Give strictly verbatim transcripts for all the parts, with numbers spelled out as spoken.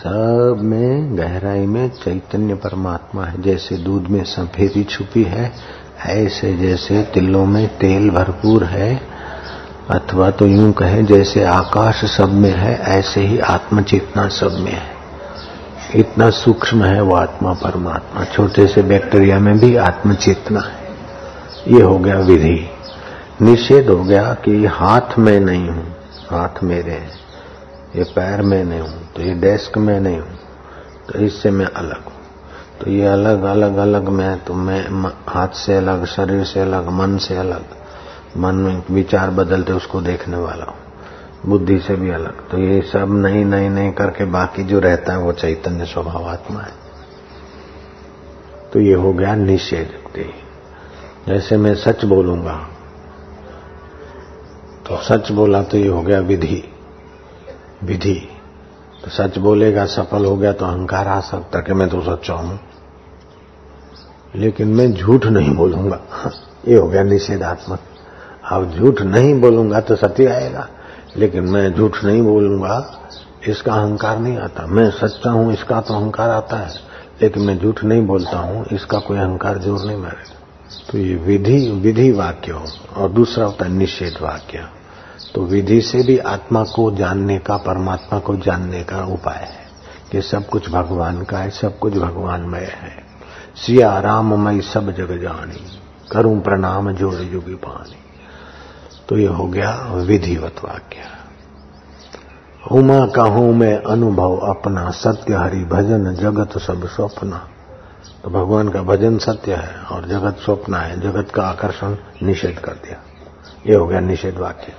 सब में गहराई में चैतन्य परमात्मा है। जैसे दूध में सफेदी छुपी है, ऐसे जैसे तिलों में तेल भरपूर है, अथवा तो यूं कहें जैसे आकाश सब में है, ऐसे ही आत्म चेतना सब में है। इतना सूक्ष्म है वो आत्मा परमात्मा। छोटे से बैक्टीरिया में भी आत्म चेतना है। ये हो गया विधि। निषेध हो गया कि हाथ में नहीं हूं, हाथ मेरे हैं, ये पैर में नहीं हूं, तो ये डेस्क में नहीं हूं, तो इससे मैं अलग हूं। तो ये अलग अलग अलग मैं, तो मैं हाथ से अलग, शरीर से अलग, मन से अलग, मन में विचार बदलते उसको देखने वाला हूं, बुद्धि से भी अलग। तो ये सब नहीं नहीं नहीं करके बाकी जो रहता है वो चैतन्य स्वभाव आत्मा है। तो ये हो गया निषेध। जैसे मैं सच बोलूंगा, तो सच बोला तो ये हो गया विधि। विधि तो सच बोलेगा, सफल हो गया तो अहंकार आ सकता कि मैं तो सच्चा हूं, लेकिन मैं झूठ नहीं बोलूंगा, ये हो गया निषेधात्मक। अब झूठ नहीं बोलूंगा तो सत्य आएगा, लेकिन मैं झूठ नहीं बोलूंगा इसका अहंकार नहीं आता। मैं सच्चा हूं इसका तो अहंकार आता है, लेकिन मैं झूठ नहीं बोलता हूं इसका कोई अहंकार जोर नहीं मारेगा। तो ये विधि विधि वाक्य हो, और दूसरा होता है निषेध वाक्य। तो विधि से भी आत्मा को जानने का, परमात्मा को जानने का उपाय है कि सब कुछ भगवान का है, सब कुछ भगवानमय है। सिया राम मई सब जग जानी, करूं प्रणाम जोड़ युगी पानी। तो ये हो गया विधिवत वाक्य। उमा कहूं मैं अनुभव अपना, सत्य हरि भजन जगत सब स्वप्न। तो भगवान का भजन सत्य है और जगत स्वप्न है, जगत का आकर्षण निषेध कर दिया। ये हो गया निषेध वाक्य।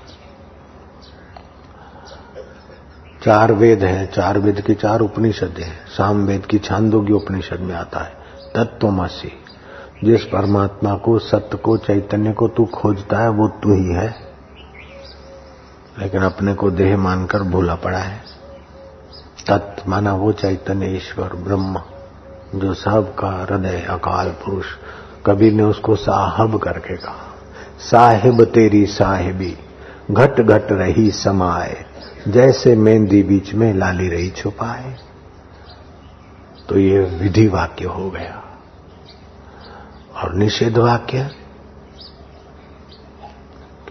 चार वेद हैं, चार वेद की चार उपनिषद हैं। सामवेद की छांदोग्य उपनिषद में आता है तत्त्वमसि, जिस परमात्मा को, सत्य को, चैतन्य को तू खोजता है वो तू ही है, लेकिन अपने को देह मानकर भूला पड़ा है। तत् माना वो चैतन्य, ईश्वर, ब्रह्म, जो सब का हृदय, अकाल पुरुष। कबीर ने उसको साहब करके कहा, साहिब तेरी साहिबी घट घट रही समाए, जैसे मेहंदी बीच में लाली रही छुपाए। तो ये विधि वाक्य हो गया। और निषेध वाक्य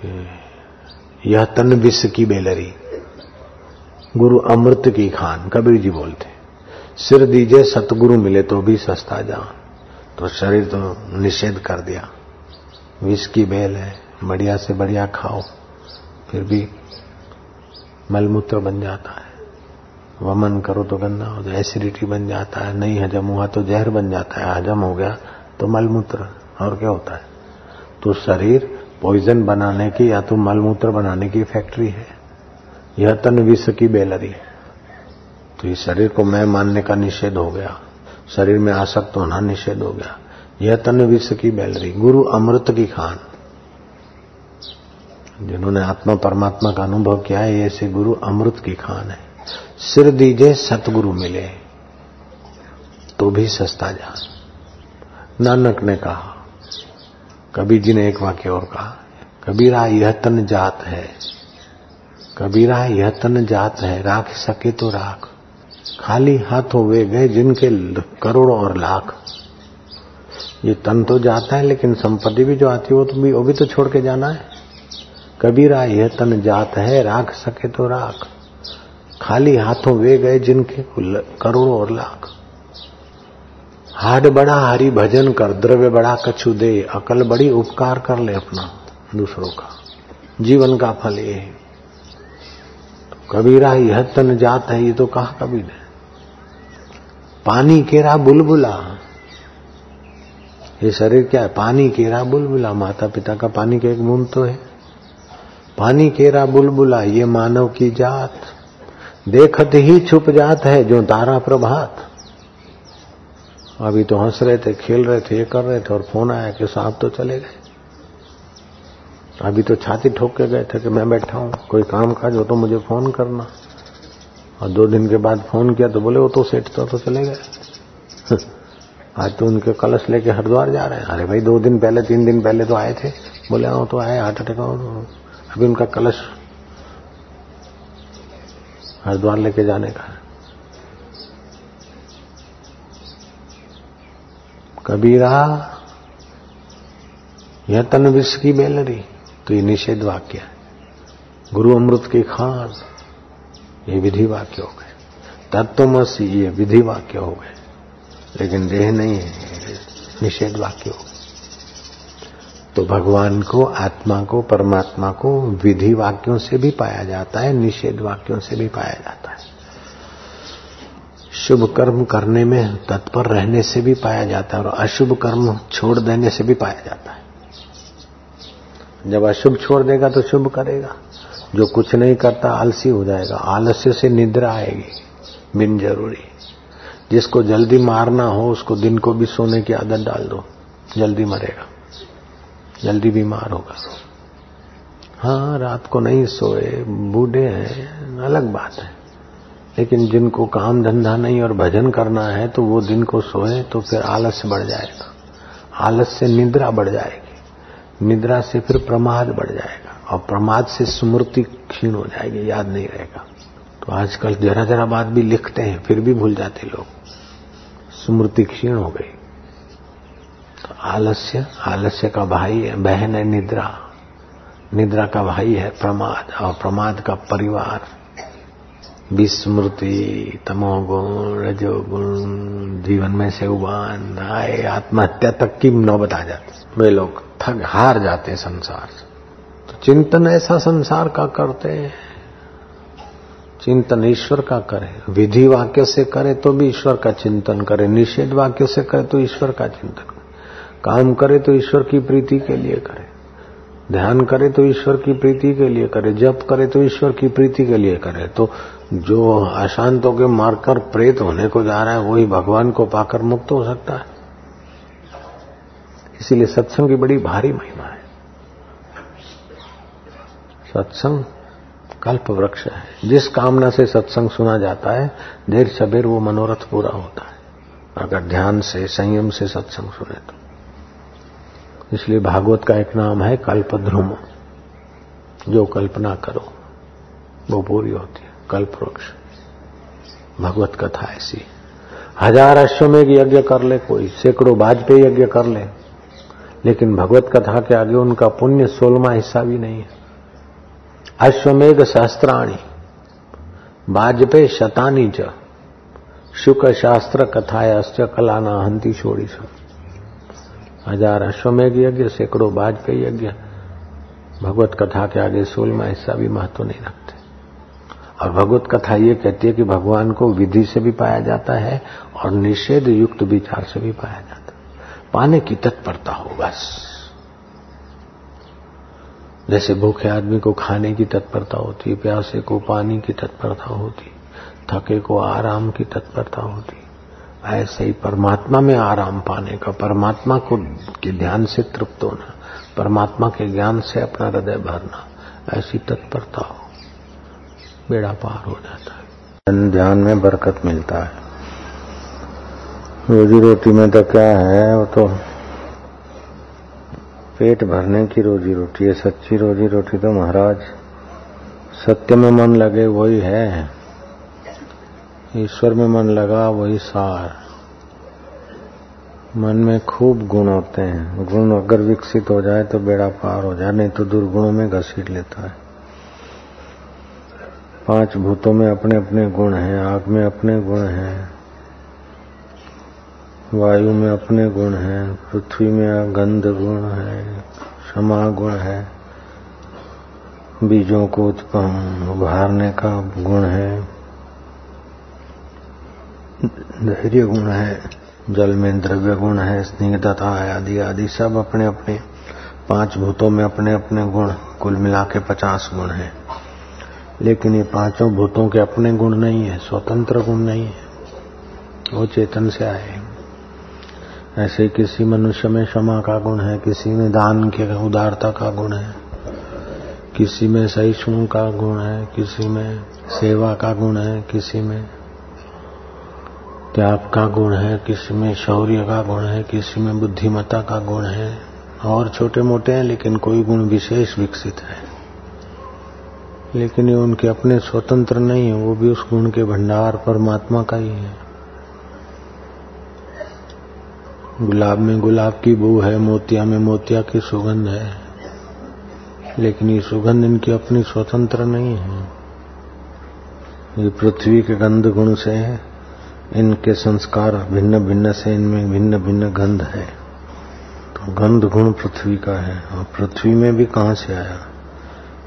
कि यह तन विष की बेलरी, गुरु अमृत की खान। कबीर जी बोलते सिर दीजे सतगुरु मिले तो भी सस्ता जान। तो शरीर तो निषेध कर दिया, विष की बेल है, बढ़िया से बढ़िया खाओ फिर भी मलमूत्र बन जाता है, वमन करो तो गंदा हो जाए, एसिडिटी बन जाता है, नहीं हजम हुआ तो जहर बन जाता है, हजम हो गया तो मलमूत्र। और क्या होता है? तो शरीर पॉइजन बनाने की या तो मलमूत्र बनाने की फैक्ट्री है। यह तन विष की बेलरी है। तो इस शरीर को मैं मानने का निषेध हो गया, शरीर में आसक्त होना निषेध हो गया। यह तन विष की बेलरी, गुरु अमृत की खान। जिन्होंने आत्मा परमात्मा का अनुभव किया है, ऐसे गुरु अमृत की खान है। सिर दीजे सतगुरु मिले तो भी सस्ता जान। नानक ने कहा, कबीर जी ने एक वाक्य और कहा, कबीरा यह तन जात है, कबीरा यह तन जात है, राख सके तो राख। खाली हाथों वे गए जिनके करोड़ों और लाख। ये तन तो जाता है, लेकिन संपत्ति भी जो आती है वो तो भी वो भी तो छोड़ के जाना है। कबीरा यह तन जात है, राख सके तो राख। खाली हाथों वे गए जिनके करोड़ों और लाख। हाड बड़ा हरि भजन कर, द्रव्य बड़ा कछु दे, अकल बड़ी उपकार कर ले अपना दूसरों का, जीवन का फल ये है। कबीरा यह तन जात है, ये तो कहा कबीर ने। पानी केरा बुलबुला, ये शरीर क्या है? पानी केरा बुलबुला, माता पिता का पानी के एक बूंद तो है। पानी केरा बुलबुला ये मानव की जात, देखत ही छुप जात है जो तारा प्रभात। अभी तो हंस रहे थे, खेल रहे थे, ये कर रहे थे, और फोन आया कि साहब तो चले गए। अभी तो छाती ठोक के गए थे कि मैं बैठा हूं, कोई काम काज हो तो मुझे फोन करना। और दो दिन के बाद फोन किया तो बोले वो तो सेठ तो, तो चले गए। आज तो उनके कलश लेके हरिद्वार जा रहे हैं। अरे भाई दो दिन पहले तीन दिन पहले तो आए थे। बोले हाँ तो आए, हार्ट अटैक, अभी उनका कलश हरिद्वार लेके जाने का है। कबीरा यह तन विष की बेलरी, तो ये निषेध वाक्य है। गुरु अमृत की खास, ये विधि वाक्य हो गए। तत्वमसि, ये विधि वाक्य हो गए, लेकिन देह नहीं है, निषेध वाक्य हो गए। तो भगवान को, आत्मा को, परमात्मा को विधि वाक्यों से भी पाया जाता है, निषेध वाक्यों से भी पाया जाता है। शुभ कर्म करने में तत्पर रहने से भी पाया जाता है और अशुभ कर्म छोड़ देने से भी पाया जाता है। जब अशुभ छोड़ देगा तो शुभ करेगा, जो कुछ नहीं करता आलसी हो जाएगा, आलस्य से निद्रा आएगी बिन जरूरी। जिसको जल्दी मारना हो उसको दिन को भी सोने की आदत डाल दो, जल्दी मरेगा, जल्दी बीमार होगा। हाँ, रात को नहीं सोए, बूढ़े हैं, अलग बात है, लेकिन जिनको काम धंधा नहीं और भजन करना है तो वो दिन को सोए तो फिर आलस्य बढ़ जाएगा, आलस से निद्रा बढ़ जाएगी, निद्रा से फिर प्रमाद बढ़ जाएगा और प्रमाद से स्मृति क्षीण हो जाएगी, याद नहीं रहेगा। तो आजकल जरा जरा बात भी लिखते हैं फिर भी भूल जाते लोग, स्मृति क्षीण हो गई। तो आलस्य, आलस्य का भाई है, बहन है निद्रा, निद्रा का भाई है प्रमाद और प्रमाद का परिवार विस्मृति, तमोगुण, रजोगुण, जीवन में से उबान आए, आत्महत्या तक की नौबत आ जाती। वे लोग थक हार जाते संसार से। तो चिंतन ऐसा संसार का करते हैं, चिंतन ईश्वर का करें। विधि वाक्य से करे तो भी ईश्वर का चिंतन करें, निषेध वाक्य से करे तो ईश्वर का चिंतन करें, काम करे तो ईश्वर की प्रीति के लिए करे, ध्यान करे तो ईश्वर की प्रीति के लिए करे, जप करे तो ईश्वर की प्रीति के लिए करे। तो जो अशांतों के मारकर प्रेत होने को जा रहा है वही भगवान को पाकर मुक्त हो सकता है। इसीलिए सत्संग की बड़ी भारी महिमा है। सत्संग कल्प वृक्ष है, जिस कामना से सत्संग सुना जाता है देर सबेर वो मनोरथ पूरा होता है, अगर ध्यान से संयम से सत्संग सुने तो। इसलिए भागवत का एक नाम है कल्पद्रुम, जो कल्पना करो वो पूरी होती है। कल्प वृक्ष भगवत कथा ऐसी। हजार अश्वमेघ यज्ञ कर ले कोई, सैकड़ों वाजपेयी यज्ञ कर ले, लेकिन भगवत कथा के आगे उनका पुण्य सोलहवां हिस्सा भी नहीं है। अश्वमेघ सहस्त्राणी, वाजपेयी शतानी च, शुक शास्त्र कथायाश्च कला न हंती छोड़ी। हजार अश्वमेघ यज्ञ, सैकड़ों वाजपेयी यज्ञ, भगवत कथा के आगे सोलहवां हिस्सा भी महत्व नहीं रखते। और भगवत कथा ये कहती है कि भगवान को विधि से भी पाया जाता है और निषेध युक्त विचार से भी पाया जाता है। पाने की तत्परता हो बस, जैसे भूखे आदमी को खाने की तत्परता होती, प्यासे को पानी की तत्परता होती, थके को आराम की तत्परता होती, ऐसे ही परमात्मा में आराम पाने का, परमात्मा को के ध्यान से तृप्त होना, परमात्मा के ज्ञान से अपना हृदय भरना, ऐसी तत्परता हो, बेड़ा पार हो जाता है, ध्यान में बरकत मिलता है। रोजी रोटी में तो क्या है, वो तो पेट भरने की रोजी रोटी है। सच्ची रोजी रोटी तो महाराज सत्य में मन लगे वही है, ईश्वर में मन लगा वही सार। मन में खूब गुण होते हैं, गुण अगर विकसित हो जाए तो बेड़ा पार हो जाए, नहीं तो दुर्गुणों में घसीट लेता है। पांच भूतों में अपने अपने गुण हैं, आग में अपने गुण हैं, वायु में अपने गुण हैं, पृथ्वी में गंध गुण है, क्षमा गुण है, बीजों को उत्पन्न उभारने का गुण है, धैर्य गुण है, जल में द्रव्य गुण है, स्निग्धता है, आदि आदि। सब अपने अपने पांच भूतों में अपने अपने गुण, कुल मिला के पचास गुण है। लेकिन ये पांचों भूतों के अपने गुण नहीं है, स्वतंत्र गुण नहीं है, वो चेतन से आए। ऐसे किसी मनुष्य में क्षमा का गुण है, किसी में दान के उदारता का गुण है, किसी में सहिष्णु का गुण है, किसी में सेवा का गुण है, किसी में त्याग का गुण है, किसी में शौर्य का गुण है, किसी में बुद्धिमत्ता का गुण है, और छोटे मोटे हैं, लेकिन कोई गुण विशेष विकसित है। लेकिन ये उनके अपने स्वतंत्र नहीं है, वो भी उस गुण के भंडार परमात्मा का ही है। गुलाब में गुलाब की बू है, मोतिया में मोतिया की सुगंध है, लेकिन ये सुगंध इनकी अपनी स्वतंत्र नहीं है। ये पृथ्वी के गंध गुण से इनके संस्कार भिन्न भिन्न से इनमें भिन्न भिन्न गंध है। तो गंध गुण पृथ्वी का है। और पृथ्वी में भी कहां से आया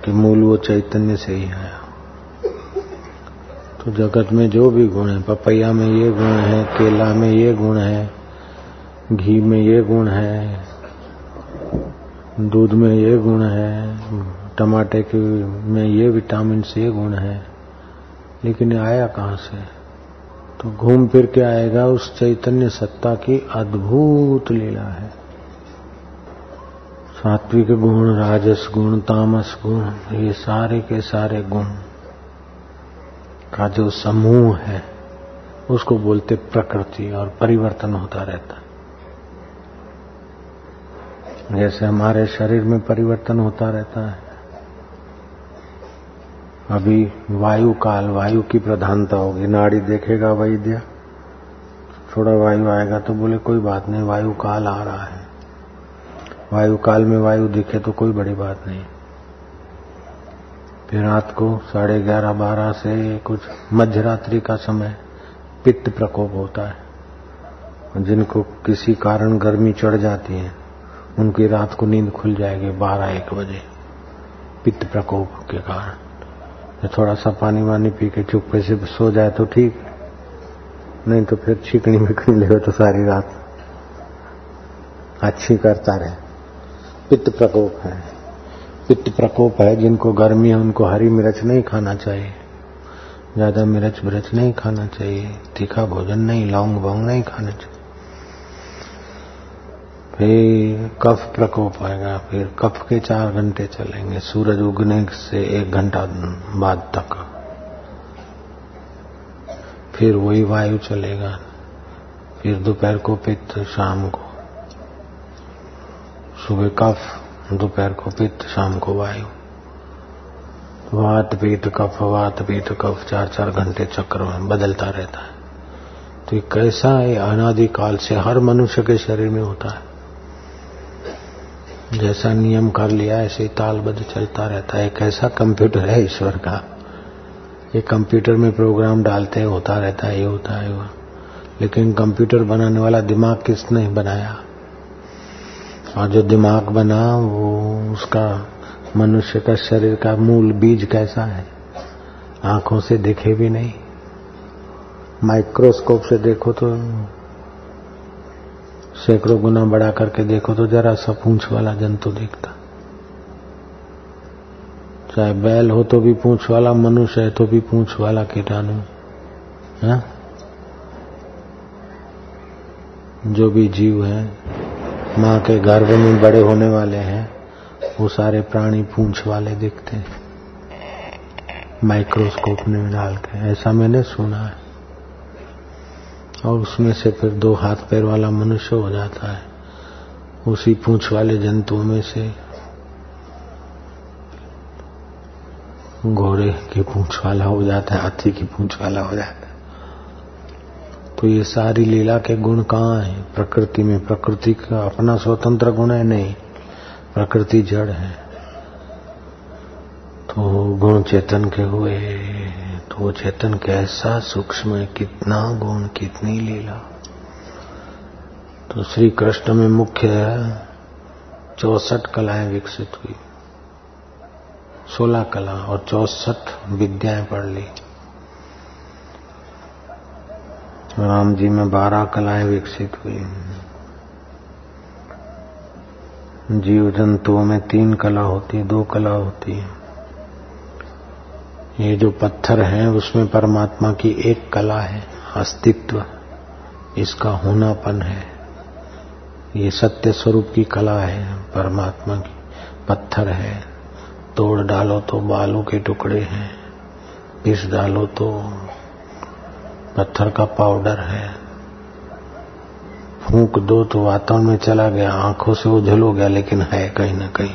कि मूल वो चैतन्य से ही आया। तो जगत में जो भी गुण है, पपैया में ये गुण है, केला में ये गुण है, घी में ये गुण है, दूध में ये गुण है, टमाटे के में ये विटामिन से गुण है, लेकिन आया कहां से? तो घूम फिर के आएगा उस चैतन्य सत्ता की अद्भुत लीला है। सात्विक गुण, राजस गुण, तामस गुण, ये सारे के सारे गुण का जो समूह है उसको बोलते प्रकृति। और परिवर्तन होता रहता है। जैसे हमारे शरीर में परिवर्तन होता रहता है। अभी वायु काल, वायु की प्रधानता होगी। नाड़ी देखेगा वैद्य, थोड़ा वायु आएगा तो बोले कोई बात नहीं, वायु काल आ रहा है। वायु काल में वायु दिखे तो कोई बड़ी बात नहीं। फिर रात को साढ़े ग्यारह बारह से कुछ मध्यरात्रि का समय पित्त प्रकोप होता है। जिनको किसी कारण गर्मी चढ़ जाती है उनकी रात को नींद खुल जाएगी बारह एक बजे, पित्त प्रकोप के कारण। थोड़ा सा पानी वानी पी के चुपके से सो जाए तो ठीक, नहीं तो फिर छीकनी बिकनी ले तो सारी रात अच्छी करता रहे। पित्त प्रकोप है। पित्त प्रकोप है जिनको गर्मी है उनको हरी मिर्च नहीं खाना चाहिए, ज्यादा मिर्च मिर्च नहीं खाना चाहिए, तीखा भोजन नहीं, लौंग वोंग नहीं खाना चाहिए। फिर कफ प्रकोप आएगा। फिर कफ के चार घंटे चलेंगे, सूरज उगने से एक घंटा बाद तक। फिर वही वायु चलेगा। फिर दोपहर को पित्त, शाम को सुबह कफ, दोपहर को पित्त, शाम को वायु। वात पीत कफ, वात पीत कफ, चार चार घंटे चक्र में बदलता रहता है। तो ये कैसा है? अनादिकाल से हर मनुष्य के शरीर में होता है। जैसा नियम कर लिया ऐसे तालबद्ध चलता रहता है। एक ऐसा कंप्यूटर है ईश्वर का, ये कंप्यूटर में प्रोग्राम डालते हैं, होता रहता है, ये होता है वो। लेकिन कंप्यूटर बनाने वाला दिमाग किसने बनाया? और जो दिमाग बना वो उसका, मनुष्य का शरीर का मूल बीज कैसा है? आंखों से दिखे भी नहीं, माइक्रोस्कोप से देखो तो सैकड़ों गुना बड़ा करके देखो तो जरा सा पूंछ वाला जंतु दिखता। चाहे बैल हो तो भी पूंछ वाला, मनुष्य है तो भी पूंछ वाला कीटाणु है। जो भी जीव है मां के गर्भ में बड़े होने वाले हैं वो सारे प्राणी पूंछ वाले दिखते हैं माइक्रोस्कोप में डाल के, ऐसा मैंने सुना है। और उसमें से फिर दो हाथ पैर वाला मनुष्य हो जाता है उसी पूंछ वाले जंतुओं में से। घोड़े की पूंछ वाला हो जाता है, हाथी की पूंछ वाला हो जाता है। तो ये सारी लीला के गुण कहाँ है? प्रकृति में। प्रकृति का अपना स्वतंत्र गुण है नहीं, प्रकृति जड़ है। तो गुण चेतन के हुए, तो वो चेतन कैसा सूक्ष्म है, कितना गुण, कितनी लीला। तो श्री कृष्ण में मुख्य चौसठ कलाएं विकसित हुई, सोलह कला और चौसठ विद्याएं पढ़ ली। राम जी में बारह कलाएं विकसित हुई। जीव जंतुओं में तीन कला होती है, दो कला होती है। ये जो पत्थर है उसमें परमात्मा की एक कला है, अस्तित्व, इसका होनापन है। ये सत्य स्वरूप की कला है परमात्मा की। पत्थर है, तोड़ डालो तो बालों के टुकड़े हैं, पीस डालो तो पत्थर का पाउडर है, फूंक दो तो वातावरण में चला गया, आंखों से ओझल हो गया, लेकिन है कहीं ना कहीं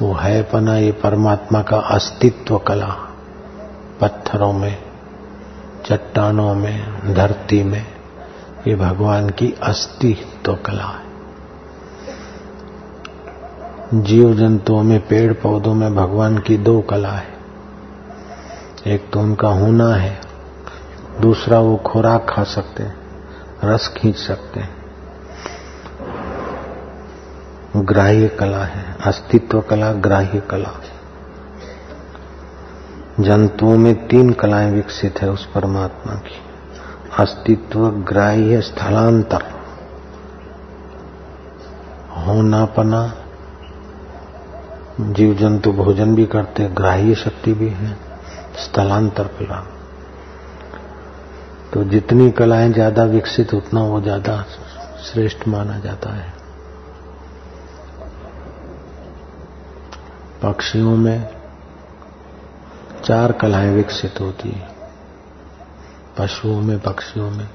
वो है पना। ये परमात्मा का अस्तित्व कला पत्थरों में, चट्टानों में, धरती में, ये भगवान की अस्तित्व कला है। जीव जंतुओं में, पेड़ पौधों में भगवान की दो कला है। एक तो उनका होना है, दूसरा वो खुराक खा सकते हैं, रस खींच सकते हैं। ग्राह्य कला है, अस्तित्व कला, ग्राह्य कला। जंतुओं में तीन कलाएं विकसित है उस परमात्मा की, अस्तित्व, ग्राह्य, स्थलांतर। होनापना, जीव जंतु भोजन भी करते, ग्राह्य शक्ति भी है, स्थलांतर कला। तो जितनी कलाएं ज्यादा विकसित उतना वो ज्यादा श्रेष्ठ माना जाता है। पक्षियों में चार कलाएं विकसित होती है, पशुओं में, पक्षियों में।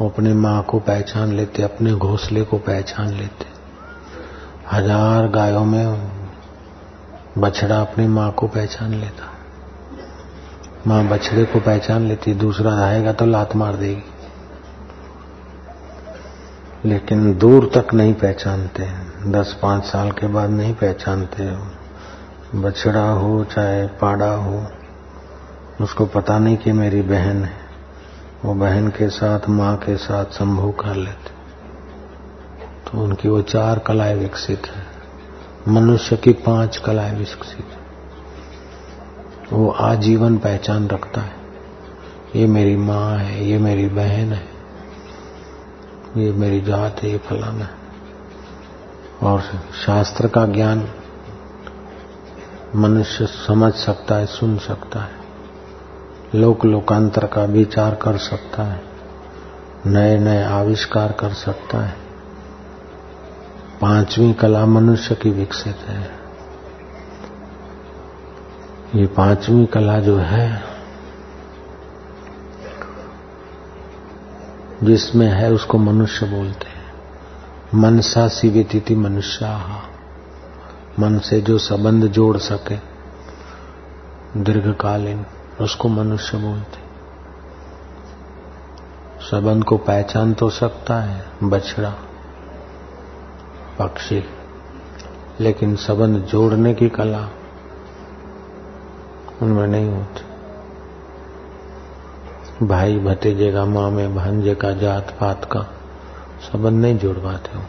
वो अपने मां को पहचान लेते, अपने घोंसले को पहचान लेते। हजार गायों में बछड़ा अपनी मां को पहचान लेता, मां बछड़े को पहचान लेती। दूसरा आएगा तो लात मार देगी, लेकिन दूर तक नहीं पहचानते। दस पांच साल के बाद नहीं पहचानते। बछड़ा हो चाहे पाड़ा हो, उसको पता नहीं कि मेरी बहन है। वो बहन के साथ, माँ के साथ संभोग कर लेते। तो उनकी वो चार कलाएं विकसित है। मनुष्य की पांच कलाएं विकसित है। वो आजीवन पहचान रखता है, ये मेरी माँ है, ये मेरी बहन है, ये मेरी जात है, ये फलाना है। और शास्त्र का ज्ञान मनुष्य समझ सकता है, सुन सकता है, लोक लोकांतर का विचार कर सकता है, नए नए आविष्कार कर सकता है। पांचवी कला मनुष्य की विकसित है। ये पांचवी कला जो है, जिसमें है उसको मनुष्य बोलते हैं। मनसा सीवितिति मनुष्याः, मन से जो संबंध जोड़ सके दीर्घकालीन, उसको मनुष्य बोलते। संबंध को पहचान तो सकता है बछड़ा, पक्षी, लेकिन संबंध जोड़ने की कला उनमें नहीं होती। भाई भतीजे का, माँ में भांजे का, जात पात का संबंध नहीं जोड़ पाते हो।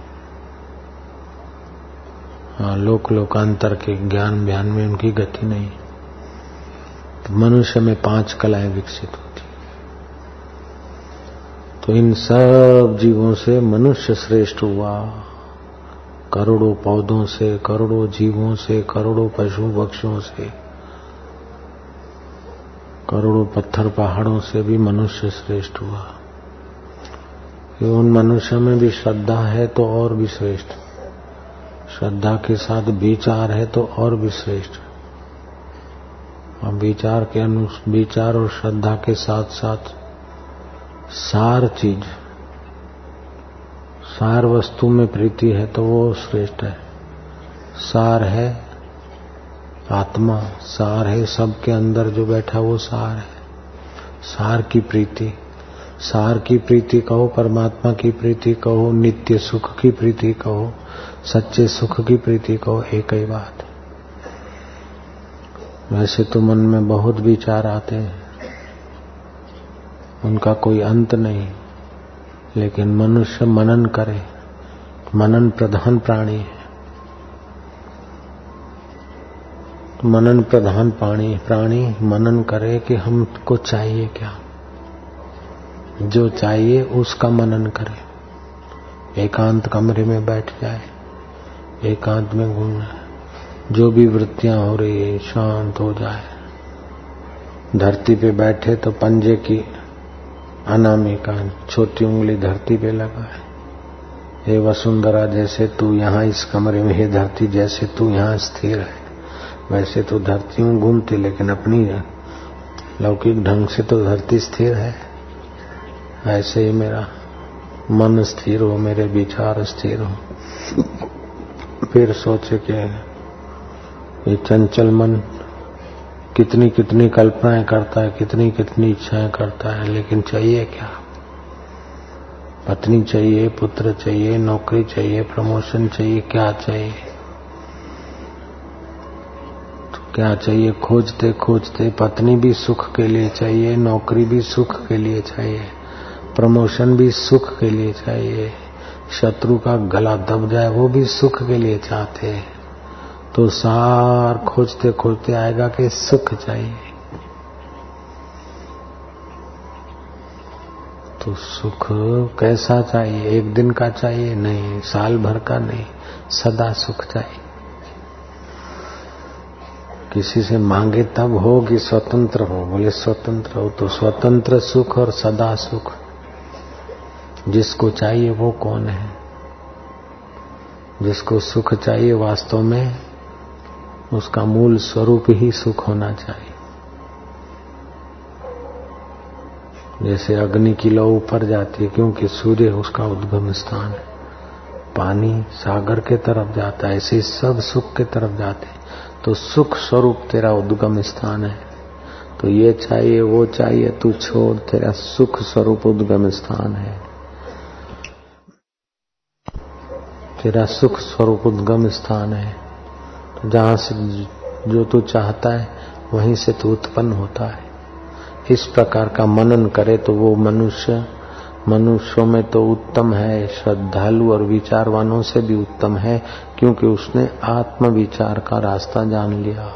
हाँ, लोक लोकांतर के ज्ञान बयान में उनकी गति नहीं। तो मनुष्य में पांच कलाएं विकसित होती। तो इन सब जीवों से मनुष्य श्रेष्ठ हुआ। करोड़ों पौधों से, करोड़ों जीवों से, करोड़ों पशु पक्षियों से, करोड़ों पत्थर पहाड़ों से भी मनुष्य श्रेष्ठ हुआ। उन मनुष्य में भी श्रद्धा है तो और भी श्रेष्ठ, श्रद्धा के साथ विचार है तो और भी श्रेष्ठ। और विचार के अनु विचार और श्रद्धा के साथ साथ सार चीज, सार वस्तु में प्रीति है तो वो श्रेष्ठ है। सार है आत्मा, सार है सबके अंदर जो बैठा वो सार है। सार की प्रीति, सार की प्रीति कहो, परमात्मा की प्रीति कहो, नित्य सुख की प्रीति कहो, सच्चे सुख की प्रीति कहो, एक ही बात है। वैसे तो मन में बहुत विचार आते हैं, उनका कोई अंत नहीं, लेकिन मनुष्य मनन करे। मनन प्रधान प्राणी है, मनन प्रधान प्राणी प्राणी मनन करे कि हमको चाहिए क्या, जो चाहिए उसका मनन करे। एकांत कमरे में बैठ जाए, एकांत में घूमना, जो भी वृत्तियां हो रही है शांत हो जाए। धरती पे बैठे तो पंजे की अनामिका छोटी उंगली धरती पे लगाए, हे वसुंधरा जैसे तू यहाँ इस कमरे में, हे धरती जैसे तू यहाँ स्थिर है। वैसे तो धरती घूमती, लेकिन अपनी लौकिक ढंग से तो धरती स्थिर है। ऐसे ही मेरा मन स्थिर हो, मेरे विचार स्थिर हो। फिर सोचे कि ये चंचल मन कितनी कितनी कल्पनाएं करता है, कितनी कितनी इच्छाएं करता है, लेकिन चाहिए क्या। पत्नी चाहिए, पुत्र चाहिए, नौकरी चाहिए, प्रमोशन चाहिए, क्या चाहिए? तो क्या चाहिए खोजते खोजते पत्नी भी सुख के लिए चाहिए, नौकरी भी सुख के लिए चाहिए, प्रमोशन भी सुख के लिए चाहिए, शत्रु का गला दब जाए वो भी सुख के लिए चाहते हैं। तो सार खोजते खोजते आएगा कि सुख चाहिए। तो सुख कैसा चाहिए? एक दिन का चाहिए नहीं, साल भर का नहीं, सदा सुख चाहिए। किसी से मांगे तब हो कि स्वतंत्र हो, बोले स्वतंत्र हो, तो स्वतंत्र सुख और सदा सुख जिसको चाहिए वो कौन है? जिसको सुख चाहिए वास्तव में उसका मूल स्वरूप ही सुख होना चाहिए। जैसे अग्नि की लौ ऊपर जाती है क्योंकि सूर्य उसका उद्गम स्थान है, पानी सागर के तरफ जाता है, ऐसे सब सुख के तरफ जाते हैं। तो सुख स्वरूप तेरा उद्गम स्थान है। तो ये चाहिए वो चाहिए तू छोड़, तेरा सुख स्वरूप उद्गम स्थान है। तेरा सुख स्वरूप उद्गम स्थान है तो जहां से जो तू चाहता है वहीं से तू उत्पन्न होता है। इस प्रकार का मनन करे तो वो मनुष्य मनुष्यों में तो उत्तम है, श्रद्धालु और विचारवानों से भी उत्तम है, क्योंकि उसने आत्मविचार का रास्ता जान लिया।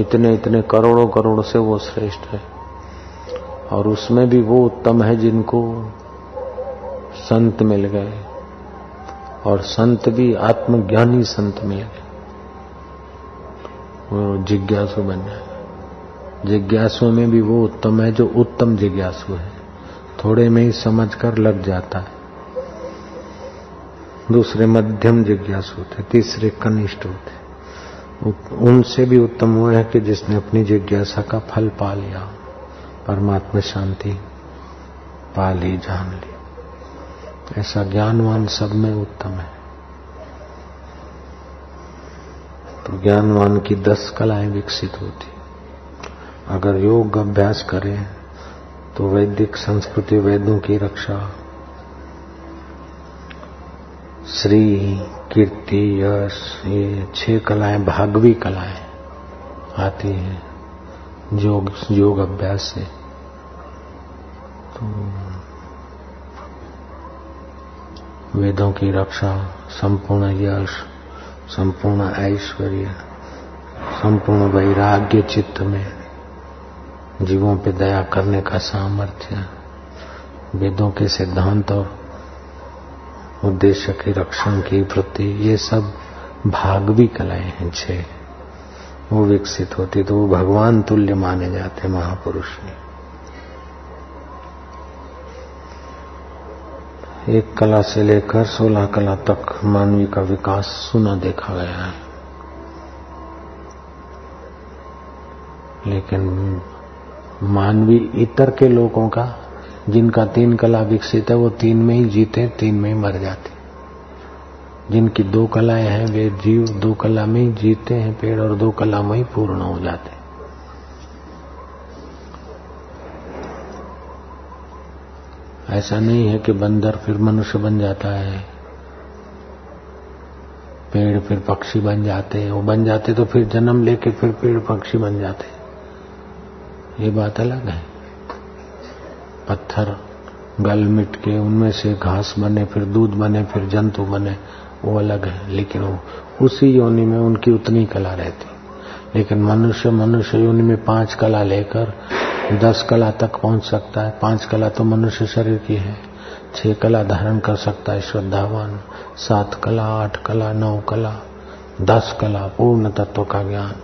इतने इतने करोड़ों करोड़ों से वो श्रेष्ठ है। और उसमें भी वो उत्तम है जिनको संत मिल गए, और संत भी आत्मज्ञानी संत मिल गए। वो जिज्ञासु बन जाए। जिज्ञासु में भी वो उत्तम है जो उत्तम जिज्ञासु है, थोड़े में ही समझकर लग जाता है। दूसरे मध्यम जिज्ञासु होते, तीसरे कनिष्ठ होते। उनसे भी उत्तम हुए है कि जिसने अपनी जिज्ञासा का फल पा लिया, परमात्मा शांति पा ली, जान ली। ऐसा ज्ञानवान सब में उत्तम है। तो ज्ञानवान की दस कलाएं विकसित होती। अगर योग अभ्यास करें तो वैदिक संस्कृति, वेदों की रक्षा, श्री, कीर्ति, यश, ये छह कलाएं भागवी कलाएं आती हैं योग योग अभ्यास से। तो वेदों की रक्षा, संपूर्ण यश, संपूर्ण ऐश्वर्य, संपूर्ण वैराग्य, चित्त में जीवों पे दया करने का सामर्थ्य, वेदों के सिद्धांत और उद्देश्य के रक्षण की वृत्ति, ये सब भागवी कलाएं हैं छह। वो विकसित होती तो वो भगवान तुल्य माने जाते महापुरुष ने। एक कला से लेकर सोलह कला तक मानवी का विकास सुना देखा गया है। लेकिन मानवी इतर के लोगों का, जिनका तीन कला विकसित है, वो तीन में ही जीते, तीन में ही मर जाते। जिनकी दो कलाएं हैं वे जीव दो कला में ही जीते हैं पेड़, और दो कला में ही पूर्ण हो जाते। ऐसा नहीं है कि बंदर फिर मनुष्य बन जाता है, पेड़ फिर पक्षी बन जाते हैं, वो बन जाते तो फिर जन्म लेके फिर पेड़ पक्षी बन जाते, ये बात अलग है। पत्थर गल मिट के उनमें से घास बने, फिर दूध बने, फिर जंतु बने, वो अलग है। लेकिन वो उसी योनि में उनकी उतनी कला रहती। लेकिन मनुष्य मनुष्य योनि में पांच कला लेकर दस कला तक पहुंच सकता है। पांच कला तो मनुष्य शरीर की है। छह कला धारण कर सकता है श्रद्धावान, सात कला, आठ कला, नौ कला, दस कला पूर्ण तत्व का ज्ञान।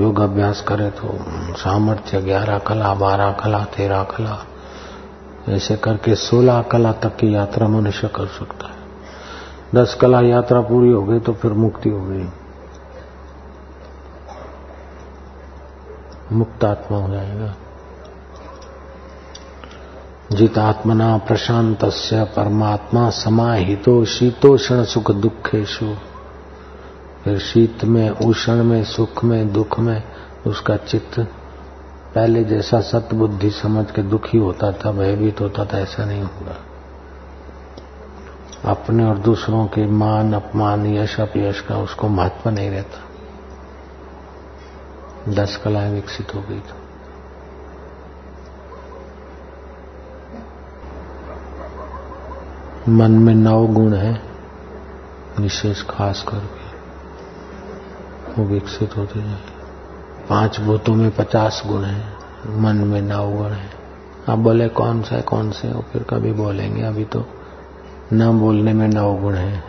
योग अभ्यास करे तो सामर्थ्य ग्यारह कला, बारह कला, तेरह कला, ऐसे करके सोलह कला तक की यात्रा मनुष्य कर सकता है। दस कला यात्रा पूरी हो गई तो फिर मुक्ति हो गई, मुक्त आत्मा हो जाएगा। जितात्मना प्रशांतस्य परमात्मा समाहितो शीतोष्ण सुख दुखेषु। फिर शीत में, उष्ण में, सुख में, दुख में उसका चित्त पहले जैसा सतबुद्धि समझ के दुखी होता था, भयभीत होता था, ऐसा नहीं होगा। अपने और दूसरों के मान अपमान यश अपयश का उसको महत्व नहीं रहता। दस कलाएं विकसित हो गई तो मन में नौ गुण है, विशेष खास करके वो विकसित होते जाए। पांच भूतों में पचास गुण है, मन में नौ गुण है। आप बोले कौन सा है कौन से है, फिर कभी बोलेंगे। अभी तो न बोलने में नौ गुण है।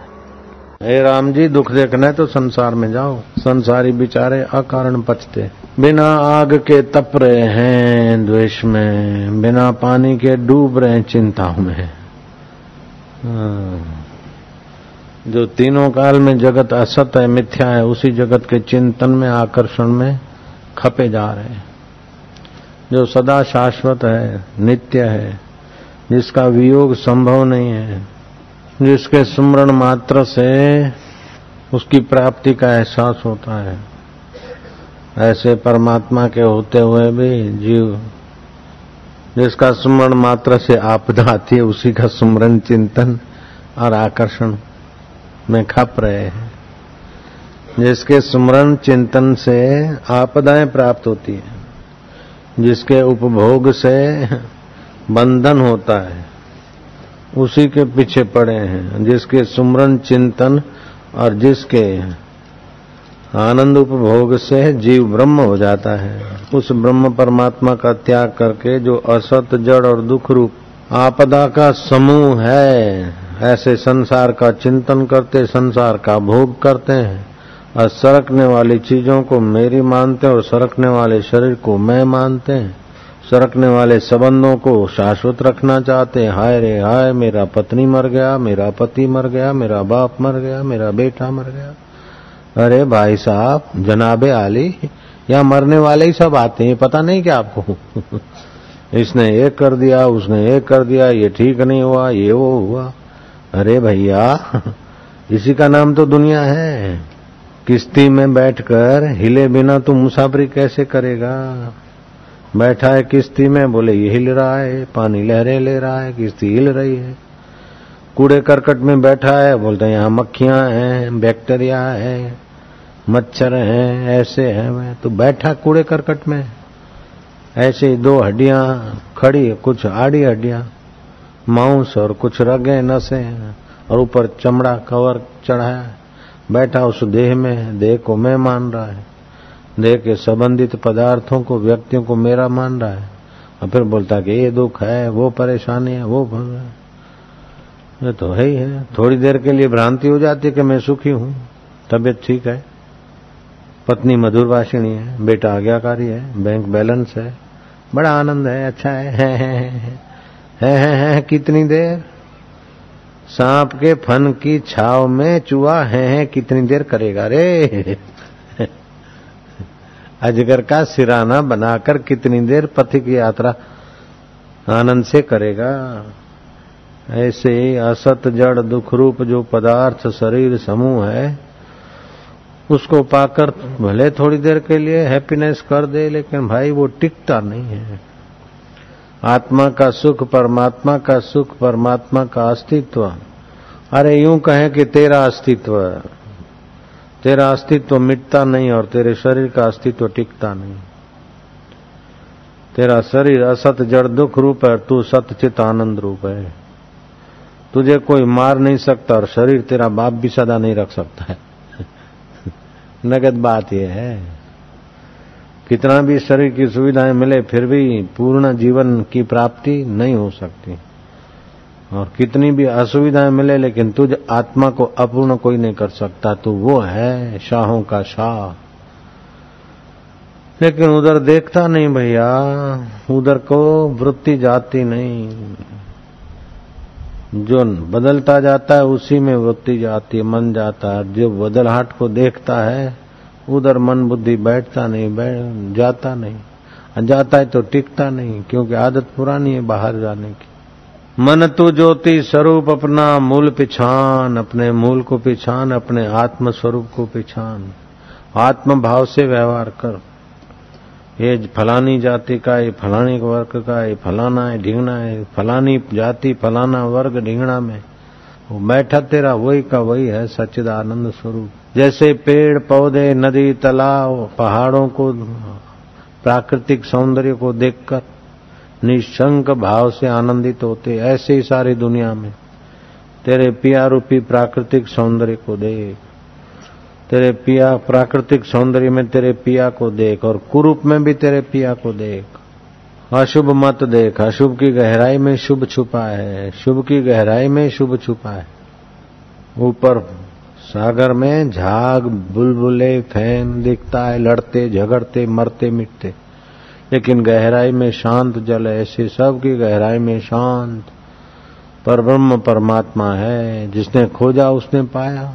हे राम जी, दुख देखना है तो संसार में जाओ। संसारी बिचारे अकारण पचते, बिना आग के तप रहे हैं द्वेष में, बिना पानी के डूब रहे हैं चिंताओं में। जो तीनों काल में जगत असत है, मिथ्या है, उसी जगत के चिंतन में आकर्षण में खपे जा रहे हैं। जो सदा शाश्वत है, नित्य है, जिसका वियोग संभव नहीं है, जिसके स्मरण मात्र से उसकी प्राप्ति का एहसास होता है, ऐसे परमात्मा के होते हुए भी जीव जिसका स्मरण मात्र से आपदा आती है, उसी का स्मरण चिंतन और आकर्षण में खप रहे हैं। जिसके स्मरण चिंतन से आपदाएं प्राप्त होती है, जिसके उपभोग से बंधन होता है, उसी के पीछे पड़े हैं। जिसके सुमरन चिंतन और जिसके आनंद उपभोग से जीव ब्रह्म हो जाता है, उस ब्रह्म परमात्मा का त्याग करके जो असत जड़ और दुख रूप आपदा का समूह है, ऐसे संसार का चिंतन करते, संसार का भोग करते हैं और सरकने वाली चीजों को मेरी मानते हैं और सरकने वाले शरीर को मैं मानते हैं। सरकने वाले संबंधों को शाश्वत रखना चाहते। हाय रे हाय, मेरा पत्नी मर गया, मेरा पति मर गया, मेरा बाप मर गया, मेरा बेटा मर गया। अरे भाई साहब, जनाबे आली, यहाँ मरने वाले ही सब आते हैं, पता नहीं क्या आपको। इसने ये कर दिया, उसने ये कर दिया, ये ठीक नहीं हुआ, ये वो हुआ। अरे भैया, इसी का नाम तो दुनिया है। किश्ती में बैठकर हिले बिना तू मुसाफरी कैसे करेगा? बैठा है किश्ती में, बोले ये हिल रहा है, पानी लहरें ले रहा है, किश्ती हिल रही है। कूड़े करकट में बैठा है, बोलते हैं यहाँ मक्खियां हैं, बैक्टीरिया है, मच्छर हैं, ऐसे हैं। मैं तो बैठा कूड़े करकट में, ऐसे ही दो हड्डियां खड़ी, कुछ आड़ी हड्डियां, मांस और कुछ रगे नसें और ऊपर चमड़ा कवर चढ़ाया। बैठा उस देह में, देह को मैं मान रहा है, देह के संबंधित पदार्थों को, व्यक्तियों को मेरा मान रहा है और फिर बोलता कि ये दुख है, वो परेशानी है, वो भोग है। ये तो है ही है। थोड़ी देर के लिए भ्रांति हो जाती है कि मैं सुखी हूं, तबीयत ठीक है, पत्नी मधुरभाषिणी है, बेटा आज्ञाकारी है, बैंक बैलेंस है, बड़ा आनंद है, अच्छा है, है, है, है, है, है, है। कितनी देर? सांप के फन की छाव में चूहा है, है कितनी देर करेगा रे? अजगर का सिराना बनाकर कितनी देर पथिक यात्रा आनंद से करेगा? ऐसे ही असत जड़ दुख रूप जो पदार्थ शरीर समूह है, उसको पाकर भले थोड़ी देर के लिए हैप्पीनेस कर दे, लेकिन भाई वो टिकता नहीं है। आत्मा का सुख, परमात्मा का सुख, परमात्मा का अस्तित्व। अरे यूं कहें कि तेरा अस्तित्व तेरा अस्तित्व मिटता नहीं और तेरे शरीर का अस्तित्व टिकता नहीं। तेरा शरीर असत जड़ दुख रूप है, तू सत चित आनंद रूप है। तुझे कोई मार नहीं सकता और शरीर तेरा बाप भी सदा नहीं रख सकता है। नगद बात यह है, कितना भी शरीर की सुविधाएं मिले फिर भी पूर्ण जीवन की प्राप्ति नहीं हो सकती, और कितनी भी असुविधाएं मिले लेकिन तुझ आत्मा को अपूर्ण कोई नहीं कर सकता। तू वो है, शाहों का शाह। लेकिन उधर देखता नहीं भैया, उधर को वृत्ति जाती नहीं। जो बदलता जाता है उसी में वृत्ति जाती है, मन जाता है। जो बदलाहट को देखता है उधर मन बुद्धि बैठता नहीं, बैठ जाता नहीं, जाता है तो टिकता नहीं, क्योंकि आदत पुरानी है बाहर जाने की। मन तू ज्योति स्वरूप, अपना मूल पिछान, अपने मूल को पिछान, अपने आत्म स्वरूप को पिछान। आत्म भाव से व्यवहार कर, ये फलानी जाति का, ये फलानी वर्ग का, ये फलाना है ढींगना है, फलानी जाति फलाना वर्ग ढींगना में वो बैठा तेरा वही का वही है सच्चिदानंद स्वरूप। जैसे पेड़ पौधे नदी तालाब पहाड़ों को प्राकृतिक सौंदर्य को देखकर निशंक भाव से आनंदित होते, ऐसे ही सारी दुनिया में तेरे पिया रूपी प्राकृतिक सौंदर्य को देख, तेरे पिया प्राकृतिक सौंदर्य में तेरे पिया को देख और कुरूप में भी तेरे पिया को देख। अशुभ मत देख, अशुभ की गहराई में शुभ छुपा है, शुभ की गहराई में शुभ छुपा है। ऊपर सागर में झाग बुलबुले फैन दिखता है, लड़ते झगड़ते मरते मिटते, लेकिन गहराई में शांत जल है। ऐसे सब की गहराई में शांत परब्रह्म परमात्मा है। जिसने खोजा उसने पाया,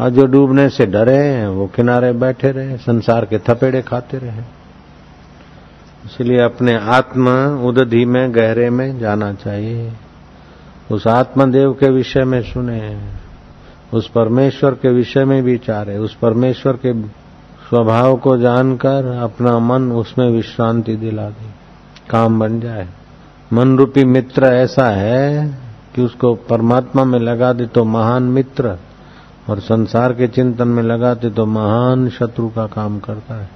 और जो डूबने से डरे वो किनारे बैठे रहे, संसार के थपेड़े खाते रहे। इसलिए अपने आत्म उदधि में गहरे में जाना चाहिए, उस आत्मदेव के विषय में सुने, उस परमेश्वर के विषय में विचारे, उस परमेश्वर के स्वभाव को जानकर अपना मन उसमें विश्रांति दिला दे, काम बन जाए। मन रूपी मित्र ऐसा है कि उसको परमात्मा में लगा दे तो महान मित्र, और संसार के चिंतन में लगा दे तो महान शत्रु का काम करता है।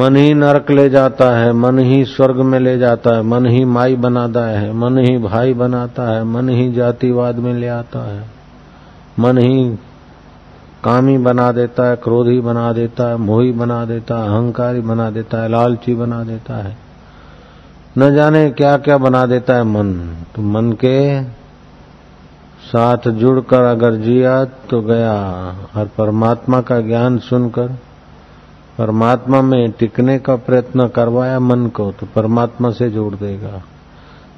मन ही नरक ले जाता है, मन ही स्वर्ग में ले जाता है, मन ही माई बनाता है, मन ही भाई बनाता है, मन ही जातिवाद में ले आता है, मन ही कामी बना देता है, क्रोधी बना देता है, मोही बना देता है, अहंकारी बना देता है, लालची बना देता है, न जाने क्या क्या बना देता है मन। तो मन के साथ जुड़कर अगर जिया तो गया, और परमात्मा का ज्ञान सुनकर परमात्मा में टिकने का प्रयत्न करवाया मन को तो परमात्मा से जोड़ देगा।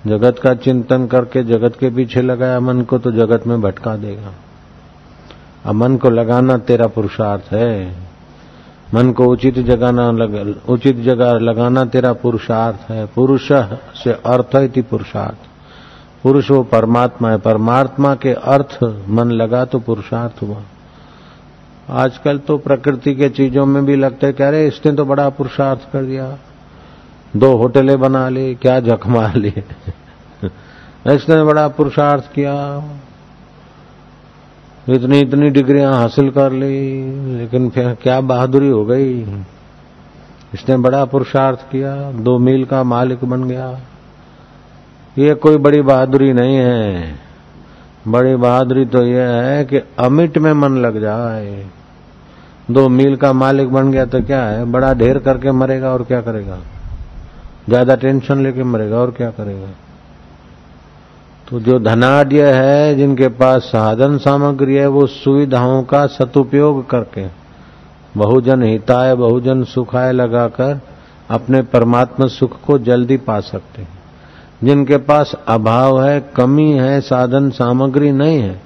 जगत का चिंतन करके जगत के पीछे लगाया मन को तो जगत में भटका देगा। अब मन को लगाना तेरा पुरुषार्थ है, मन को उचित जगाना लग, उचित जगह लगाना तेरा पुरुषार्थ है। पुरुष से अर्थ है, इति पुरुषार्थ। पुरुष वो परमात्मा है, परमात्मा के अर्थ मन लगा तो पुरुषार्थ हुआ। आजकल तो प्रकृति के चीजों में भी लगता है कि अरे इसने तो बड़ा पुरुषार्थ कर दिया, दो होटलें बना ली, क्या जखमा ली इसने बड़ा पुरुषार्थ किया, इतनी इतनी डिग्रियां हासिल कर ली, लेकिन फिर क्या बहादुरी हो गई, इसने बड़ा पुरुषार्थ किया, दो मील का मालिक बन गया। ये कोई बड़ी बहादुरी नहीं है, बड़ी बहादुरी तो यह है कि अमिट में मन लग जाए। दो मील का मालिक बन गया तो क्या है, बड़ा ढेर करके मरेगा और क्या करेगा, ज्यादा टेंशन लेके मरेगा और क्या करेगा। तो जो धनाढ्य है, जिनके पास साधन सामग्री है, वो सुविधाओं का सदुपयोग करके बहुजन हिताय बहुजन सुखाय लगाकर अपने परमात्मा सुख को जल्दी पा सकते हैं। जिनके पास अभाव है, कमी है, साधन सामग्री नहीं है,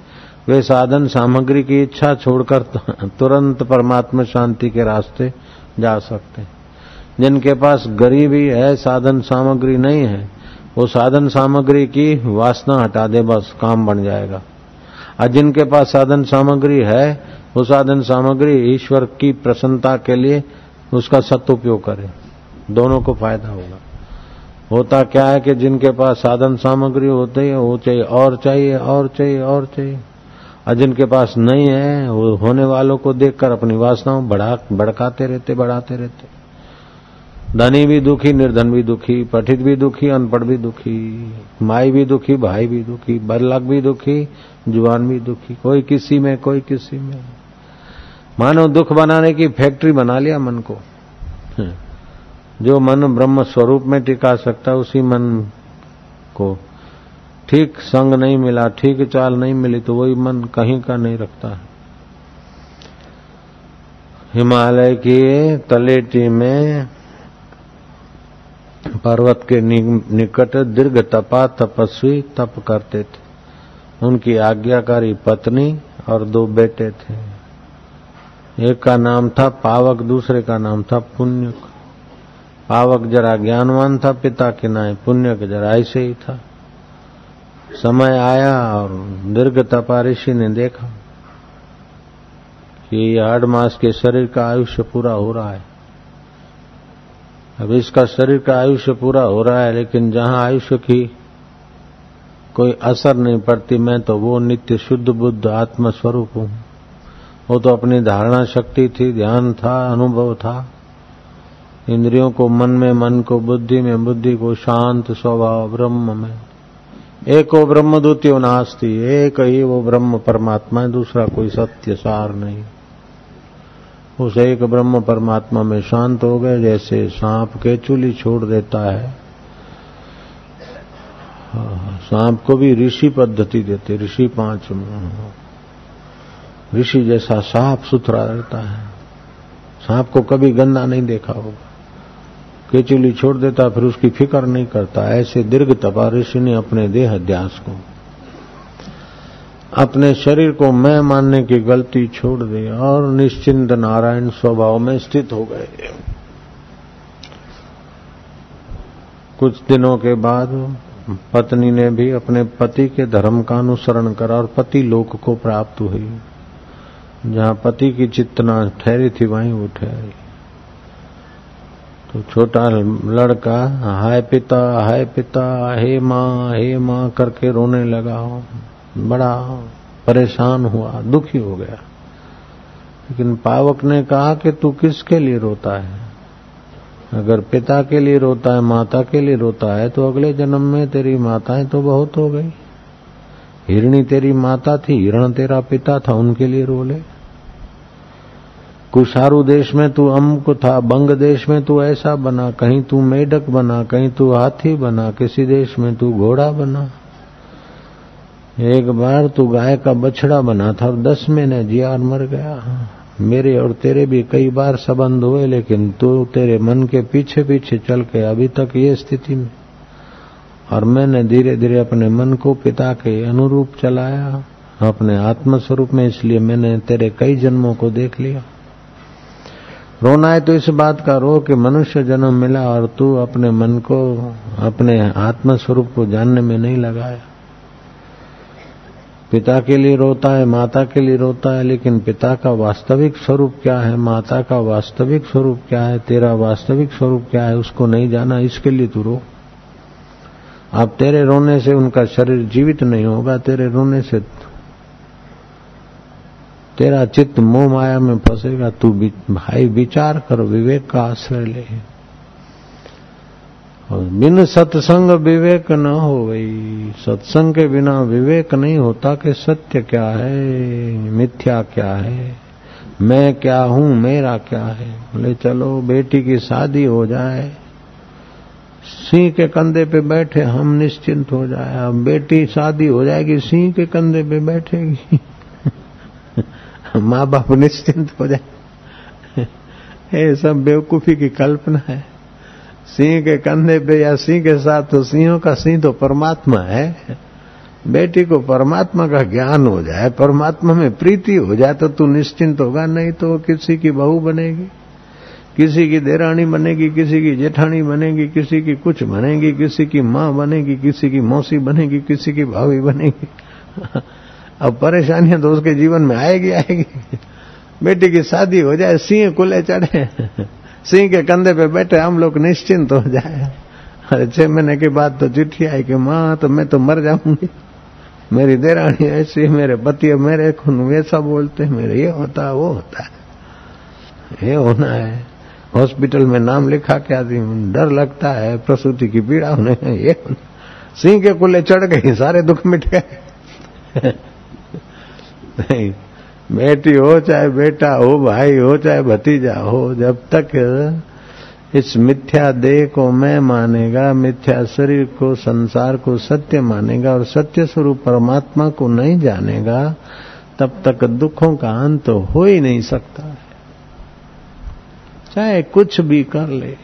वे साधन सामग्री की इच्छा छोड़कर तुरंत परमात्मा शांति के रास्ते जा सकते हैं। जिनके पास गरीबी है, साधन सामग्री नहीं है, वो साधन सामग्री की वासना हटा दे, बस काम बन जाएगा। और जिनके पास साधन सामग्री है, वो साधन सामग्री ईश्वर की प्रसन्नता के लिए उसका सदुपयोग करे, दोनों को फायदा होगा। होता क्या है कि जिनके पास साधन सामग्री होती है वो चाहिए और चाहिए और चाहिए और चाहिए, और जिनके पास नहीं है वो होने वालों को देखकर अपनी वासनाओं बढ़ा भड़काते रहते बढ़ाते रहते। धनी भी दुखी, निर्धन भी दुखी, पठित भी दुखी, अनपढ़ भी दुखी, माई भी दुखी, भाई भी दुखी, बालक भी दुखी, जुवान भी दुखी, कोई किसी में कोई किसी में। मानो दुख बनाने की फैक्ट्री बना लिया मन को। जो मन ब्रह्म स्वरूप में टिका सकता है उसी मन को ठीक संग नहीं मिला, ठीक चाल नहीं मिली तो वही मन कहीं का नहीं रखता है। हिमालय की तलेटी में पर्वत के निकट दीर्घ तपा तपस्वी तप करते थे। उनकी आज्ञाकारी पत्नी और दो बेटे थे, एक का नाम था पावक, दूसरे का नाम था पुण्यक। पावक जरा ज्ञानवान था पिता के नाम, पुण्यक जरा ऐसे ही था। समय आया और दीर्घ तपा ऋषि ने देखा कि आठ मास के शरीर का आयुष्य पूरा हो रहा है, अब इसका शरीर का आयुष्य पूरा हो रहा है, लेकिन जहां आयुष्य की कोई असर नहीं पड़ती, मैं तो वो नित्य शुद्ध बुद्ध आत्म स्वरूप हूं। वो तो अपनी धारणा शक्ति थी, ध्यान था, अनुभव था। इंद्रियों को मन में, मन को बुद्धि में, बुद्धि को शांत स्वभाव ब्रह्म में। एक वो ब्रह्म द्वितीयो नास्ति, एक ही वो ब्रह्म परमात्मा है, दूसरा कोई सत्य सार नहीं। उस एक ब्रह्म परमात्मा में शांत हो गए, जैसे सांप केचुली छोड़ देता है। सांप को भी ऋषि पद्धति देते, ऋषि पांच, ऋषि जैसा साफ सुथरा रहता है। सांप को कभी गंदा नहीं देखा होगा। केचुली छोड़ देता, फिर उसकी फिक्र नहीं करता। ऐसे दीर्घ तपा ऋषि ने अपने देहाध्यास को, अपने शरीर को मैं मानने की गलती छोड़ दी और निश्चिंत नारायण स्वभाव में स्थित हो गए। कुछ दिनों के बाद पत्नी ने भी अपने पति के धर्म का अनुसरण करा और पति लोक को प्राप्त हुई। जहां पति की चित्तना ठहरी थी वहीं वो ठहरी। तो छोटा लड़का हाय पिता, हाय पिता, हे माँ, हे माँ करके रोने लगा। बड़ा परेशान हुआ, दुखी हो गया। लेकिन पावक ने कहा कि तू किसके लिए रोता है? अगर पिता के लिए रोता है, माता के लिए रोता है, तो अगले जन्म में तेरी माताएं तो बहुत हो गई। हिरणी तेरी माता थी, हिरण तेरा पिता था, उनके लिए रो ले। कुशारू देश में तू अमुक था, बंग देश में तू ऐसा बना, कहीं तू मेढक बना, कहीं तू हाथी बना, किसी देश में तू घोड़ा बना। एक बार तू गाय का बछड़ा बना था और दस महीने जिया और मर गया। मेरे और तेरे भी कई बार संबंध हुए, लेकिन तू तेरे मन के पीछे पीछे चल के अभी तक ये स्थिति में, और मैंने धीरे धीरे अपने मन को पिता के अनुरूप चलाया, अपने आत्मस्वरूप में। इसलिए मैंने तेरे कई जन्मों को देख लिया। रोना है तो इस बात का रो कि मनुष्य जन्म मिला और तू अपने मन को, अपने आत्म स्वरूप को जानने में नहीं लगाया। पिता के लिए रोता है, माता के लिए रोता है, लेकिन पिता का वास्तविक स्वरूप क्या है, माता का वास्तविक स्वरूप क्या है, तेरा वास्तविक स्वरूप क्या है, उसको नहीं जाना। इसके लिए तू रो। अब तेरे रोने से उनका शरीर जीवित नहीं होगा, तेरे रोने से तेरा चित्त मोह माया में फंसेगा। तू भाई विचार कर, विवेक का आश्रय ले। और बिन सत्संग विवेक न हो गई। सत्संग के बिना विवेक नहीं होता कि सत्य क्या है, मिथ्या क्या है, मैं क्या हूं, मेरा क्या है। बोले चलो बेटी की शादी हो जाए, सिंह के कंधे पे बैठे हम निश्चिंत हो जाए। अब बेटी शादी हो जाएगी, सिंह के कंधे पे बैठेगी, माँ बाप निश्चिंत हो जाए। ये सब बेवकूफी की कल्पना है। सिंह के कंधे पे या सिंह के साथ, तो सिंहों का सिंह तो परमात्मा है। बेटी को परमात्मा का ज्ञान हो जाए, परमात्मा में प्रीति हो जाए, तो तू निश्चिंत होगा। नहीं तो किसी की बहू बनेगी, किसी की देरानी बनेगी, किसी की जेठानी बनेगी, किसी की कुछ बनेगी, किसी की माँ बनेगी, किसी की मौसी बनेगी, किसी की भाभी बनेगी। अब परेशानियां तो उसके जीवन में आएगी आएगी। बेटी की शादी हो जाए, सिंह कुले चढ़े, सिंह के कंधे पे बैठे, हम लोग निश्चिंत हो जाए। अरे छह महीने के बाद तो चिट्ठी आई कि माँ तो मैं तो मर जाऊंगी, मेरी देरानी ऐसी, मेरे पति मेरे खून वैसा बोलते, मेरे ये होता है, वो होता है, ये होना है। हॉस्पिटल में नाम लिखा के आदि, डर लगता है प्रसूति की पीड़ा होने, ये सिंह के कुले चढ़ गई, सारे दुख मिट गए। नहीं, बेटी हो चाहे बेटा हो, भाई हो चाहे भतीजा हो, जब तक इस मिथ्या देह को मैं मानेगा, मिथ्या शरीर को, संसार को सत्य मानेगा और सत्य स्वरूप परमात्मा को नहीं जानेगा, तब तक दुखों का अंत तो हो ही नहीं सकता है। चाहे कुछ भी कर ले,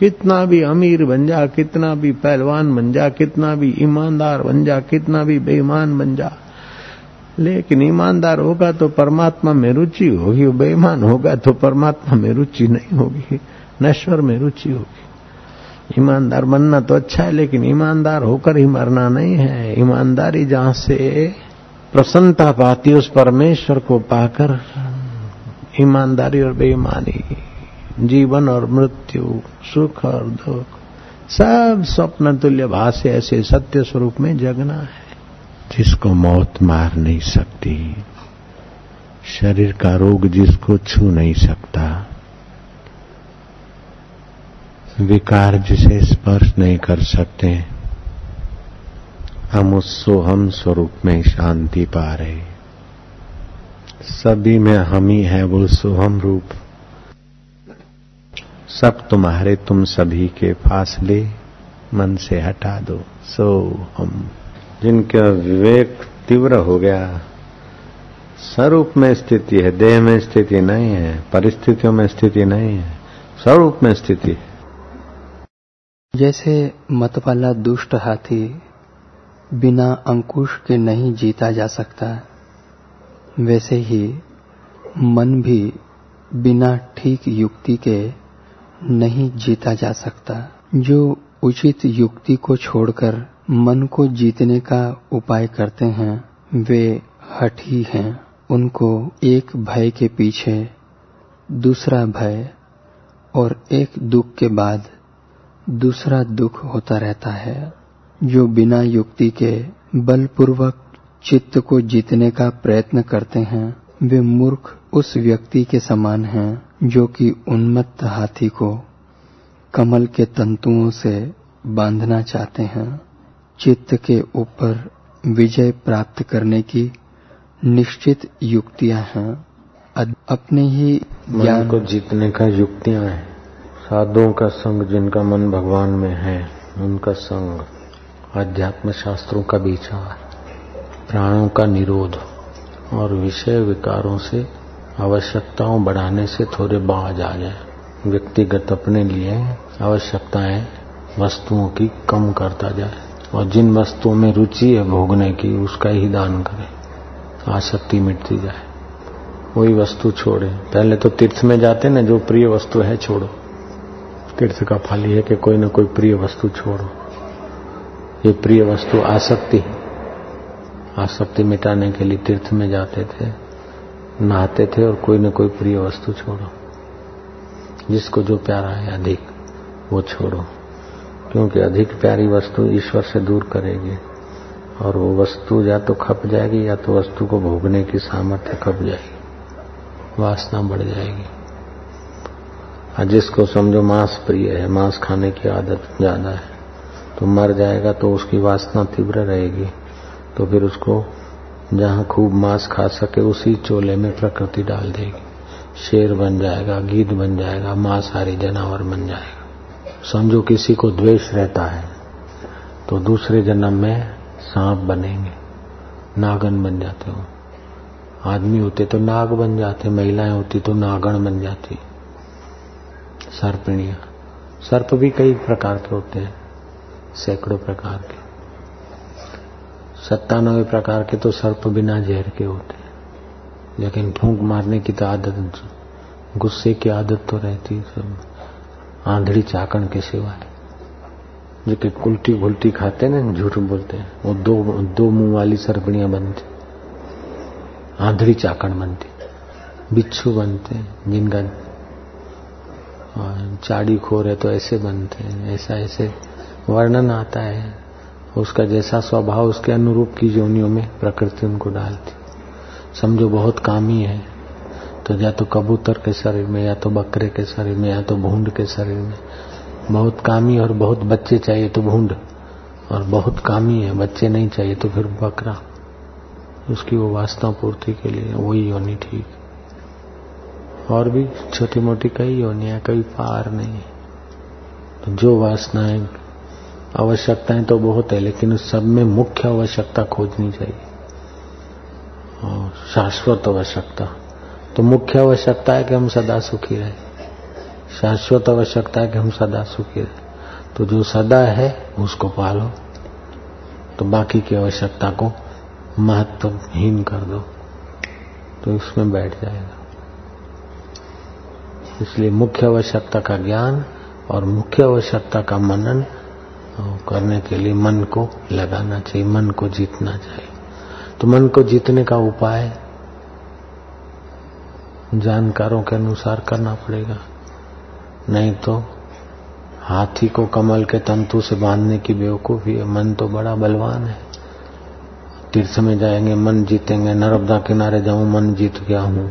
कितना भी अमीर बन जा, कितना भी पहलवान बन जा, कितना भी ईमानदार बन जा, कितना भी बेईमान बन जा, लेकिन ईमानदार होगा तो परमात्मा में रुचि होगी, बेईमान होगा तो परमात्मा में रुचि नहीं होगी, नश्वर में रुचि होगी। ईमानदार बनना तो अच्छा है, लेकिन ईमानदार होकर ही मरना नहीं है। ईमानदारी जहां से प्रसन्नता पाती, उस परमेश्वर को पाकर ईमानदारी और बेईमानी जीवन और मृत्यु, सुख और दुख, सब स्वप्न तुल्य भाष्य ऐसे सत्य स्वरूप में जगना है। जिसको मौत मार नहीं सकती, शरीर का रोग जिसको छू नहीं सकता, विकार जिसे स्पर्श नहीं कर सकते, हम उस सोहम स्वरूप में शांति पा रहे। सभी में हम ही है वो सोहम रूप। सब तुम्हारे तुम सभी के फासले मन से हटा दो। सोहम जिनका विवेक तीव्र हो गया, स्वरूप में स्थिति है, देह में स्थिति नहीं है, परिस्थितियों में स्थिति नहीं है, स्वरूप में स्थिति है। जैसे मतवाला दुष्ट हाथी बिना अंकुश के नहीं जीता जा सकता, वैसे ही मन भी बिना ठीक युक्ति के नहीं जीता जा सकता। जो उचित युक्ति को छोड़कर मन को जीतने का उपाय करते हैं वे हठी हैं। उनको एक भय के पीछे दूसरा भय और एक दुख के बाद दूसरा दुख होता रहता है। जो बिना युक्ति के बलपूर्वक चित्त को जीतने का प्रयत्न करते हैं वे मूर्ख उस व्यक्ति के समान हैं जो कि उन्मत्त हाथी को कमल के तंतुओं से बांधना चाहते हैं। चित्त के ऊपर विजय प्राप्त करने की निश्चित युक्तियां हैं, अपने ही ज्ञान को जीतने का युक्तियां हैं। साधुओं का संग, जिनका मन भगवान में है उनका संग, आध्यात्म शास्त्रों का विचार, प्राणों का निरोध और विषय विकारों से आवश्यकताओं बढ़ाने से थोड़े बाज आ जाए। व्यक्तिगत अपने लिए आवश्यकताएं वस्तुओं की कम करता जाए और जिन वस्तुओं में रुचि है भोगने की उसका ही दान करे। आसक्ति मिटती जाए, वही वस्तु छोड़े। पहले तो तीर्थ में जाते ना, जो प्रिय वस्तु है छोड़ो। तीर्थ का फल यह है कि कोई न कोई प्रिय वस्तु छोड़ो। ये प्रिय वस्तु आसक्ति है। आसक्ति मिटाने के लिए तीर्थ में जाते थे, नहाते थे और कोई न कोई प्रिय वस्तु छोड़ो। जिसको जो प्यारा है अधिक वो छोड़ो, क्योंकि अधिक प्यारी वस्तु ईश्वर से दूर करेगी और वो वस्तु या तो खप जाएगी या तो वस्तु को भोगने की सामर्थ्य खप जाएगी, वासना बढ़ जाएगी। जिसको समझो मांस प्रिय है, मांस खाने की आदत ज्यादा है, तो मर जाएगा तो उसकी वासना तीव्र रहेगी, तो फिर उसको जहां खूब मांस खा सके उसी चोले में प्रकृति डाल देगी। शेर बन जाएगा, गीध बन जाएगा, मांसाहारी जानवर बन जाएगा। समझो किसी को द्वेष रहता है तो दूसरे जन्म में सांप बनेंगे, नागन बन जाते हो। आदमी होते तो नाग बन जाते, महिलाएं होती तो नागन बन जाती, सर्पणिया। सर्प भी कई प्रकार के होते हैं, सैकड़ों प्रकार के, सत्तानवे प्रकार के तो सर्प बिना जहर के होते हैं, लेकिन फूंक मारने की तो आदत, गुस्से की आदत तो रहती सब, आंधड़ी चाकण के सिवाय। जो कि उल्टी भुलटी खाते ना, झूठ बोलते हैं, वो दो दो मुंह वाली सर्पणियां बनती, आंधड़ी चाकण बनती, बिच्छू बनते हैं। जिनका चाड़ी खोर है तो ऐसे बनते हैं, ऐसा ऐसे वर्णन आता है। उसका जैसा स्वभाव उसके अनुरूप की योनियों में प्रकृति उनको डालती। समझो बहुत कामी है तो या तो कबूतर के शरीर में, या तो बकरे के शरीर में, या तो भूंड के शरीर में। बहुत कामी और बहुत बच्चे चाहिए तो भूंड, और बहुत कामी है बच्चे नहीं चाहिए तो फिर बकरा। उसकी वो वासना पूर्ति के लिए वही योनि ठीक है। और भी छोटी मोटी कई योनियां, कई पार नहीं है। जो वासनाएं, आवश्यकताएं तो बहुत है, लेकिन उस सब में मुख्य आवश्यकता खोजनी चाहिए और शाश्वत आवश्यकता। तो मुख्य आवश्यकता है कि हम सदा सुखी रहे, शाश्वत आवश्यकता है कि हम सदा सुखी रहे। तो जो सदा है उसको पालो, तो बाकी की आवश्यकता को महत्वहीन कर दो तो इसमें बैठ जाएगा। इसलिए मुख्य आवश्यकता का ज्ञान और मुख्य आवश्यकता का मनन करने के लिए मन को लगाना चाहिए, मन को जीतना चाहिए। तो मन को जीतने का उपाय जानकारों के अनुसार करना पड़ेगा। नहीं तो हाथी को कमल के तंतु से बांधने की बेवकूफी है। मन तो बड़ा बलवान है। तीर्थ में जाएंगे मन जीतेंगे, नर्मदा किनारे जाऊं मन जीत गया हूं,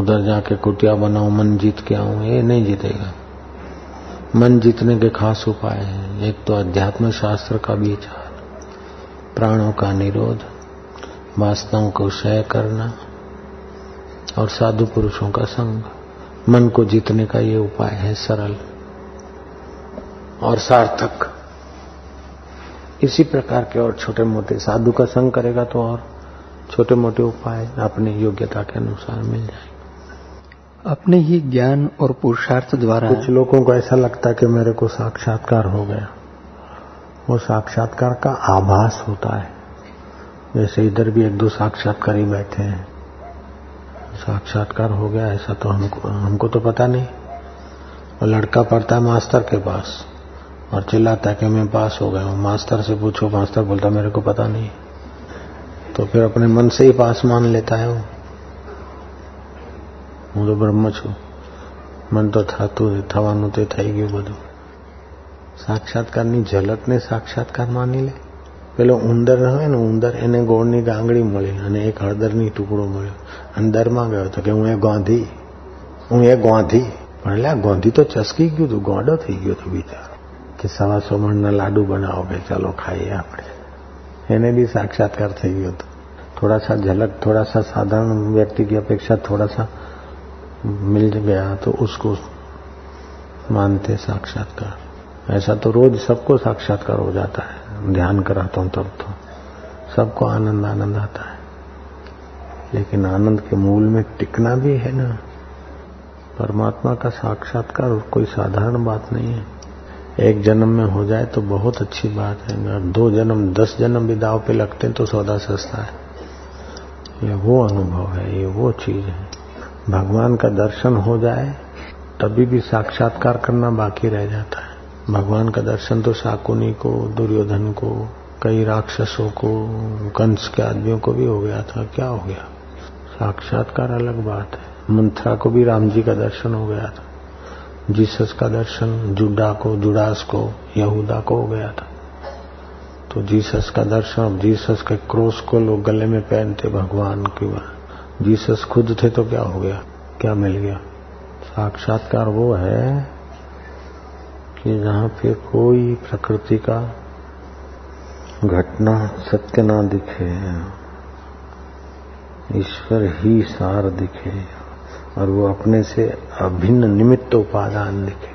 उधर जाके कुटिया बनाऊं मन जीत के आऊं, ये नहीं जीतेगा। मन जीतने के खास उपाय हैं, एक तो अध्यात्म शास्त्र का विचार, प्राणों का निरोध, वासनाओं को क्षय करना और साधु पुरुषों का संग। मन को जीतने का ये उपाय है, सरल और सार्थक। इसी प्रकार के और छोटे मोटे साधु का संग करेगा तो और छोटे मोटे उपाय अपनी योग्यता के अनुसार मिल जाएंगे। अपने ही ज्ञान और पुरुषार्थ द्वारा कुछ लोगों को ऐसा लगता है कि मेरे को साक्षात्कार हो गया, वो साक्षात्कार का आभास होता है। जैसे इधर भी एक दो साक्षात्कार ही बैठे हैं, साक्षात्कार हो गया ऐसा तो हमको हमको तो पता नहीं। और लड़का पढ़ता है मास्टर के पास और चिल्लाता है कि मैं पास हो गया हूं, मास्टर से पूछो, मास्टर बोलता मेरे को पता नहीं, तो फिर अपने मन से ही पास मान लेता है वो, હું તો બ્રહ્મ છું, મન તો થતું થવાનું તે થઈ ગયું બધું। સાક્ષાત્કારની ઝલકને સાક્ષાત્કાર માની લે। પેલો ઉંદર હોય ને ઉંદર, એને ગોળની ગાંગડી મળી અને એક હળદરની ટુકડો મળ્યો અને દરમાં ગયો તો કે હું એ ગોંધી હું એ ગોંધી પણ એટલે આ ગોંધી તો ચસકી ગયું હતું, ગોંડો થઈ ગયો હતો બિચારો। કે સવા સો મણના લાડુ બનાવો કે ચાલો ખાઈએ આપણે, એને બી સાક્ષાત્કાર થઈ ગયો હતો। થોડા સા ઝલક, થોડા સા સાધારણ વ્યક્તિ की अपेक्षा थोड़ा सा मिल गया तो उसको मानते साक्षात्कार। ऐसा तो रोज सबको साक्षात्कार हो जाता है, ध्यान कराता हूं तब तो सबको आनंद आनंद आता है। लेकिन आनंद के मूल में टिकना भी है ना। परमात्मा का साक्षात्कार कोई साधारण बात नहीं है। एक जन्म में हो जाए तो बहुत अच्छी बात है, अगर दो जन्म दस जन्म भी दाव पे लगते हैं तो सौदा सस्ता है। ये वो अनुभव है, ये वो चीज है। भगवान का दर्शन हो जाए तभी भी साक्षात्कार करना बाकी रह जाता है। भगवान का दर्शन तो शाकुनी को, दुर्योधन को, कई राक्षसों को, कंस के आदमियों को भी हो गया था। क्या हो गया? साक्षात्कार अलग बात है। मंथरा को भी राम जी का दर्शन हो गया था, जीसस का दर्शन जुडा को, जुडास को, यहूदा को हो गया था। तो जीसस का दर्शन, जीसस के क्रोस को लोग गले में पहनते भगवान की बात, जीसस खुद थे तो क्या हो गया, क्या मिल गया? साक्षात्कार वो है कि जहां पे कोई प्रकृति का घटना सत्य ना दिखे, ईश्वर ही सार दिखे और वो अपने से अभिन्न निमित्त उपादान दिखे,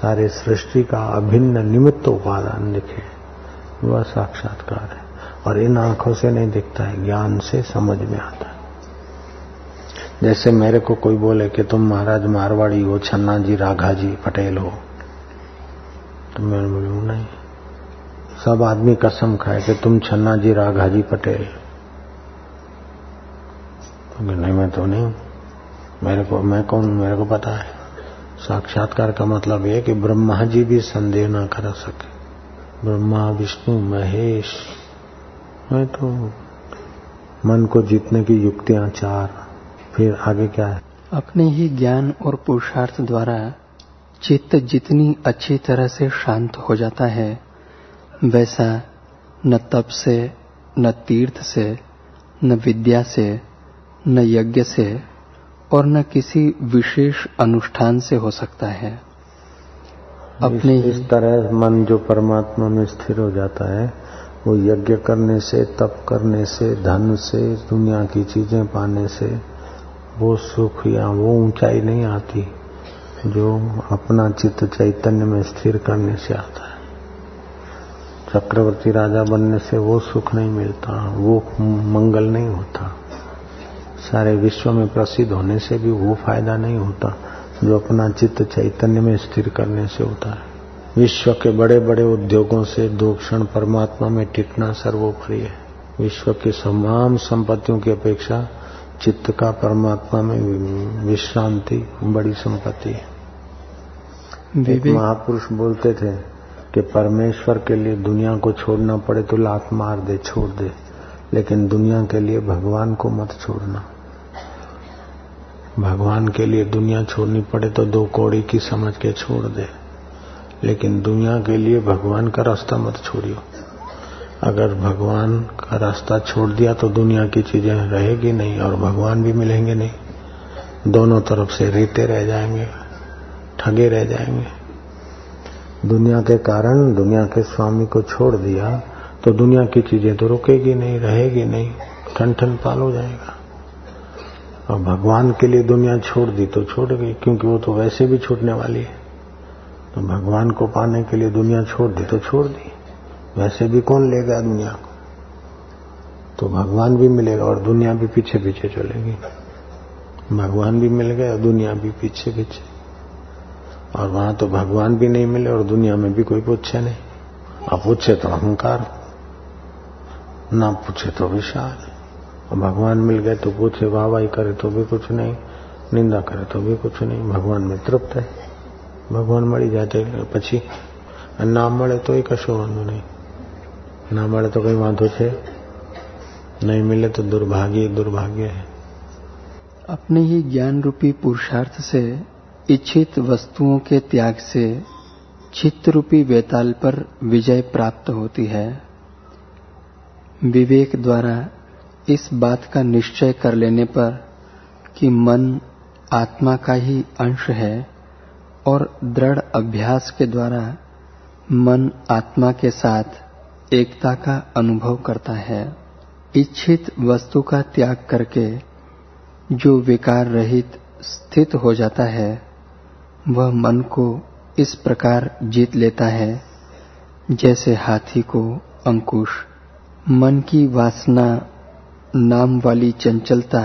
सारे सृष्टि का अभिन्न निमित्त उपादान दिखे, वह साक्षात्कार है। और इन आंखों से नहीं दिखता है, ज्ञान से समझ में आता है। जैसे मेरे को कोई बोले कि तुम महाराज मारवाड़ी हो, छन्ना जी, राघा जी, पटेल हो, तो मैं बोलूं नहीं। सब आदमी कसम खाए कि तुम छन्ना जी, राघा जी, पटेल, तो नहीं मैं तो नहीं हूं, मेरे को मैं कौन, मेरे को पता है। साक्षात्कार का मतलब यह कि ब्रह्मा जी भी संदेह ना कर सके। ब्रह्मा, विष्णु, महेश। मैं तो मन को जीतने की युक्तियां चार, फिर आगे क्या है? अपने ही ज्ञान और पुरुषार्थ द्वारा चित्त जितनी अच्छी तरह से शांत हो जाता है वैसा न तप से, न तीर्थ से, न विद्या से, न यज्ञ से और न किसी विशेष अनुष्ठान से हो सकता है। अपने इस, इस तरह मन जो परमात्मा में स्थिर हो जाता है वो यज्ञ करने से, तप करने से, धन से, दुनिया की चीजें पाने से वो सुख या वो ऊंचाई नहीं आती जो अपना चित्त चैतन्य में स्थिर करने से आता है। चक्रवर्ती राजा बनने से वो सुख नहीं मिलता, वो मंगल नहीं होता। सारे विश्व में प्रसिद्ध होने से भी वो फायदा नहीं होता जो अपना चित्त चैतन्य में स्थिर करने से होता है। विश्व के बड़े बड़े उद्योगों से दो क्षण परमात्मा में टिकना सर्वोपरि है। विश्व की तमाम संपत्तियों की अपेक्षा चित्त का परमात्मा में विश्रांति बड़ी संपत्ति है। एक महापुरुष बोलते थे कि परमेश्वर के लिए दुनिया को छोड़ना पड़े तो लात मार दे, छोड़ दे, लेकिन दुनिया के लिए भगवान को मत छोड़ना। भगवान के लिए दुनिया छोड़नी पड़े तो दो कौड़ी की समझ के छोड़ दे, लेकिन दुनिया के लिए भगवान का रास्ता मत छोड़ियो। अगर भगवान का रास्ता छोड़ दिया तो दुनिया की चीजें रहेगी नहीं और भगवान भी मिलेंगे नहीं, दोनों तरफ से रीते रह जाएंगे, ठगे रह जाएंगे। दुनिया के कारण दुनिया के स्वामी को छोड़ दिया तो दुनिया की चीजें तो रुकेगी नहीं, रहेगी नहीं, ठन ठन पाल हो जाएगा। और भगवान के लिए दुनिया छोड़ दी तो छोड़ गई, क्योंकि वो तो वैसे भी छूटने वाली है। तो भगवान को पाने के लिए दुनिया छोड़ दी तो छोड़ दी, वैसे भी कौन लेगा दुनिया को, तो भगवान भी मिलेगा और दुनिया भी पीछे पीछे चलेगी। भगवान भी मिल गए और दुनिया भी पीछे पीछे, और वहां तो भगवान भी नहीं मिले और दुनिया में भी कोई पूछे नहीं। अब पूछे तो अहंकार, ना पूछे तो विषाद। और भगवान मिल गए तो पूछे वाहवाही करे तो भी कुछ नहीं, निंदा करे तो भी कुछ नहीं। भगवान में तृप्त है, भगवान मड़ी जाते पछी ना मळे तो कशो वांधो नहीं, ना मळे तो कई वांधो छे नहीं, मिले तो दुर्भाग्य दुर्भाग्य है। अपने ही ज्ञान रूपी पुरुषार्थ से इच्छित वस्तुओं के त्याग से चित्त रूपी बेताल पर विजय प्राप्त होती है। विवेक द्वारा इस बात का निश्चय कर लेने पर कि मन आत्मा का ही अंश है और दृढ़ अभ्यास के द्वारा मन आत्मा के साथ एकता का अनुभव करता है। इच्छित वस्तु का त्याग करके जो विकार रहित स्थित हो जाता है वह मन को इस प्रकार जीत लेता है जैसे हाथी को अंकुश। मन की वासना नाम वाली चंचलता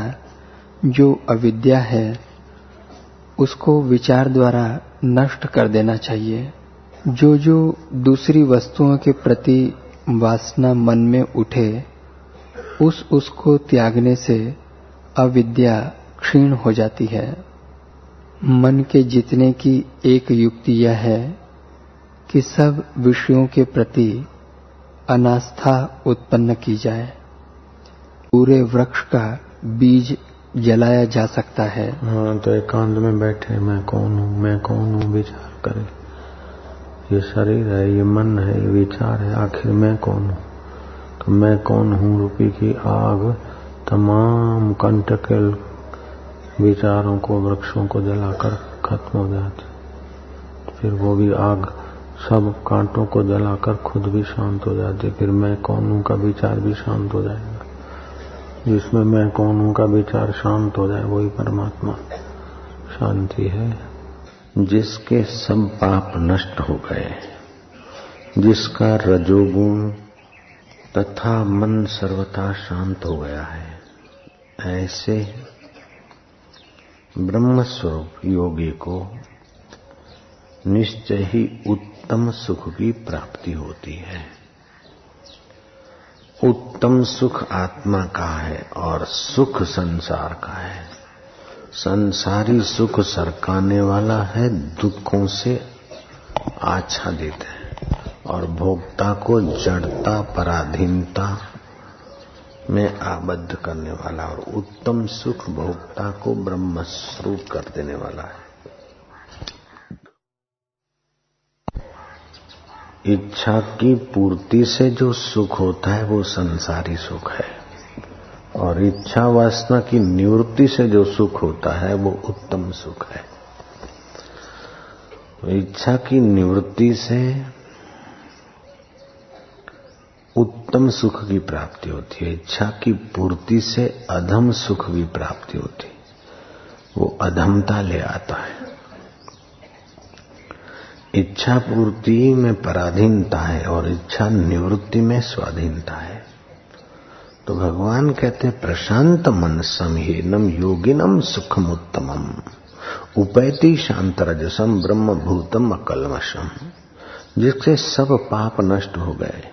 जो अविद्या है उसको विचार द्वारा नष्ट कर देना चाहिए। जो जो दूसरी वस्तुओं के प्रति वासना मन में उठे उस उसको त्यागने से अविद्या क्षीण हो जाती है। मन के जीतने की एक युक्ति यह है कि सब विषयों के प्रति अनास्था उत्पन्न की जाए। पूरे वृक्ष का बीज जलाया जा सकता है। हाँ, तो एकांत में बैठे मैं कौन हूँ, मैं कौन हूँ विचार करें। ये शरीर है, ये मन है, ये विचार है, आखिर मैं कौन हूँ। तो मैं कौन हूँ रूपी की आग तमाम कंटकेल विचारों को, वृक्षों को जलाकर खत्म हो जाती। फिर वो भी आग सब कांटों को जलाकर खुद भी शांत हो जाती। फिर मैं कौन हूँ का विचार भी शांत हो जाएगा। जिसमें मैं कौन हूं का विचार शांत हो जाए वही परमात्मा शांति है। जिसके सब पाप नष्ट हो गए, जिसका रजोगुण तथा मन सर्वथा शांत हो गया है, ऐसे ब्रह्म स्वरूप योगी को निश्चय ही उत्तम सुख की प्राप्ति होती है। उत्तम सुख आत्मा का है और सुख संसार का है। संसारी सुख सरकाने वाला है, दुखों से आच्छादित है और भोक्ता को जड़ता पराधीनता में आबद्ध करने वाला, और उत्तम सुख भोक्ता को ब्रह्मस्वरूप कर देने वाला है। इच्छा की पूर्ति से जो सुख होता है वो संसारी सुख है, और इच्छा वासना की निवृत्ति से जो सुख होता है वो उत्तम सुख है। इच्छा की निवृत्ति से उत्तम सुख की प्राप्ति होती है, इच्छा की पूर्ति से अधम सुख की प्राप्ति होती है, वो अधमता ले आता है। इच्छा पूर्ति में पराधीनता है और इच्छा निवृत्ति में स्वाधीनता है। तो भगवान कहते हैं प्रशांत मन समहीनम योगिनम सुखम उत्तमम उपैति शांतरजसम ब्रह्म भूतम अकलमशम। जिससे सब पाप नष्ट हो गए,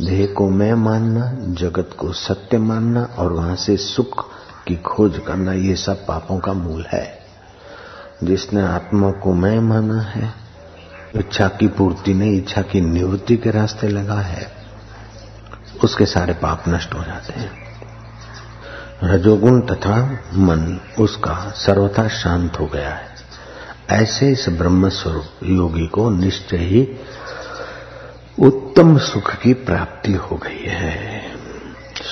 देह को मैं मानना, जगत को सत्य मानना और वहां से सुख की खोज करना, ये सब पापों का मूल है। जिसने आत्मा को मैं माना है, इच्छा की पूर्ति नहीं इच्छा की निवृत्ति के रास्ते लगा है, उसके सारे पाप नष्ट हो जाते हैं। रजोगुण तथा मन उसका सर्वथा शांत हो गया है। ऐसे इस ब्रह्म स्वरूप योगी को निश्चय ही उत्तम सुख की प्राप्ति हो गई है।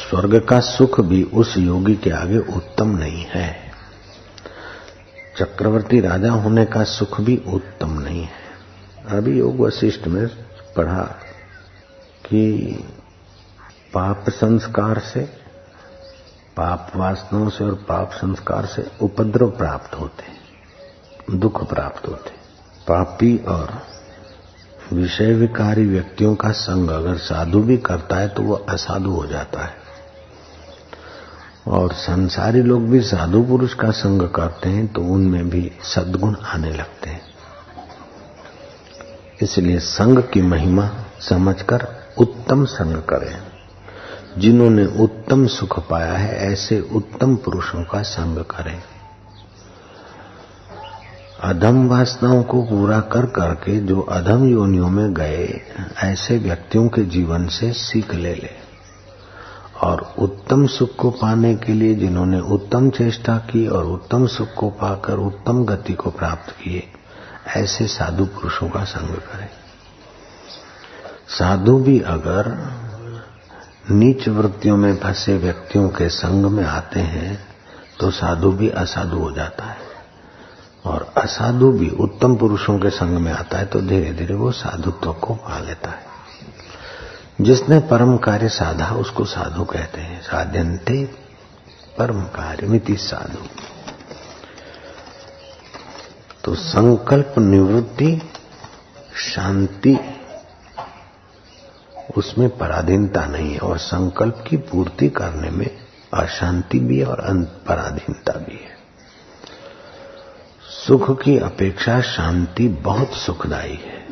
स्वर्ग का सुख भी उस योगी के आगे उत्तम नहीं है। चक्रवर्ती राजा होने का सुख भी उत्तम नहीं है। अभी योग वशिष्ठ में पढ़ा कि पाप संस्कार से, पाप वासनाओं से और पाप संस्कार से उपद्रव प्राप्त होते हैं, दुख प्राप्त होते हैं। पापी और विषय विकारी व्यक्तियों का संग अगर साधु भी करता है तो वह असाधु हो जाता है, और संसारी लोग भी साधु पुरुष का संग करते हैं तो उनमें भी सद्गुण आने लगते हैं। इसलिए संग की महिमा समझकर उत्तम संग करें। जिन्होंने उत्तम सुख पाया है ऐसे उत्तम पुरुषों का संग करें। अधम वासनाओं को पूरा कर करके जो अधम योनियों में गए ऐसे व्यक्तियों के जीवन से सीख ले ले, और उत्तम सुख को पाने के लिए जिन्होंने उत्तम चेष्टा की और उत्तम सुख को पाकर उत्तम गति को प्राप्त किए ऐसे साधु पुरुषों का संग करें। साधु भी अगर नीच वृत्तियों में फंसे व्यक्तियों के संग में आते हैं तो साधु भी असाधु हो जाता है, और असाधु भी उत्तम पुरुषों के संग में आता है तो धीरे धीरे वो साधुत्व को पा लेता है। जिसने परम कार्य साधा उसको साधु कहते हैं। साध्यन्ते परम कार्यमिति साधु। तो संकल्प निवृत्ति, शांति, उसमें पराधीनता नहीं है, और संकल्प की पूर्ति करने में अशांति भी है और पराधीनता भी है। सुख की अपेक्षा शांति बहुत सुखदायी है।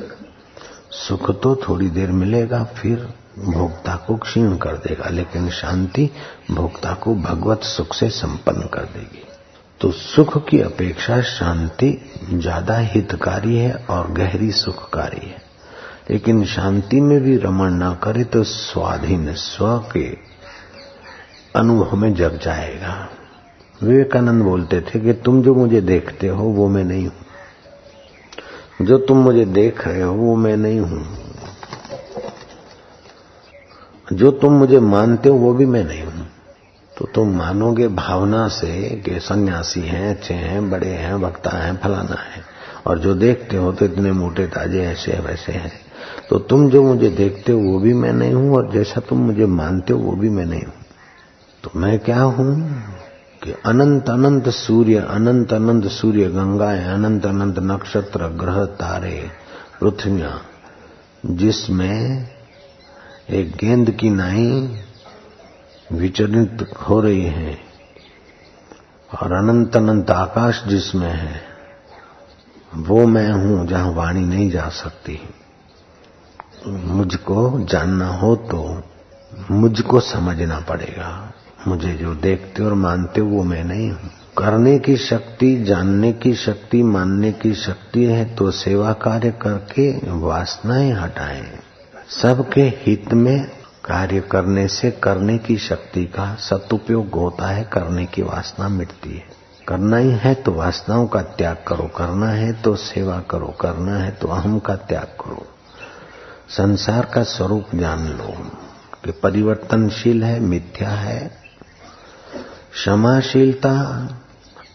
सुख तो थोड़ी देर मिलेगा फिर भोक्ता को क्षीण कर देगा, लेकिन शांति भोक्ता को भगवत सुख से संपन्न कर देगी। तो सुख की अपेक्षा शांति ज्यादा हितकारी है और गहरी सुखकारी है। लेकिन शांति में भी रमण ना करे तो स्वाधीन स्व के अनुभव में जग जाएगा। विवेकानंद बोलते थे कि तुम जो मुझे देखते हो वो मैं नहीं हूं, जो तुम मुझे देख रहे हो वो मैं नहीं हूं, जो तुम मुझे मानते हो वो भी मैं नहीं हूं। तो तुम मानोगे भावना से कि सन्यासी हैं, अच्छे हैं, बड़े हैं, वक्ता हैं, फलाना है, और जो देखते हो तो इतने मोटे ताजे ऐसे वैसे हैं। तो तुम जो मुझे देखते हो वो भी मैं नहीं हूं, और जैसा तुम मुझे मानते हो वो भी मैं नहीं हूं। तो मैं क्या हूं कि अनंत अनंत सूर्य, अनंत अनंत सूर्य गंगाएं, अनंत अनंत नक्षत्र, ग्रह, तारे, पृथ्वियां, जिसमें एक गेंद की नाई विचलित हो रही है, और अनंत अनंत आकाश जिसमें है वो मैं हूं, जहां वाणी नहीं जा सकती। मुझको जानना हो तो मुझको समझना पड़ेगा। मुझे जो देखते और मानते हो वो मैं नहीं हूं। करने की शक्ति, जानने की शक्ति, मानने की शक्ति है तो सेवा कार्य करके वासनाएं हटाएं। सबके हित में कार्य करने से करने की शक्ति का सदुपयोग होता है, करने की वासना मिटती है। करना ही है तो वासनाओं का त्याग करो, करना है तो सेवा करो, करना है तो अहम का त्याग करो। संसार का स्वरूप जान लो कि परिवर्तनशील है, मिथ्या है। क्षमाशीलता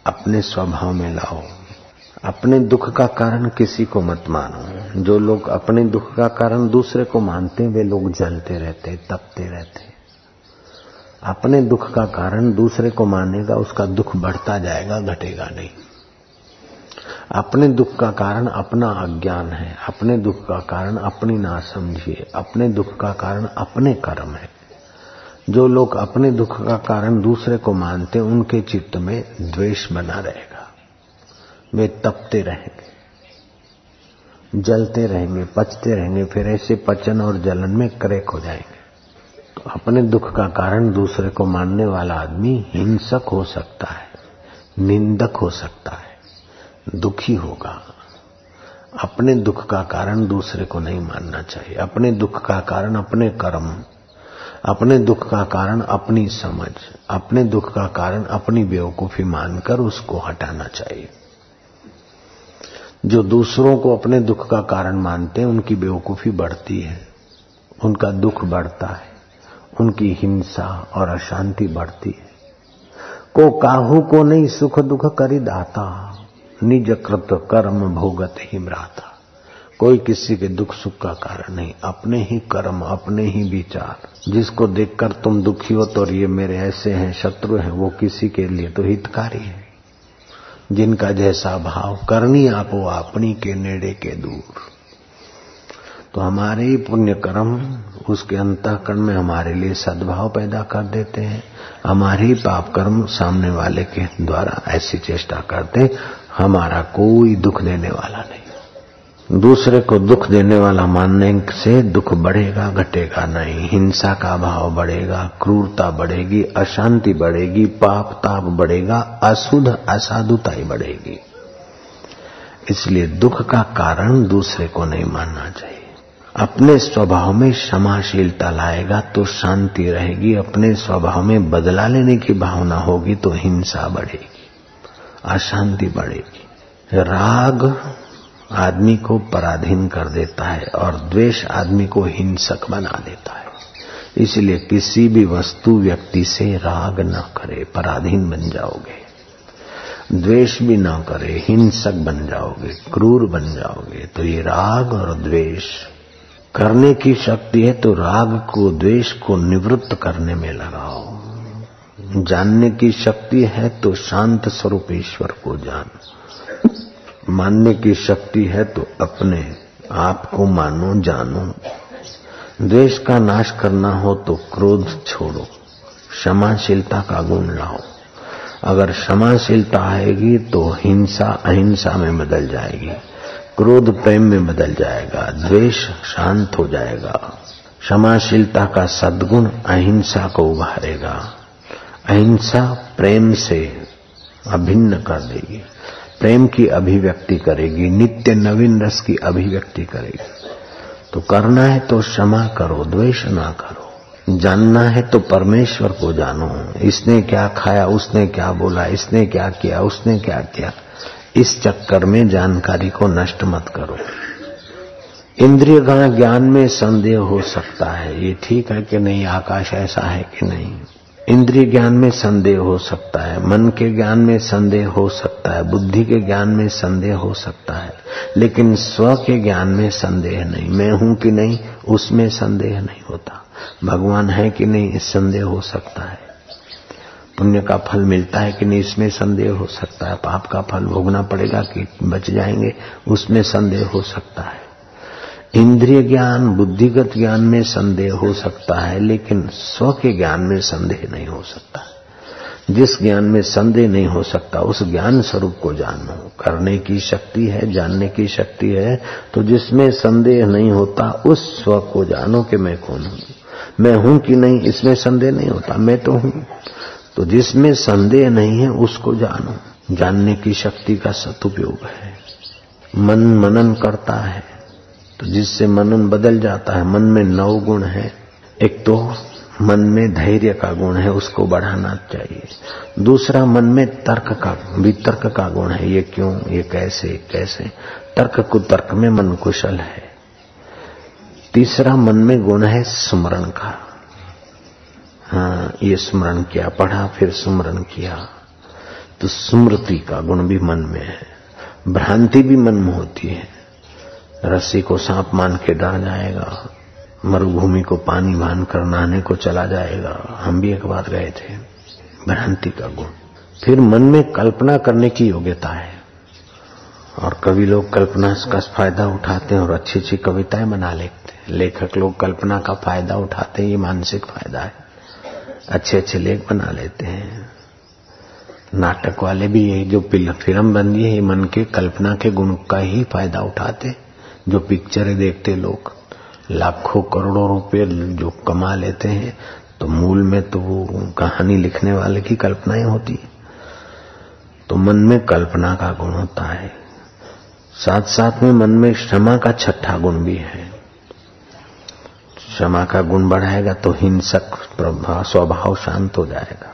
अपने स्वभाव में लाओ। अपने दुख का कारण किसी को मत मानो। जो लोग अपने दुख का कारण दूसरे को मानते हैं वे लोग जलते रहते, तपते रहते। अपने दुख का कारण दूसरे को मानेगा उसका दुख बढ़ता जाएगा, घटेगा नहीं। अपने दुख का कारण अपना अज्ञान है, अपने दुख का कारण अपनी नासमझी है, अपने दुख का कारण अपने कर्म है। जो लोग अपने दुख का कारण दूसरे को मानते उनके चित्त में द्वेष बना रहेगा, वे तपते रहेंगे, जलते रहेंगे, पचते रहेंगे, फिर ऐसे पचन और जलन में क्रैक हो जाएंगे। तो अपने दुख का कारण दूसरे को मानने वाला आदमी हिंसक हो सकता है, निंदक हो सकता है, दुखी होगा। अपने दुख का कारण दूसरे को नहीं मानना चाहिए। अपने दुख का कारण अपने कर्म, अपने दुख का कारण अपनी समझ, अपने दुख का कारण अपनी बेवकूफी मानकर उसको हटाना चाहिए। जो दूसरों को अपने दुख का कारण मानते हैं उनकी बेवकूफी बढ़ती है, उनका दुख बढ़ता है, उनकी हिंसा और अशांति बढ़ती है। को काहू को नहीं सुख दुख करी दाता, निज कृत कर्म भोगत हिमराता। कोई किसी के दुख सुख का कारण नहीं, अपने ही कर्म अपने ही विचार। जिसको देखकर तुम दुखी हो तो ये मेरे ऐसे हैं, शत्रु हैं, वो किसी के लिए तो हितकारी है। जिनका जैसा भाव करनी आपो आपनी के नेड़े के दूर। तो हमारे ही पुण्य कर्म उसके अंतःकरण में हमारे लिए सद्भाव पैदा कर देते हैं, हमारे ही पाप कर्म सामने वाले के द्वारा ऐसी चेष्टा करते हमारा कोई दुख देने वाला नहीं। दूसरे को दुख देने वाला मानने से दुख बढ़ेगा घटेगा नहीं, हिंसा का भाव बढ़ेगा, क्रूरता बढ़ेगी, अशांति बढ़ेगी, पाप ताप बढ़ेगा, अशुद्ध असाधुता ही बढ़ेगी। इसलिए दुख का कारण दूसरे को नहीं मानना चाहिए। अपने स्वभाव में क्षमाशीलता लाएगा तो शांति रहेगी, अपने स्वभाव में बदला लेने की भावना होगी तो हिंसा बढ़ेगी, अशांति बढ़ेगी। राग आदमी को पराधीन कर देता है और द्वेष आदमी को हिंसक बना देता है। इसलिए किसी भी वस्तु व्यक्ति से राग न करे, पराधीन बन जाओगे। द्वेष भी ना करे, हिंसक बन जाओगे, क्रूर बन जाओगे। तो ये राग और द्वेष करने की शक्ति है, तो राग को द्वेष को निवृत्त करने में लगाओ। जानने की शक्ति है तो शांत स्वरूप ईश्वर को जान, मानने की शक्ति है तो अपने आप को मानो जानो। द्वेष का नाश करना हो तो क्रोध छोड़ो, क्षमाशीलता का गुण लाओ। अगर क्षमाशीलता आएगी तो हिंसा अहिंसा में बदल जाएगी, क्रोध प्रेम में बदल जाएगा, द्वेष शांत हो जाएगा। क्षमाशीलता का सद्गुण अहिंसा को उभारेगा, अहिंसा प्रेम से अभिन्न कर देगी, प्रेम की अभिव्यक्ति करेगी, नित्य नवीन रस की अभिव्यक्ति करेगी। तो करना है तो क्षमा करो, द्वेष ना करो। जानना है तो परमेश्वर को जानो। इसने क्या खाया, उसने क्या बोला, इसने क्या किया, उसने क्या किया, इस चक्कर में जानकारी को नष्ट मत करो। इंद्रियगण ज्ञान में संदेह हो सकता है, ये ठीक है कि नहीं, आकाश ऐसा है कि नहीं। इंद्रिय ज्ञान में संदेह हो सकता है, मन के ज्ञान में संदेह हो सकता है, बुद्धि के ज्ञान में संदेह हो सकता है, लेकिन स्व के ज्ञान में संदेह नहीं। मैं हूं कि नहीं उसमें संदेह नहीं होता, भगवान है कि नहीं इस संदेह हो सकता है, पुण्य का फल मिलता है कि नहीं इसमें संदेह हो सकता है, पाप का फल भोगना पड़ेगा कि बच जाएंगे उसमें संदेह हो सकता है। इंद्रिय ज्ञान बुद्धिगत ज्ञान में संदेह हो सकता है, लेकिन स्व के ज्ञान में संदेह नहीं हो सकता। जिस ज्ञान में संदेह नहीं हो सकता उस ज्ञान स्वरूप को जानो। करने की शक्ति है, जानने की शक्ति है, तो जिसमें संदेह नहीं होता उस स्व को जानो कि मैं कौन हूं, मैं हूं कि नहीं इसमें संदेह नहीं होता, मैं तो हूं। तो जिसमें संदेह नहीं है उसको जानो। जानने की शक्ति का सदुपयोग है। मन मनन करता है तो जिससे मनन बदल जाता है। मन में नौ गुण है। एक तो मन में धैर्य का गुण है, उसको बढ़ाना चाहिए। दूसरा मन में तर्क का वितर्क का गुण है, ये क्यों, ये कैसे कैसे, तर्क कुतर्क में मन कुशल है। तीसरा मन में गुण है स्मरण का, हाँ ये स्मरण किया, पढ़ा फिर स्मरण किया, तो स्मृति का गुण भी मन में है। भ्रांति भी मन में होती है, रस्सी को सांप मान के डर जाएगा, मरुभूमि को पानी मान कर नहाने को चला जाएगा। हम भी एक बार गए थे। भ्रांति का गुण। फिर मन में कल्पना करने की योग्यता है, और कवि लोग कल्पना का फायदा उठाते हैं और अच्छी अच्छी कविताएं बना लेते हैं। लेखक लोग कल्पना का फायदा उठाते हैं, ये मानसिक फायदा है, अच्छे अच्छे लेख बना लेते हैं। नाटक वाले भी ये जो फिल्म बनी है ये मन के कल्पना के गुण का ही फायदा उठाते। जो पिक्चरें देखते लोग लाखों करोड़ों रुपए जो कमा लेते हैं, तो मूल में तो वो कहानी लिखने वाले की कल्पनाएं होती। तो मन में कल्पना का गुण होता है। साथ साथ में मन में क्षमा का छठा गुण भी है। क्षमा का गुण बढ़ाएगा तो हिंसक प्रभाव स्वभाव शांत हो जाएगा।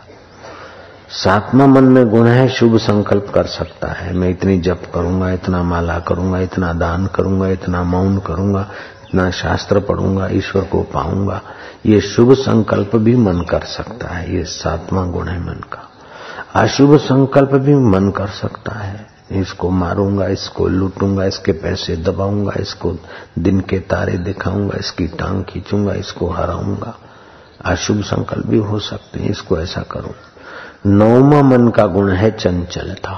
सातवां मन में गुण है शुभ संकल्प कर सकता है। मैं इतनी जप करूंगा, इतना माला करूंगा, इतना दान करूंगा, इतना मौन करूंगा, इतना शास्त्र पढ़ूंगा, ईश्वर को पाऊंगा, ये शुभ संकल्प भी मन कर सकता है। ये सातवां गुण है मन का। अशुभ संकल्प भी मन कर सकता है, इसको मारूंगा, इसको लूटूंगा, इसके पैसे दबाऊंगा, इसको दिन के तारे दिखाऊंगा, इसकी टांग खींचूंगा, इसको हराऊंगा, अशुभ संकल्प भी हो सकते हैं, इसको ऐसा करूं। नौवां मन का गुण है चंचलता।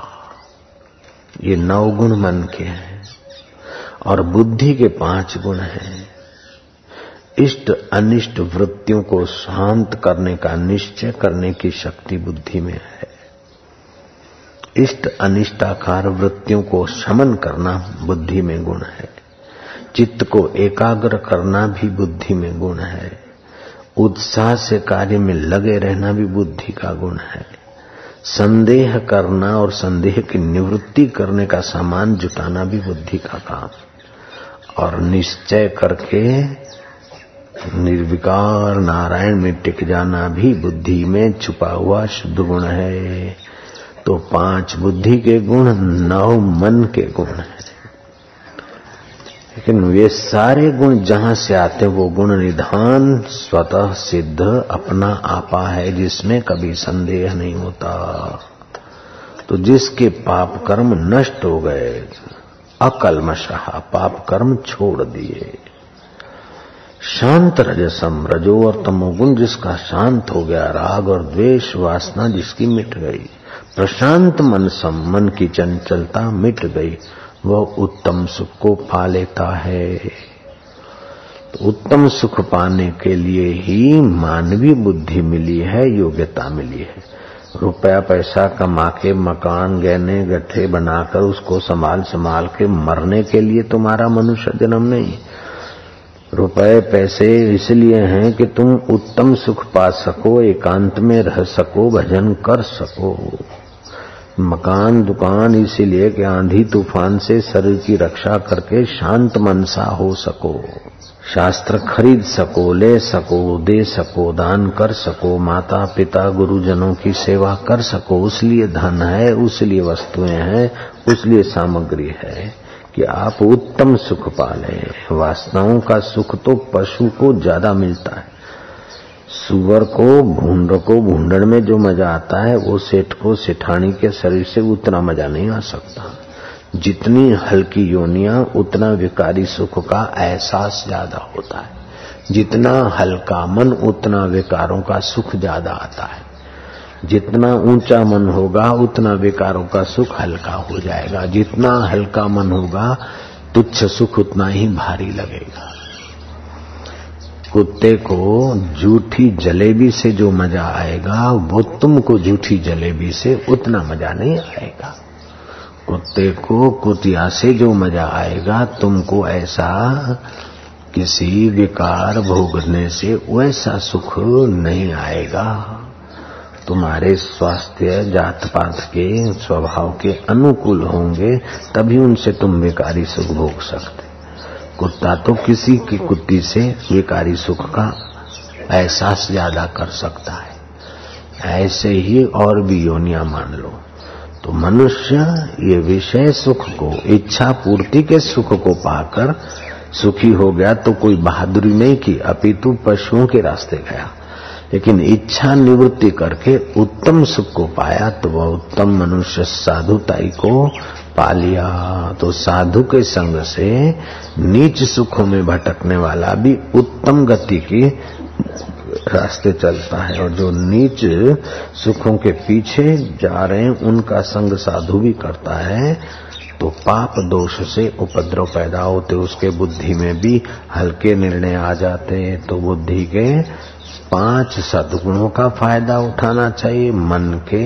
ये नौ गुण मन के हैं और बुद्धि के पांच गुण हैं। इष्ट अनिष्ट वृत्तियों को शांत करने का निश्चय करने की शक्ति बुद्धि में है। इष्ट अनिष्टाकार वृत्तियों को शमन करना बुद्धि में गुण है। चित्त को एकाग्र करना भी बुद्धि में गुण है। उत्साह से कार्य में लगे रहना भी बुद्धि का गुण है। संदेह करना और संदेह की निवृत्ति करने का सामान जुटाना भी बुद्धि का काम। और निश्चय करके निर्विकार नारायण में टिक जाना भी बुद्धि में छुपा हुआ शुद्ध गुण है। तो पांच बुद्धि के गुण, नौ मन के गुण हैं। लेकिन वे सारे गुण जहां से आते वो गुण निधान स्वतः सिद्ध अपना आपा है, जिसमें कभी संदेह नहीं होता। तो जिसके पाप कर्म नष्ट हो गए, अकल्मषः पाप कर्म छोड़ दिए, शांत रजसम रजो और तमोगुण जिसका शांत हो गया, राग और द्वेष वासना जिसकी मिट गई, प्रशांत मन सम मन की चंचलता मिट गई, वह उत्तम सुख को पा लेता है। तो उत्तम सुख पाने के लिए ही मानवीय बुद्धि मिली है, योग्यता मिली है। रुपया पैसा कमा के मकान गहने गठे बनाकर उसको संभाल संभाल के मरने के लिए तुम्हारा मनुष्य जन्म नहीं। रुपए पैसे इसलिए हैं कि तुम उत्तम सुख पा सको, एकांत में रह सको, भजन कर सको। मकान दुकान इसीलिए कि आंधी तूफान से शरीर की रक्षा करके शांत मनसा हो सको, शास्त्र खरीद सको, ले सको, दे सको, दान कर सको, माता पिता गुरुजनों की सेवा कर सको। उसलिए धन है, उसलिए वस्तुएं हैं, उसलिए सामग्री है कि आप उत्तम सुख पालें। वासनाओं का सुख तो पशु को ज्यादा मिलता है। सुअर को भूंड को भूंडण में जो मजा आता है वो सेठ को सेठानी के शरीर से उतना मजा नहीं आ सकता। जितनी हल्की योनियां उतना विकारी सुख का एहसास ज्यादा होता है। जितना हल्का मन उतना विकारों का सुख ज्यादा आता है। जितना ऊंचा मन होगा उतना विकारों का सुख हल्का हो जाएगा। जितना हल्का मन होगा तुच्छ सुख उतना ही भारी लगेगा। कुत्ते को झूठी जलेबी से जो मजा आएगा वो तुमको झूठी जलेबी से उतना मजा नहीं आएगा। कुत्ते को कुतिया से जो मजा आएगा तुमको ऐसा किसी विकार भोगने से वैसा सुख नहीं आएगा। तुम्हारे स्वास्थ्य जात पात के स्वभाव के अनुकूल होंगे, तभी उनसे तुम विकारी सुख भोग सकते। कुत्ता तो किसी की कुत्ती से विकारी सुख का एहसास ज्यादा कर सकता है। ऐसे ही और भी योनियां मान लो। तो मनुष्य ये विषय सुख को, इच्छा पूर्ति के सुख को पाकर सुखी हो गया तो कोई बहादुरी नहीं की, अपितु पशुओं के रास्ते गया। लेकिन इच्छा निवृत्ति करके उत्तम सुख को पाया तो वह उत्तम मनुष्य साधुताई को पा लिया। तो साधु के संग से नीच सुखों में भटकने वाला भी उत्तम गति के रास्ते चलता है, और जो नीच सुखों के पीछे जा रहे हैं उनका संग साधु भी करता है। तो पाप दोष से उपद्रव पैदा होते, उसके बुद्धि में भी हल्के निर्णय आ जाते। तो बुद्धि के पांच सद्गुणों का फायदा उठाना चाहिए, मन के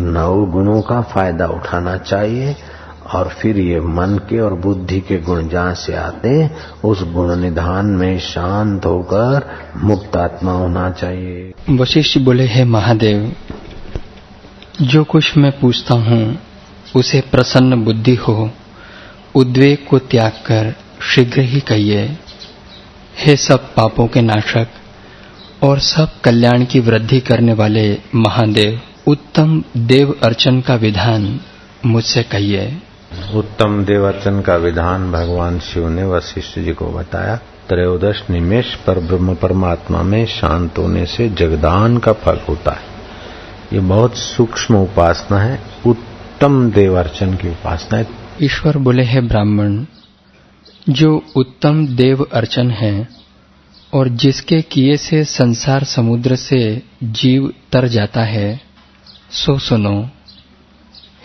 नौ गुणों का फायदा उठाना चाहिए, और फिर ये मन के और बुद्धि के गुण जहां से आते उस गुण निधान में शांत होकर मुक्त आत्मा होना चाहिए। वशिष्ठ बोले, हे महादेव, जो कुछ मैं पूछता हूँ उसे प्रसन्न बुद्धि हो, उद्वेग को त्याग कर शीघ्र ही कहिए। हे हे सब पापों के नाशक और सब कल्याण की वृद्धि करने वाले महादेव, उत्तम देव अर्चन का विधान मुझसे कहिए। उत्तम देव अर्चन का विधान भगवान शिव ने वशिष्ठ जी को बताया। त्रयोदश निमेष पर ब्रह्म परमात्मा में शांत होने से जगदान का फल होता है। ये बहुत सूक्ष्म उपासना है, उत्तम देव अर्चन की उपासना है। ईश्वर बोले, है ब्राह्मण, जो उत्तम देव अर्चन है और जिसके किए से संसार समुद्र से जीव तर जाता है, सो सुनो।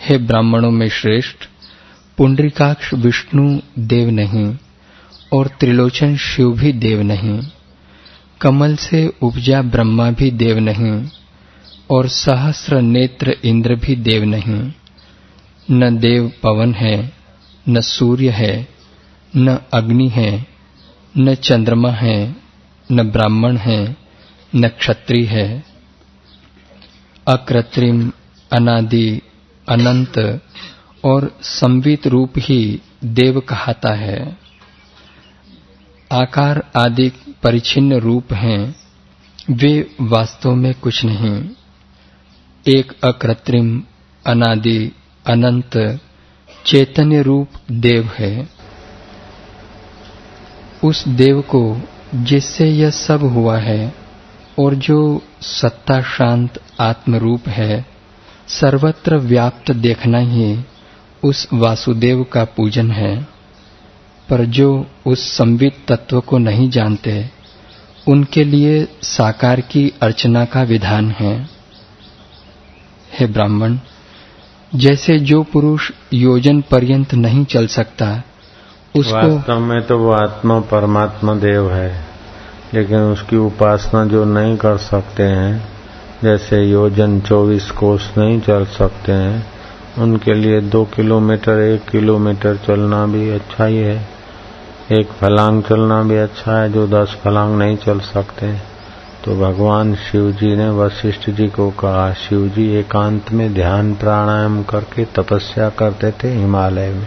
हे ब्राह्मणों में श्रेष्ठ, पुंडरीकाक्ष विष्णु देव नहीं और त्रिलोचन शिव भी देव नहीं, कमल से उपजा ब्रह्मा भी देव नहीं और सहस्र नेत्र इंद्र भी देव नहीं। न देव पवन है, न सूर्य है, न अग्नि है, न चंद्रमा है, न ब्राह्मण है, न क्षत्रिय है। अकृत्रिम, अनादि, अनंत और संवित रूप ही देव कहता है। आकार आदि परिच्छिन्न रूप हैं, वे वास्तव में कुछ नहीं। एक अकृत्रिम, अनादि, अनंत चैतन्य रूप देव है। उस देव को जिससे यह सब हुआ है और जो सत्ता शांत आत्मरूप है, सर्वत्र व्याप्त देखना ही उस वासुदेव का पूजन है। पर जो उस संवित तत्व को नहीं जानते, उनके लिए साकार की अर्चना का विधान है। हे ब्राह्मण, जैसे जो पुरुष योजन पर्यंत नहीं चल सकता, उसको वास्तव में तो वो आत्मा परमात्मा देव है, लेकिन उसकी उपासना जो नहीं कर सकते हैं, जैसे योजन चौबीस कोस नहीं चल सकते हैं, उनके लिए दो किलोमीटर एक किलोमीटर चलना भी अच्छा ही है, एक फलांग चलना भी अच्छा है, जो दस फलांग नहीं चल सकते। तो भगवान शिव जी ने वशिष्ठ जी को कहा, शिव जी एकांत में ध्यान प्राणायाम करके तपस्या करते थे हिमालय में।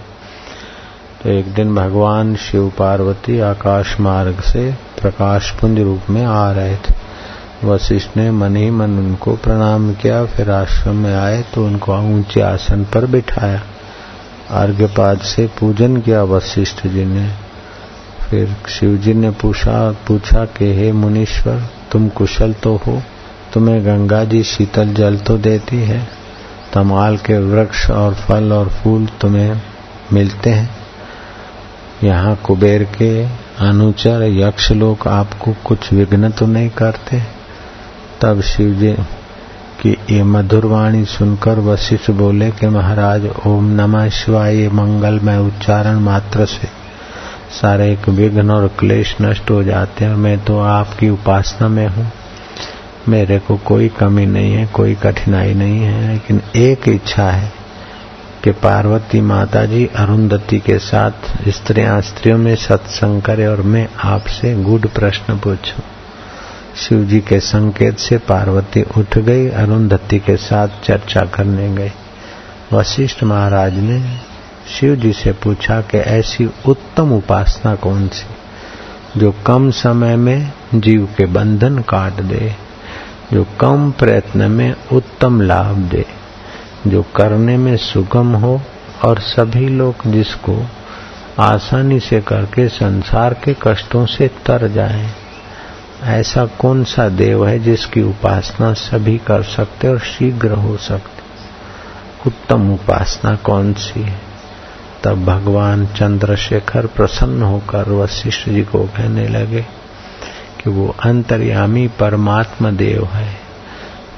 तो एक दिन भगवान शिव पार्वती आकाश मार्ग से प्रकाश पुंज रूप में आ रहे थे। वशिष्ठ ने मन ही मन उनको प्रणाम किया, फिर आश्रम में आए तो उनको ऊंचे आसन पर बिठाया, अर्घ्यपाद से पूजन किया वशिष्ठ जी ने। फिर शिव जी ने पूछा पूछा कि हे मुनीश्वर, तुम कुशल तो हो, तुम्हें गंगा जी शीतल जल तो देती है, तमाल के वृक्ष और फल और फूल तुम्हें मिलते हैं, यहाँ कुबेर के अनुचर यक्ष लोग आपको कुछ विघ्न तो नहीं करते। तब शिव जी की ये मधुर वाणी सुनकर वशिष्ठ बोले कि महाराज, ओम नमः शिवाय मंगल में उच्चारण मात्र से सारे एक विघ्न और क्लेश नष्ट हो जाते हैं। मैं तो आपकी उपासना में हूँ, मेरे को कोई कमी नहीं है, कोई कठिनाई नहीं है, लेकिन एक इच्छा है कि पार्वती माता जी अरुंधति के साथ स्त्रियां स्त्रियों में सत्संग करे और मैं आपसे गूढ़ प्रश्न पूछूं। शिव जी के संकेत से पार्वती उठ गई, अरुंधति के साथ चर्चा करने गई। वशिष्ठ महाराज ने शिव जी से पूछा कि ऐसी उत्तम उपासना कौन सी जो कम समय में जीव के बंधन काट दे, जो कम प्रयत्न में उत्तम लाभ दे, जो करने में सुगम हो और सभी लोग जिसको आसानी से करके संसार के कष्टों से तर जाएं। ऐसा कौन सा देव है जिसकी उपासना सभी कर सकते और शीघ्र हो सकते, उत्तम उपासना कौन सी है। तब भगवान चंद्रशेखर प्रसन्न होकर वशिष्ठ जी को कहने लगे कि वो अंतर्यामी परमात्मा देव है,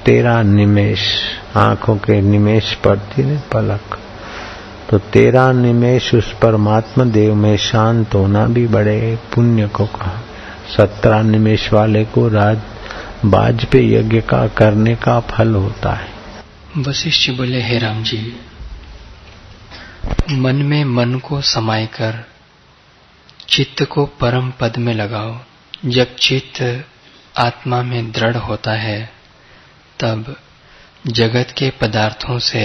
तेरा निमेष, आंखों के निमेष पड़ती है पलक, तो तेरा निमेष उस परमात्मा देव में शांत होना भी बड़े पुण्य को कहा। सत्रह निमेष वाले को राज बाज पे यज्ञ का करने का फल होता है। वशिष्ठ जी बोले, हे राम जी, मन में मन को समाये कर चित्त को परम पद में लगाओ। जब चित्त आत्मा में दृढ़ होता है, तब जगत के पदार्थों से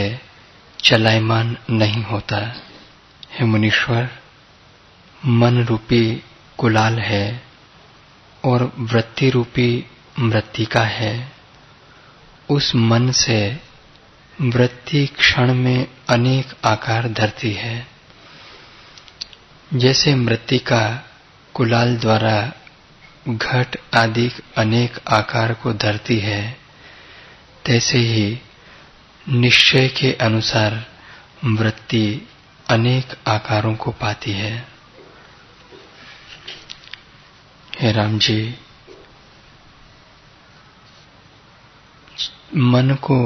चलायमान नहीं होता। हे मुनीश्वर, मन रूपी कुलाल है और वृत्ति रूपी मृत्तिका है, उस मन से वृत्ति क्षण में अनेक आकार धरती है। जैसे मृत्तिका कुलाल द्वारा घट आदि अनेक आकार को धरती है, तैसे ही निश्चय के अनुसार वृत्ति अनेक आकारों को पाती है। हे राम जी, मन को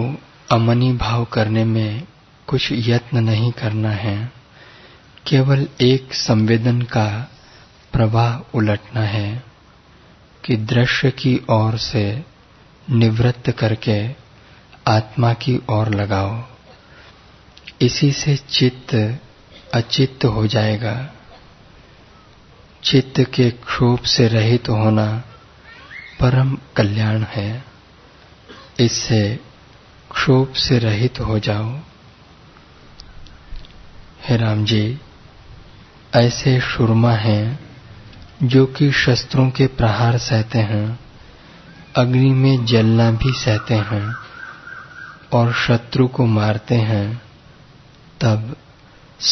अमनी भाव करने में कुछ यत्न नहीं करना है, केवल एक संवेदन का प्रवाह उलटना है कि दृश्य की ओर से निवृत्त करके आत्मा की ओर लगाओ। इसी से चित्त अचित्त हो जाएगा। चित्त के क्षोभ से रहित होना परम कल्याण है। इससे क्षोभ से रहित हो जाओ। हे राम जी, ऐसे शूरमा हैं जो कि शस्त्रों के प्रहार सहते हैं, अग्नि में जलना भी सहते हैं और शत्रु को मारते हैं, तब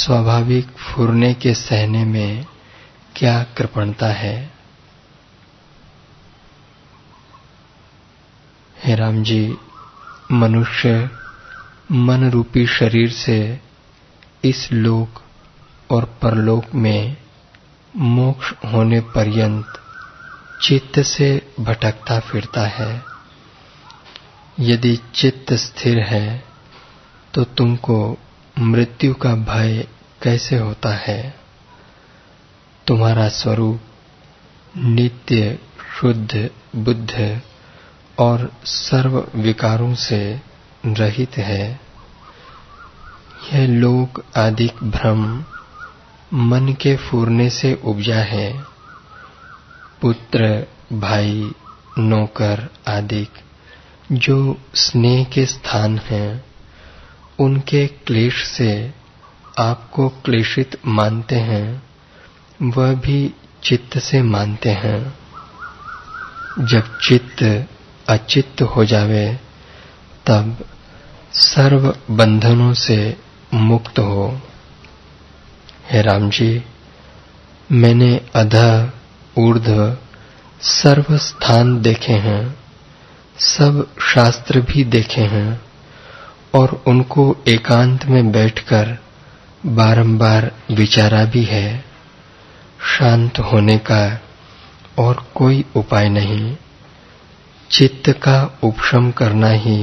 स्वाभाविक फुरने के सहने में क्या कृपणता है। हे राम जी, मनुष्य मन रूपी शरीर से इस लोक और परलोक में मोक्ष होने पर्यंत चित्त से भटकता फिरता है। यदि चित्त स्थिर है तो तुमको मृत्यु का भय कैसे होता है। तुम्हारा स्वरूप नित्य शुद्ध बुद्ध और सर्व विकारों से रहित है। यह लोक आदि भ्रम मन के फूरने से उपजा है। पुत्र, भाई, नौकर आदि जो स्नेह के स्थान हैं, उनके क्लेश से आपको क्लेशित मानते हैं, वह भी चित्त से मानते हैं। जब चित्त अचित्त हो जावे तब सर्व बंधनों से मुक्त हो। हे राम जी, मैंने अधः ऊर्ध्व सर्व स्थान देखे हैं, सब शास्त्र भी देखे हैं और उनको एकांत में बैठकर बारंबार विचारा भी है। शांत होने का और कोई उपाय नहीं। चित्त का उपशम करना ही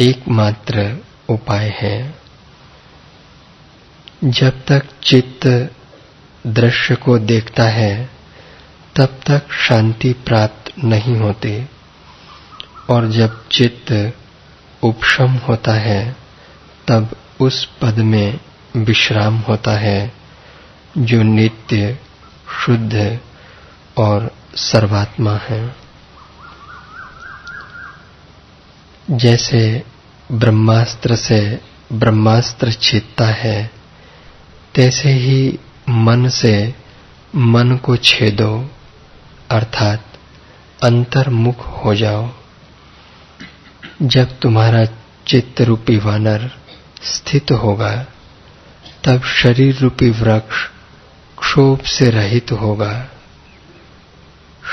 एकमात्र उपाय है। जब तक चित्त दृश्य को देखता है तब तक शांति प्राप्त नहीं होती, और जब चित्त उपशम होता है तब उस पद में विश्राम होता है जो नित्य शुद्ध और सर्वात्मा है। जैसे ब्रह्मास्त्र से ब्रह्मास्त्र छीनता है, तैसे ही मन से मन को छेदो, अर्थात अंतर्मुख हो जाओ। जब तुम्हारा चित्त रूपी वानर स्थित होगा तब शरीर रूपी वृक्ष क्षोभ से रहित होगा।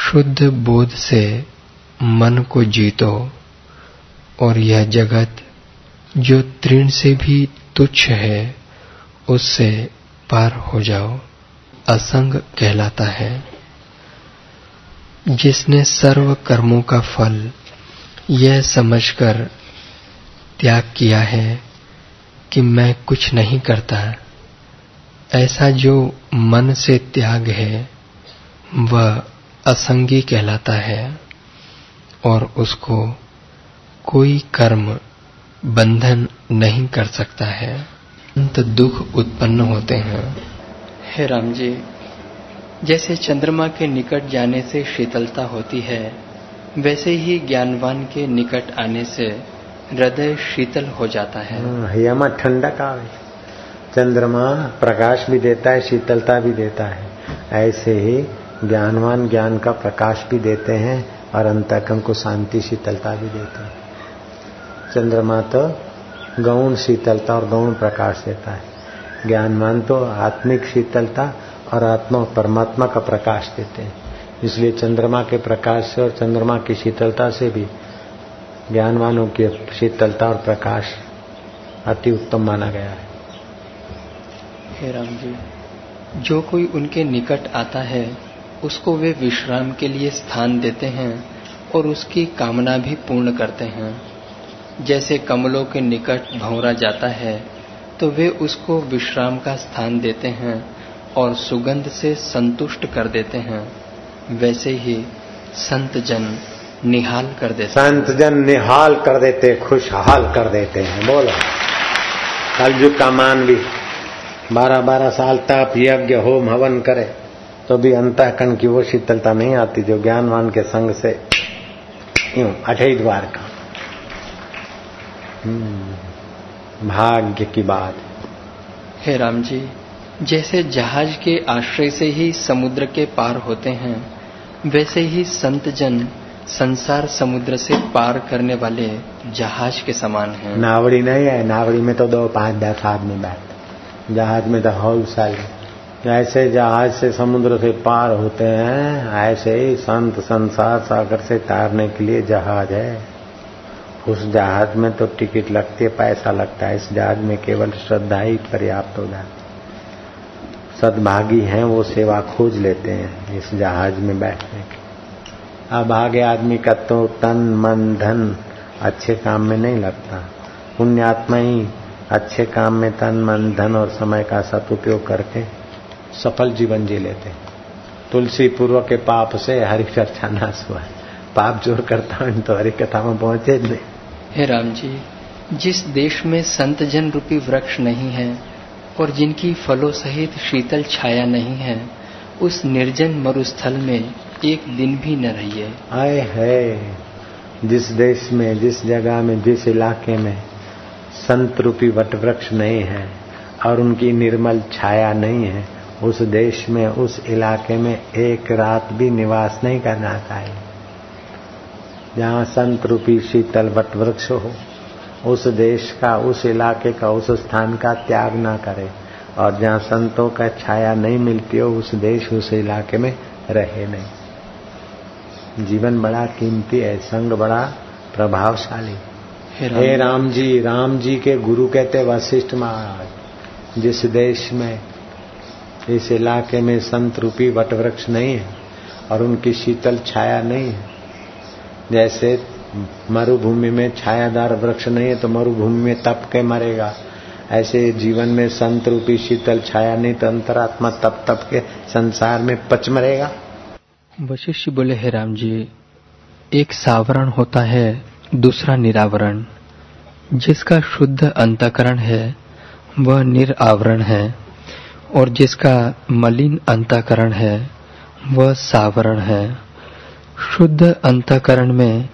शुद्ध बोध से मन को जीतो और यह जगत जो तृण से भी तुच्छ है उससे पार हो जाओ। असंग कहलाता है। जिसने सर्व कर्मों का फल यह समझकर त्याग किया है कि मैं कुछ नहीं करता, ऐसा जो मन से त्याग है वह असंगी कहलाता है और उसको कोई कर्म बंधन नहीं कर सकता है। अंत दुख उत्पन्न होते हैं। हे राम जी, जैसे चंद्रमा के निकट जाने से शीतलता होती है, वैसे ही ज्ञानवान के निकट आने से हृदय शीतल हो जाता है। हयामा ठंडक आवे। चंद्रमा प्रकाश भी देता है, शीतलता भी देता है। ऐसे ही ज्ञानवान ज्ञान का प्रकाश भी देते हैं और अंतःकरण को शांति शीतलता भी देते हैं। चंद्रमा तो गौण शीतलता और गौण प्रकाश देता है, ज्ञानवान तो आत्मिक शीतलता और आत्मा परमात्मा का प्रकाश देते हैं। इसलिए चंद्रमा के प्रकाश से और चंद्रमा की शीतलता से भी ज्ञानवानों की शीतलता और प्रकाश अति उत्तम माना गया है। हे राम जी, जो कोई उनके निकट आता है उसको वे विश्राम के लिए स्थान देते हैं और उसकी कामना भी पूर्ण करते हैं। जैसे कमलों के निकट भंवरा जाता है तो वे उसको विश्राम का स्थान देते हैं और सुगंध से संतुष्ट कर देते हैं, वैसे ही संत जन निहाल कर देते संत जन निहाल कर देते खुशहाल कर देते हैं। बोलो कलयुग का मानवी बारह बारह साल ताप यज्ञ होम हवन करे तो भी अंतःकरण की वो शीतलता नहीं आती जो ज्ञानवान के संग से यूं अठाई द्वार का। भाग्य की बात। हे राम जी, जैसे जहाज के आश्रय से ही समुद्र के पार होते हैं, वैसे ही संत जन संसार समुद्र से पार करने वाले जहाज के समान हैं। नावड़ी नहीं है, नावड़ी में तो दो पांच दस आदमी बैठते, जहाज में तो हॉल साल। ऐसे जहाज से समुद्र से पार होते हैं, ऐसे ही संत संसार सागर से तारने के लिए जहाज है। उस जहाज में तो टिकट लगती है, पैसा लगता है, इस जहाज में केवल श्रद्धा ही पर्याप्त हो जाती है। सद्भागी हैं वो सेवा खोज लेते हैं इस जहाज में बैठने के। अभागे आदमी का तो तन मन धन अच्छे काम में नहीं लगता। पुण्यात्मा ही अच्छे काम में तन मन धन और समय का सदुपयोग करके सफल जीवन जी लेते। तुलसी पूर्व के पाप से हरि चर्चा नाश हुआ। पाप जोर करता है तो हरि कथा में पहुंचे नहीं। हे राम जी, जिस देश में संत जन रूपी वृक्ष नहीं है और जिनकी फलों सहित शीतल छाया नहीं है, उस निर्जन मरुस्थल में एक दिन भी न रहिए। आए है, जिस देश में, जिस जगह में, जिस इलाके में संत रूपी वटवृक्ष नहीं है और उनकी निर्मल छाया नहीं है, उस देश में, उस इलाके में एक रात भी निवास नहीं करना चाहिए। जहाँ संत रूपी शीतल वटवृक्ष हो, उस देश का, उस इलाके का, उस स्थान का त्याग ना करे और जहाँ संतों का छाया नहीं मिलती हो उस देश, उस इलाके में रहे नहीं। जीवन बड़ा कीमती है, संग बड़ा प्रभावशाली। हे राम जी, राम जी के गुरु कहते वशिष्ठ महाराज, जिस देश में, इस इलाके में संत रूपी वटवृक्ष नहीं है और उनकी शीतल छाया नहीं है, जैसे मरुभूमि में छायादार वृक्ष नहीं है तो मरुभूमि में तप के मरेगा, ऐसे जीवन में संत रूपी शीतल छाया नहीं तो अंतरात्मा तप तप के संसार में पच मरेगा। वशिष्ठ बोले, हे राम जी, एक सावरण होता है, दूसरा निरावरण। जिसका शुद्ध अंतःकरण है वह निरावरण है और जिसका मलिन अंतःकरण है वह सावरण है। शुद्ध अंतःकरण में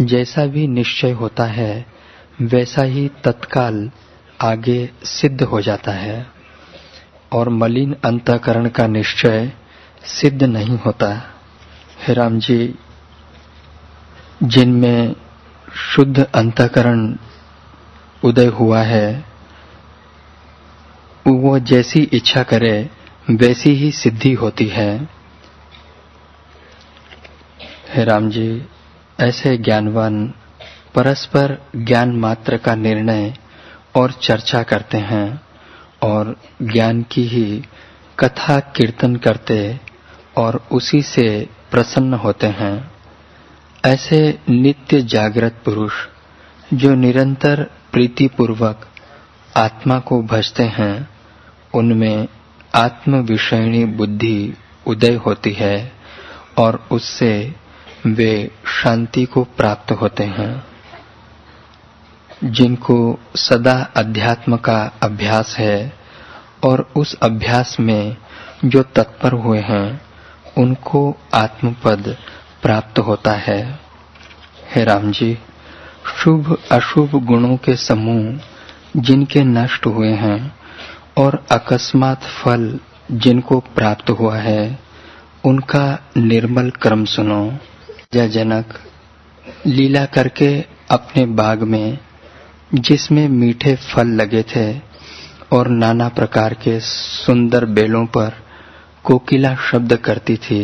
जैसा भी निश्चय होता है वैसा ही तत्काल आगे सिद्ध हो जाता है और मलिन अंतःकरण का निश्चय सिद्ध नहीं होता। हे राम जी, जिनमें शुद्ध अंतःकरण उदय हुआ है वो जैसी इच्छा करे वैसी ही सिद्धि होती है। हे राम जी, ऐसे ज्ञानवान परस्पर ज्ञान मात्र का निर्णय और चर्चा करते हैं और ज्ञान की ही कथा कीर्तन करते और उसी से प्रसन्न होते हैं। ऐसे नित्य जागृत पुरुष जो निरंतर प्रीतिपूर्वक आत्मा को भजते हैं, उनमें आत्मविषयिणी बुद्धि उदय होती है और उससे वे शांति को प्राप्त होते हैं। जिनको सदा अध्यात्म का अभ्यास है और उस अभ्यास में जो तत्पर हुए हैं, उनको आत्मपद प्राप्त होता है। हे राम जी, शुभ अशुभ गुणों के समूह जिनके नष्ट हुए हैं और अकस्मात फल जिनको प्राप्त हुआ है, उनका निर्मल क्रम सुनो। जनक लीला करके अपने बाग में जिसमें मीठे फल लगे थे और नाना प्रकार के सुंदर बेलों पर कोकिला शब्द करती थी,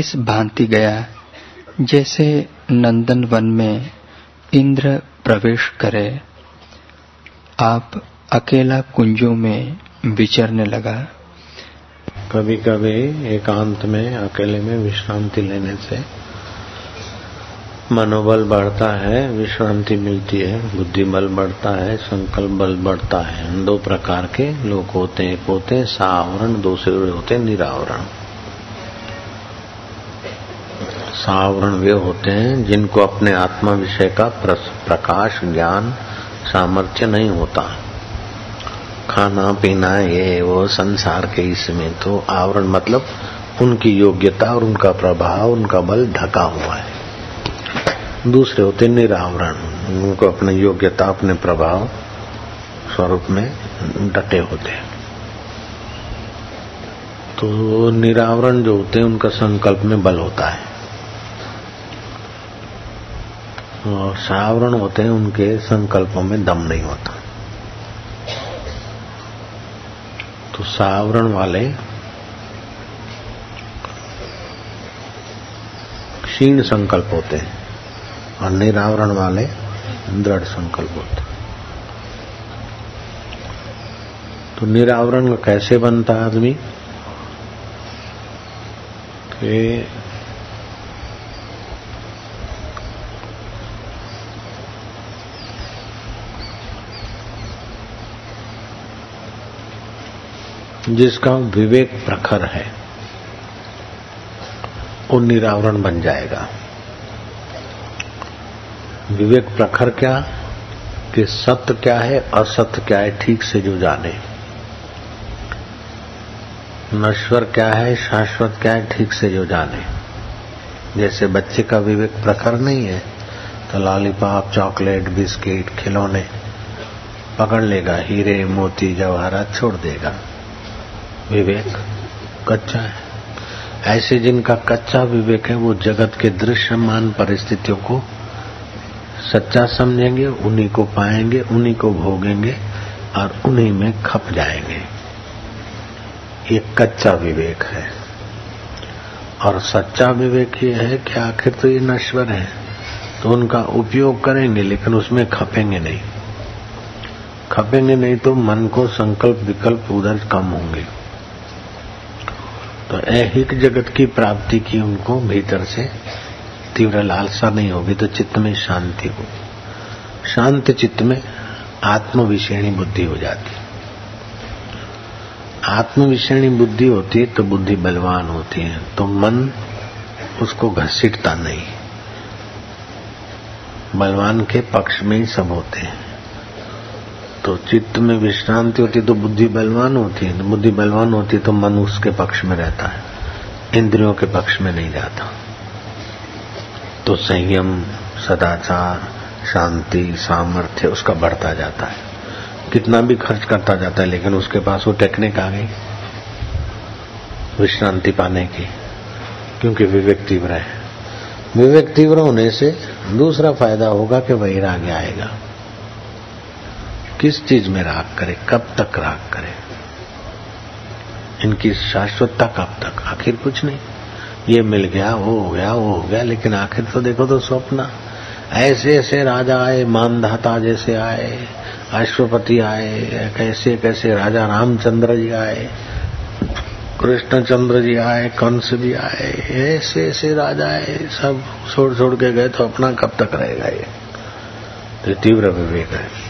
इस भांति गया जैसे नंदन वन में इंद्र प्रवेश करे। आप अकेला कुंजों में विचरने लगा। कभी कभी एकांत में अकेले में विश्रांति लेने से मनोबल बढ़ता है, विश्रांति मिलती है, बुद्धि बल बढ़ता है, संकल्प बल बढ़ता है। दो प्रकार के लोग होते हैं, एक होते हैं सावरण, दूसरे होते निरावरण। सावरण वे होते हैं जिनको अपने आत्मा विषय का प्रकाश ज्ञान सामर्थ्य नहीं होता। खाना पीना ये वो संसार के इसमें तो आवरण मतलब उनकी योग्यता और उनका प्रभाव उनका बल ढका हुआ है। दूसरे होते निरावरण, उनको अपने योग्यता अपने प्रभाव स्वरूप में डटे होते हैं। तो निरावरण जो होते हैं उनका संकल्प में बल होता है, और सावरण होते हैं उनके संकल्पों में दम नहीं होता। तो सावरण वाले क्षीण संकल्प होते हैं और निरावरण वाले दृढ़ संकल्प होते। तो निरावरण कैसे बनता है आदमी के जिसका विवेक प्रखर है वो निरावरण बन जाएगा। विवेक प्रखर क्या कि सत्य क्या है असत्य क्या है ठीक से जो जाने, नश्वर क्या है शाश्वत क्या है ठीक से जो जाने। जैसे बच्चे का विवेक प्रखर नहीं है तो लॉलीपॉप चॉकलेट बिस्किट खिलौने पकड़ लेगा, हीरे मोती जवाहरात छोड़ देगा, विवेक कच्चा है। ऐसे जिनका कच्चा विवेक है वो जगत के दृश्यमान परिस्थितियों को सच्चा समझेंगे, उन्हीं को पाएंगे, उन्हीं को भोगेंगे और उन्हीं में खप जाएंगे। ये कच्चा विवेक है। और सच्चा विवेक ये है कि आखिर तो ये नश्वर है, तो उनका उपयोग करेंगे लेकिन उसमें खपेंगे नहीं। खपेंगे नहीं तो मन को संकल्प विकल्प उधर कम होंगे। तो ऐहिक जगत की प्राप्ति की उनको भीतर से तीव्र लालसा नहीं होगी तो चित्त में शांति हो, शांत चित्त में आत्मविषयणी बुद्धि हो जाती। आत्मविषयणी बुद्धि होती है तो बुद्धि बलवान होती है, तो मन उसको घसीटता नहीं। बलवान के पक्ष में ही सब होते हैं। तो चित्त में विश्रांति होती तो बुद्धि बलवान होती है, बुद्धि बलवान होती तो मन उसके पक्ष में रहता है, इंद्रियों के पक्ष में नहीं जाता। तो संयम सदाचार शांति सामर्थ्य उसका बढ़ता जाता है। कितना भी खर्च करता जाता है लेकिन उसके पास वो टेक्निक आ गई विश्रांति पाने की, क्योंकि विवेक तीव्र है। विवेक तीव्र होने से दूसरा फायदा होगा कि वैराग्य आएगा। किस चीज में राग करे, कब तक राग करे, इनकी शाश्वतता कब तक। आखिर कुछ नहीं, ये मिल गया वो हो गया वो हो गया, लेकिन आखिर तो देखो तो स्वप्न। ऐसे ऐसे राजा आए, मानधाता जैसे आए, अश्वपति आए, कैसे कैसे राजा रामचंद्र जी आए, कृष्णचंद्र जी आए, कंस भी आए, ऐसे ऐसे राजा आए, सब छोड़ छोड़ के गए, तो अपना कब तक रहेगा। ये तो तीव्र विवेक है।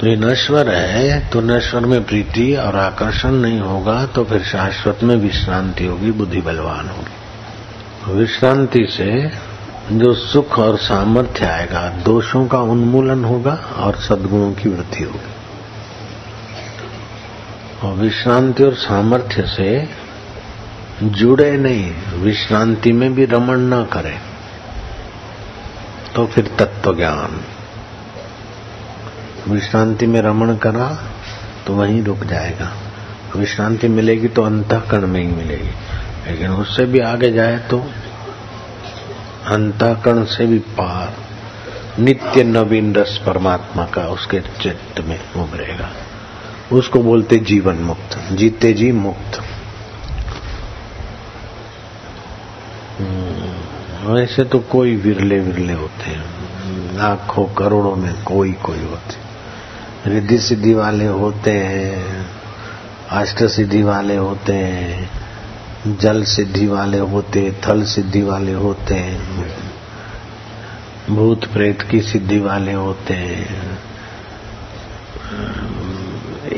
तो ये नश्वर है, तो नश्वर में प्रीति और आकर्षण नहीं होगा तो फिर शाश्वत में विश्रांति होगी, बुद्धि बलवान होगी। विश्रांति से जो सुख और सामर्थ्य आएगा, दोषों का उन्मूलन होगा और सद्गुणों की वृद्धि होगी। और विश्रांति और सामर्थ्य से जुड़े नहीं, विश्रांति में भी रमण ना करें, तो फिर तत्व ज्ञान। विश्रांति में रमण करा तो वहीं रुक जाएगा, विश्रांति मिलेगी तो अंतःकरण में ही मिलेगी, लेकिन उससे भी आगे जाए तो अंतःकरण से भी पार नित्य नवीन रस परमात्मा का उसके चित्त में उभरेगा। उसको बोलते जीवन मुक्त, जीते जी मुक्त। वैसे तो कोई विरले विरले होते हैं, लाखों करोड़ों में कोई कोई होते, रिद्धि सिद्धि वाले होते हैं, अष्ट सिद्धि वाले होते हैं, जल सिद्धि वाले होते, थल सिद्धि वाले होते हैं, भूत प्रेत की सिद्धि वाले होते हैं,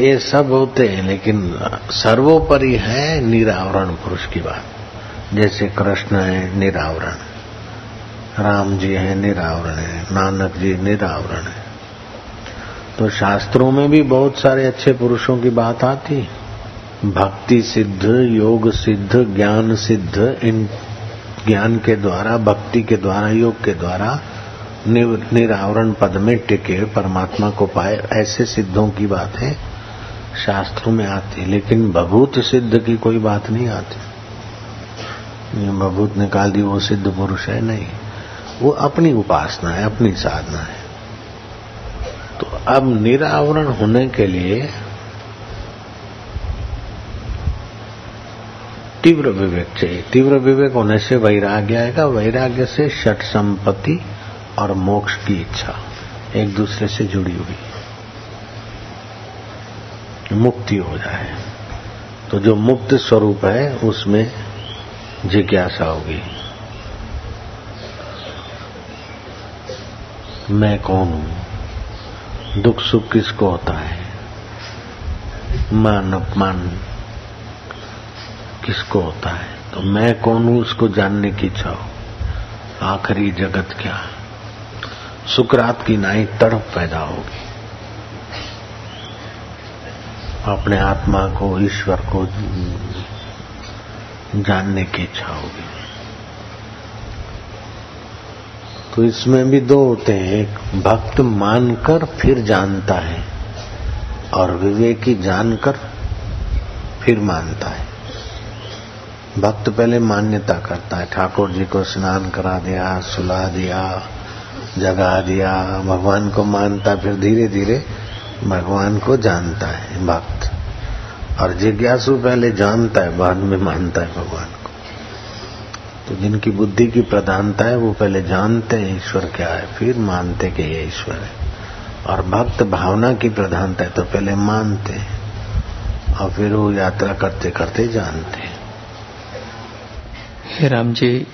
ये सब होते हैं। लेकिन सर्वोपरि है निरावरण पुरुष की बात। जैसे कृष्ण है निरावरण, राम जी है निरावरण है, नानक जी निरावरण है। तो शास्त्रों में भी बहुत सारे अच्छे पुरुषों की बात आती, भक्ति सिद्ध, योग सिद्ध, ज्ञान सिद्ध। इन ज्ञान के द्वारा, भक्ति के द्वारा, योग के द्वारा निरावरण पद में टिके, परमात्मा को पाए, ऐसे सिद्धों की बात है शास्त्रों में आती। लेकिन भभूत सिद्ध की कोई बात नहीं आती। भभूत निकाल दी वो सिद्ध पुरुष है, नहीं। वो अपनी उपासना है, अपनी साधना है। तो अब निरावरण होने के लिए तीव्र विवेक चाहिए। तीव्र विवेक होने से वैराग्य आएगा, वैराग्य से षट संपत्ति और मोक्ष की इच्छा एक दूसरे से जुड़ी हुई, मुक्ति हो जाए। तो जो मुक्त स्वरूप है उसमें जिज्ञासा होगी, मैं कौन हूं, दुख सुख किसको होता है, मान अपमान किसको होता है। तो मैं कौन हूं उसको जानने की इच्छा हो। आखिरी जगत क्या, सुकरात की नाई तड़प पैदा होगी, अपने आत्मा को, ईश्वर को जानने की इच्छा होगी। तो इसमें भी दो होते हैं, एक भक्त मानकर फिर जानता है और विवेकी जानकर फिर मानता है। भक्त पहले मान्यता करता है, ठाकुर जी को स्नान करा दिया, सुला दिया, जगा दिया, भगवान को मानता, फिर धीरे धीरे भगवान को जानता है भक्त। और जिज्ञासु पहले जानता है, बाद में मानता है भगवान को। तो जिनकी बुद्धि की प्रधानता है वो पहले जानते हैं ईश्वर क्या है, फिर मानते कि ये ईश्वर है। और भक्त भावना की प्रधानता है तो पहले मानते हैं और फिर वो यात्रा करते करते जानते हैं। हे राम जी,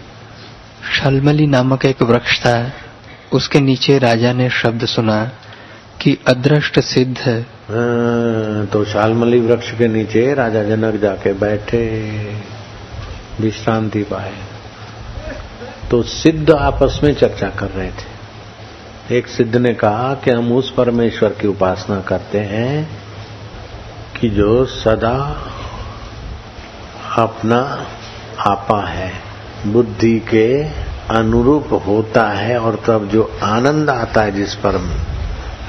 शलमली नामक एक वृक्ष था, उसके नीचे राजा ने शब्द सुना कि अदृष्ट सिद्ध है। तो शालमली वृक्ष के नीचे राजा जनक जाके बैठे, विश्रांति पाए। तो सिद्ध आपस में चर्चा कर रहे थे। एक सिद्ध ने कहा कि हम उस परमेश्वर की उपासना करते हैं कि जो सदा अपना आपा है, बुद्धि के अनुरूप होता है, और तब जो आनंद आता है, जिस पर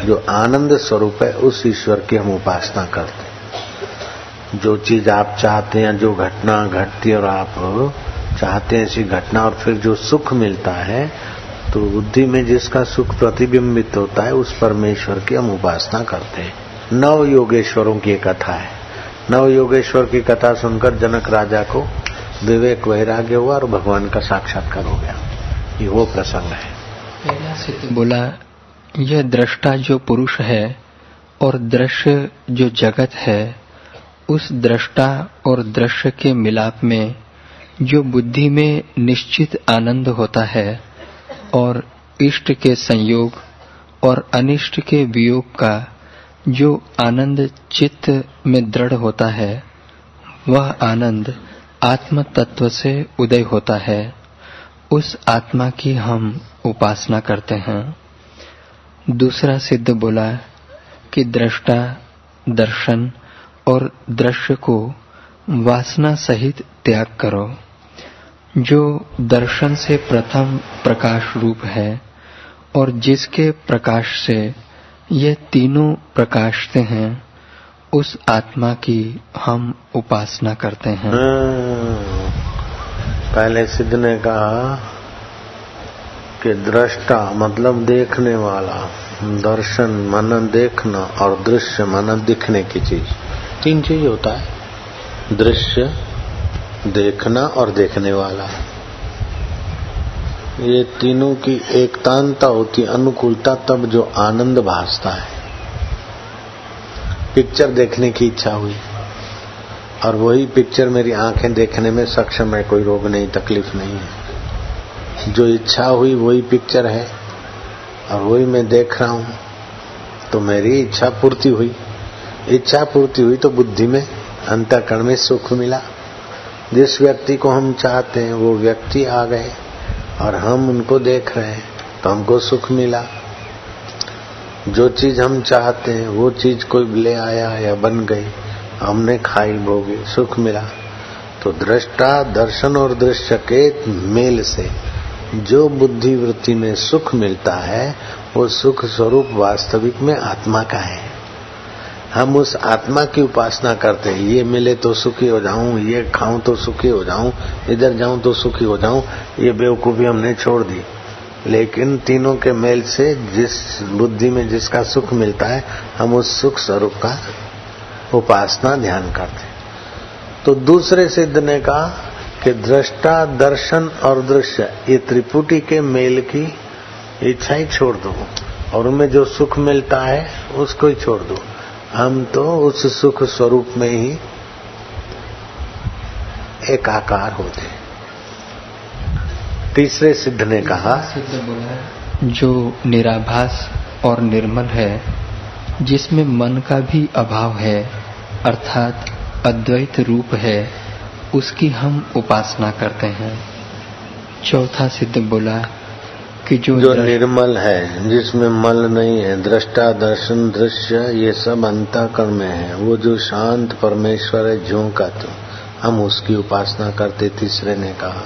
जो आनंद स्वरूप है, उस ईश्वर की हम उपासना करते हैं। जो चीज आप चाहते हैं, जो घटना घटती है और आप चाहते हैं ऐसी घटना, और फिर जो सुख मिलता है, तो बुद्धि में जिसका सुख प्रतिबिंबित होता है, उस परमेश्वर की हम उपासना करते हैं। नव योगेश्वरों की कथा है। नव योगेश्वर की कथा सुनकर जनक राजा को विवेक वैराग्य हुआ और भगवान का साक्षात्कार हो गया। ये वो प्रसंग है। पहला सिद्ध बोला, यह दृष्टा जो पुरुष है और दृश्य जो जगत है, उस दृष्टा और दृश्य के मिलाप में जो बुद्धि में निश्चित आनंद होता है और इष्ट के संयोग और अनिष्ट के वियोग का जो आनंद चित्त में दृढ़ होता है, वह आनंद आत्म तत्व से उदय होता है। उस आत्मा की हम उपासना करते हैं। दूसरा सिद्ध बोला कि दृष्टा, दर्शन और दृश्य को वासना सहित त्याग करो। जो दर्शन से प्रथम प्रकाश रूप है और जिसके प्रकाश से यह तीनों प्रकाशते हैं, उस आत्मा की हम उपासना करते हैं। पहले सिद्ध ने कहा कि दृष्टा मतलब देखने वाला, दर्शन मन देखना और दृश्य मन दिखने की चीज, तीन चीज होता है दृश्य देखना और देखने वाला। ये तीनों की एकतानता होती, अनुकूलता, तब जो आनंद भासता है। पिक्चर देखने की इच्छा हुई और वही पिक्चर मेरी आंखें देखने में सक्षम है, कोई रोग नहीं, तकलीफ नहीं है। जो इच्छा हुई वही पिक्चर है और वही मैं देख रहा हूँ, तो मेरी इच्छा पूर्ति हुई। इच्छा पूर्ति हुई तो बुद्धि में, अंतःकरण में सुख मिला। जिस व्यक्ति को हम चाहते हैं वो व्यक्ति आ गए और हम उनको देख रहे हैं तो हमको सुख मिला। जो चीज हम चाहते हैं वो चीज कोई ले आया या बन गई, हमने खाई भोगी, सुख मिला। तो दृष्टा, दर्शन और दृश्य के मेल से जो बुद्धि वृत्ति में सुख मिलता है वो सुख स्वरूप वास्तविक में आत्मा का है। हम उस आत्मा की उपासना करते हैं। ये मिले तो सुखी हो जाऊं, ये खाऊं तो सुखी हो जाऊं, इधर जाऊं तो सुखी हो जाऊं, ये बेवकूफी हमने छोड़ दी। लेकिन तीनों के मेल से जिस बुद्धि में जिसका सुख मिलता है हम उस सुख स्वरूप का उपासना ध्यान करते हैं। तो दूसरे सिद्ध ने कहा कि दृष्टा, दर्शन और दृश्य, ये त्रिपुटी के मेल की इच्छा ही छोड़ दो और उनमें जो सुख मिलता है उसको ही छोड़ दो। हम तो उस सुख स्वरूप में ही एकाकार होते। तीसरे सिद्ध ने कहा जो निराभास और निर्मल है, जिसमें मन का भी अभाव है, अर्थात अद्वैत रूप है, उसकी हम उपासना करते हैं। चौथा सिद्ध बोला कि जो, जो निर्मल है, जिसमें मल नहीं है, दृष्टा दर्शन दृश्य ये सब अंतःकरण में है, वो जो शांत परमेश्वर है झोंका, तो हम उसकी उपासना करते। तीसरे ने कहा।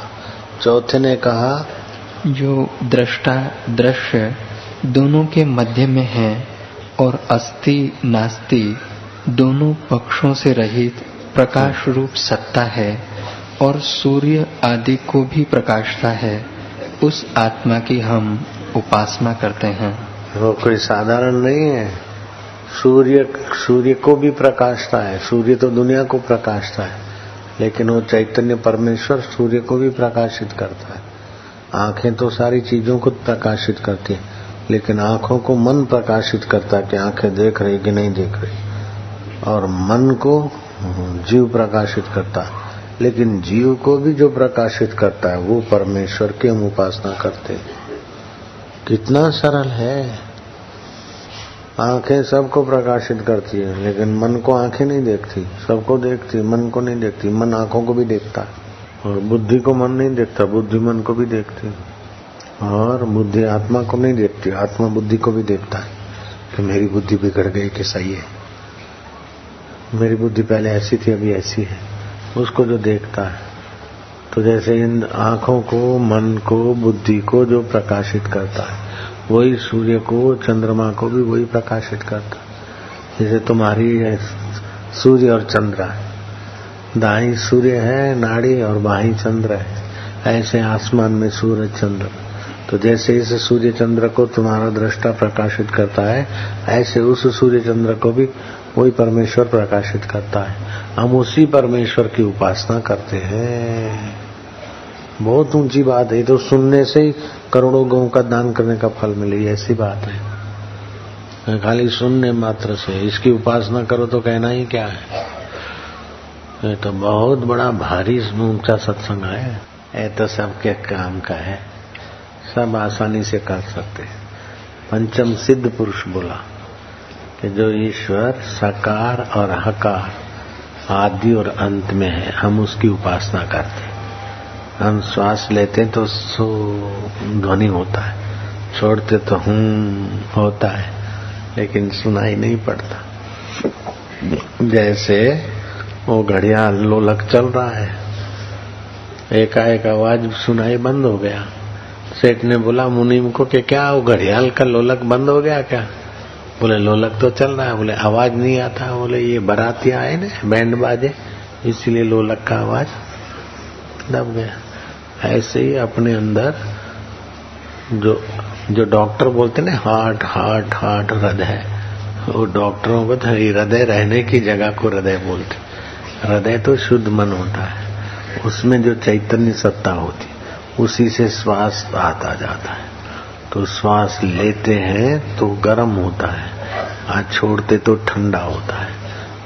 चौथे ने कहा जो दृष्टा दृश्य दोनों के मध्य में है और अस्ति नास्ति दोनों पक्षों से रहित प्रकाश रूप सत्ता है और सूर्य आदि को भी प्रकाशता है, उस आत्मा की हम उपासना करते हैं। वो कोई साधारण नहीं है। सूर्य सूर्य को भी प्रकाशता है, सूर्य तो दुनिया को प्रकाशता है, लेकिन वो चैतन्य परमेश्वर सूर्य को भी प्रकाशित करता है। आंखें तो सारी चीजों को प्रकाशित करती है, लेकिन आंखों को मन प्रकाशित करता है कि आंखें देख रही कि नहीं देख रही, और मन को जीव प्रकाशित करता है। लेकिन जीव को भी जो प्रकाशित करता है वो परमेश्वर की हम उपासना करते हैं। कितना सरल है। आंखें सबको प्रकाशित करती है, लेकिन मन को आंखें नहीं देखती, सबको देखती, मन को नहीं देखती। मन आंखों को भी देखता है और बुद्धि को मन नहीं देखता, बुद्धि मन को भी देखती और बुद्धि आत्मा को नहीं देखती, आत्मा बुद्धि को भी देखता है कि मेरी बुद्धि बिगड़ गई कि सही है, मेरी बुद्धि पहले ऐसी थी अभी ऐसी है, उसको जो देखता है। तो जैसे इन आंखों को, मन को, बुद्धि को जो प्रकाशित करता है वही सूर्य को, चंद्रमा को भी वही प्रकाशित करता है। जैसे तुम्हारी सूर्य और चंद्र है, दाई सूर्य है नाड़ी और बाई चंद्र है, ऐसे आसमान में सूर्य चंद्र। तो जैसे इस सूर्य चंद्र को तुम्हारा दृष्टा प्रकाशित करता है, ऐसे उस सूर्य चंद्र को भी वही परमेश्वर प्रकाशित करता है। हम उसी परमेश्वर की उपासना करते हैं। बहुत ऊंची बात है, तो सुनने से ही करोड़ों गौ का दान करने का फल मिले, ऐसी बात है। खाली सुनने मात्र से इसकी उपासना करो तो कहना ही क्या है। ये तो बहुत बड़ा भारी ऊंचा सत्संग है। ये तो सबके काम का है, सब आसानी से कर सकते हैं। पंचम सिद्ध पुरुष बोला कि जो ईश्वर साकार और हकार आदि और अंत में है, हम उसकी उपासना करते हैं। हम श्वास लेते तो सो ध्वनि होता है, छोड़ते तो हूं होता है, लेकिन सुनाई नहीं पड़ता। जैसे वो घड़ियाल लोलक चल रहा है, एकाएक आवाज सुनाई बंद हो गया। सेठ ने बोला मुनीम को कि क्या वो घड़ियाल का लोलक बंद हो गया क्या? बोले लोलक तो चल रहा है, बोले आवाज नहीं आता, बोले ये बाराती आए ना बैंड बाजे इसलिए लोलक का आवाज दब गया। ऐसे ही अपने अंदर जो जो डॉक्टर बोलते ना हार्ट हार्ट हार्ट हृदय, वो डॉक्टरों को तो हृदय रहने की जगह को हृदय बोलते। हृदय तो शुद्ध मन होता है, उसमें जो चैतन्य सत्ता होती उसी से श्वास आता जाता है। तो श्वास लेते हैं तो गर्म होता है, आज छोड़ते तो ठंडा होता है।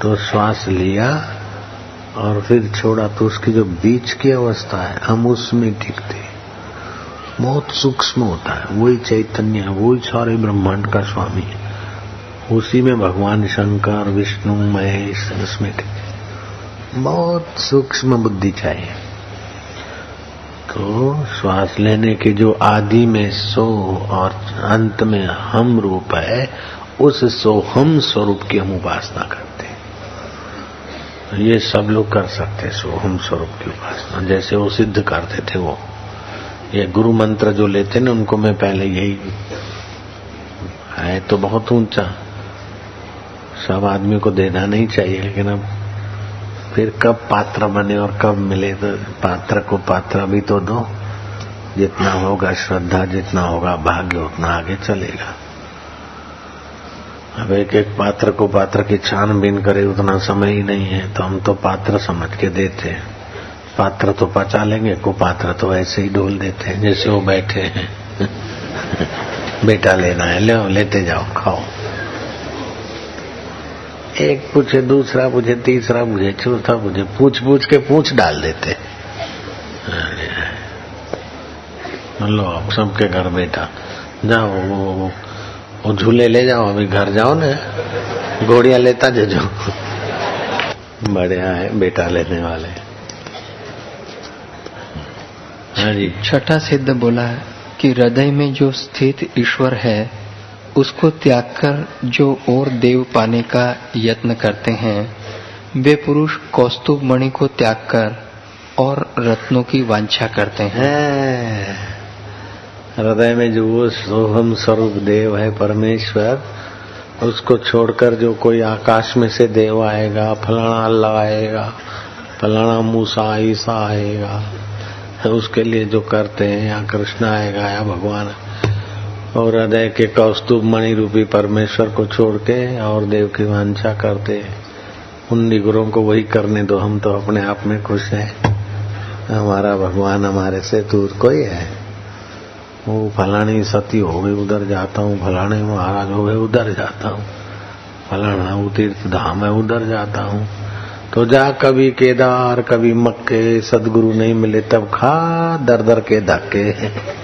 तो श्वास लिया और फिर छोड़ा तो उसकी जो बीच की अवस्था है हम उसमें टिकते, बहुत सूक्ष्म होता है। वही चैतन्य है, वही सारे ब्रह्मांड का स्वामी है, उसी में भगवान शंकर विष्णु महेश उसमें टिकते। बहुत सूक्ष्म बुद्धि चाहिए। तो श्वास लेने के जो आदि में सो और अंत में हम रूप है, उस सोहम स्वरूप की हम उपासना करते हैं। ये सब लोग कर सकते हैं सोहम स्वरूप की उपासना, जैसे वो सिद्ध करते थे। वो ये गुरु मंत्र जो लेते ना उनको मैं पहले यही है तो बहुत ऊंचा, सब आदमी को देना नहीं चाहिए, लेकिन अब फिर कब पात्र बने और कब मिले, तो पात्र को पात्र भी तो दो। जितना होगा श्रद्धा, जितना होगा भाग्य, उतना आगे चलेगा। अब एक एक पात्र को पात्र की छानबीन करे उतना समय ही नहीं है, तो हम तो पात्र समझ के देते हैं। पात्र तो पचा लेंगे, को पात्र तो ऐसे ही डोल देते हैं जैसे वो बैठे हैं। बेटा लेना है, ले लेते जाओ खाओ। एक पूछे दूसरा पूछे तीसरा पूछे चौथा पूछे, पूछ पूछ के पूछ डाल देते। लो आप सबके घर बेटा जाओ, वो वो झूले ले जाओ, अभी घर जाओ ना, घोड़ियां लेता जो जो बढ़िया है बेटा लेने वाले। हाँ जी, छठा सिद्ध बोला कि हृदय में जो स्थित ईश्वर है उसको त्याग कर जो और देव पाने का यत्न करते हैं वे पुरुष कौस्तुभ मणि को त्याग कर और रत्नों की वांछा करते हैं। हृदय में जो सोहम स्वरूप देव है परमेश्वर, उसको छोड़कर जो कोई आकाश में से देव आएगा, फलाना अल्लाह आएगा, फलाना मूसा ईसा आएगा, उसके लिए जो करते हैं, या कृष्ण आएगा या भगवान, और हृदय के कौस्तुभ मणि रूपी परमेश्वर को छोड़ के और देव की वांछा करते हैं। उन निगुरों को वही करने दो, हम तो अपने आप में खुश हैं। हमारा भगवान हमारे से दूर कोई है, वो फलानी सती हो गई उधर जाता हूँ, फलाने महाराज हो गए उधर जाता हूँ, फलाना वो तीर्थ धाम है उधर जाता हूँ। तो जा, कभी केदार कभी मक्के, सदगुरु नहीं मिले तब खा दर दर के धक्के।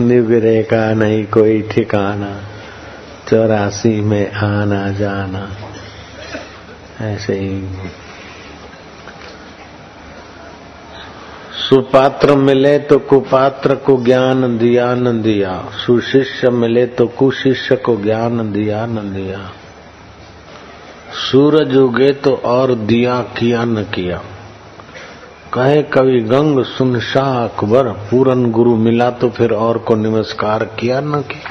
निगरे का नहीं कोई ठिकाना, चौरासी में आना जाना। ऐसे ही सुपात्र मिले तो कुपात्र को ज्ञान दिया न दिया, सुशिष्य मिले तो कुशिष्य को ज्ञान दिया न दिया, सूरज उगे तो और दिया किया न किया। कहे कवि गंग सुन शाह अकबर, पूरन गुरु मिला तो फिर और को नमस्कार किया न किया।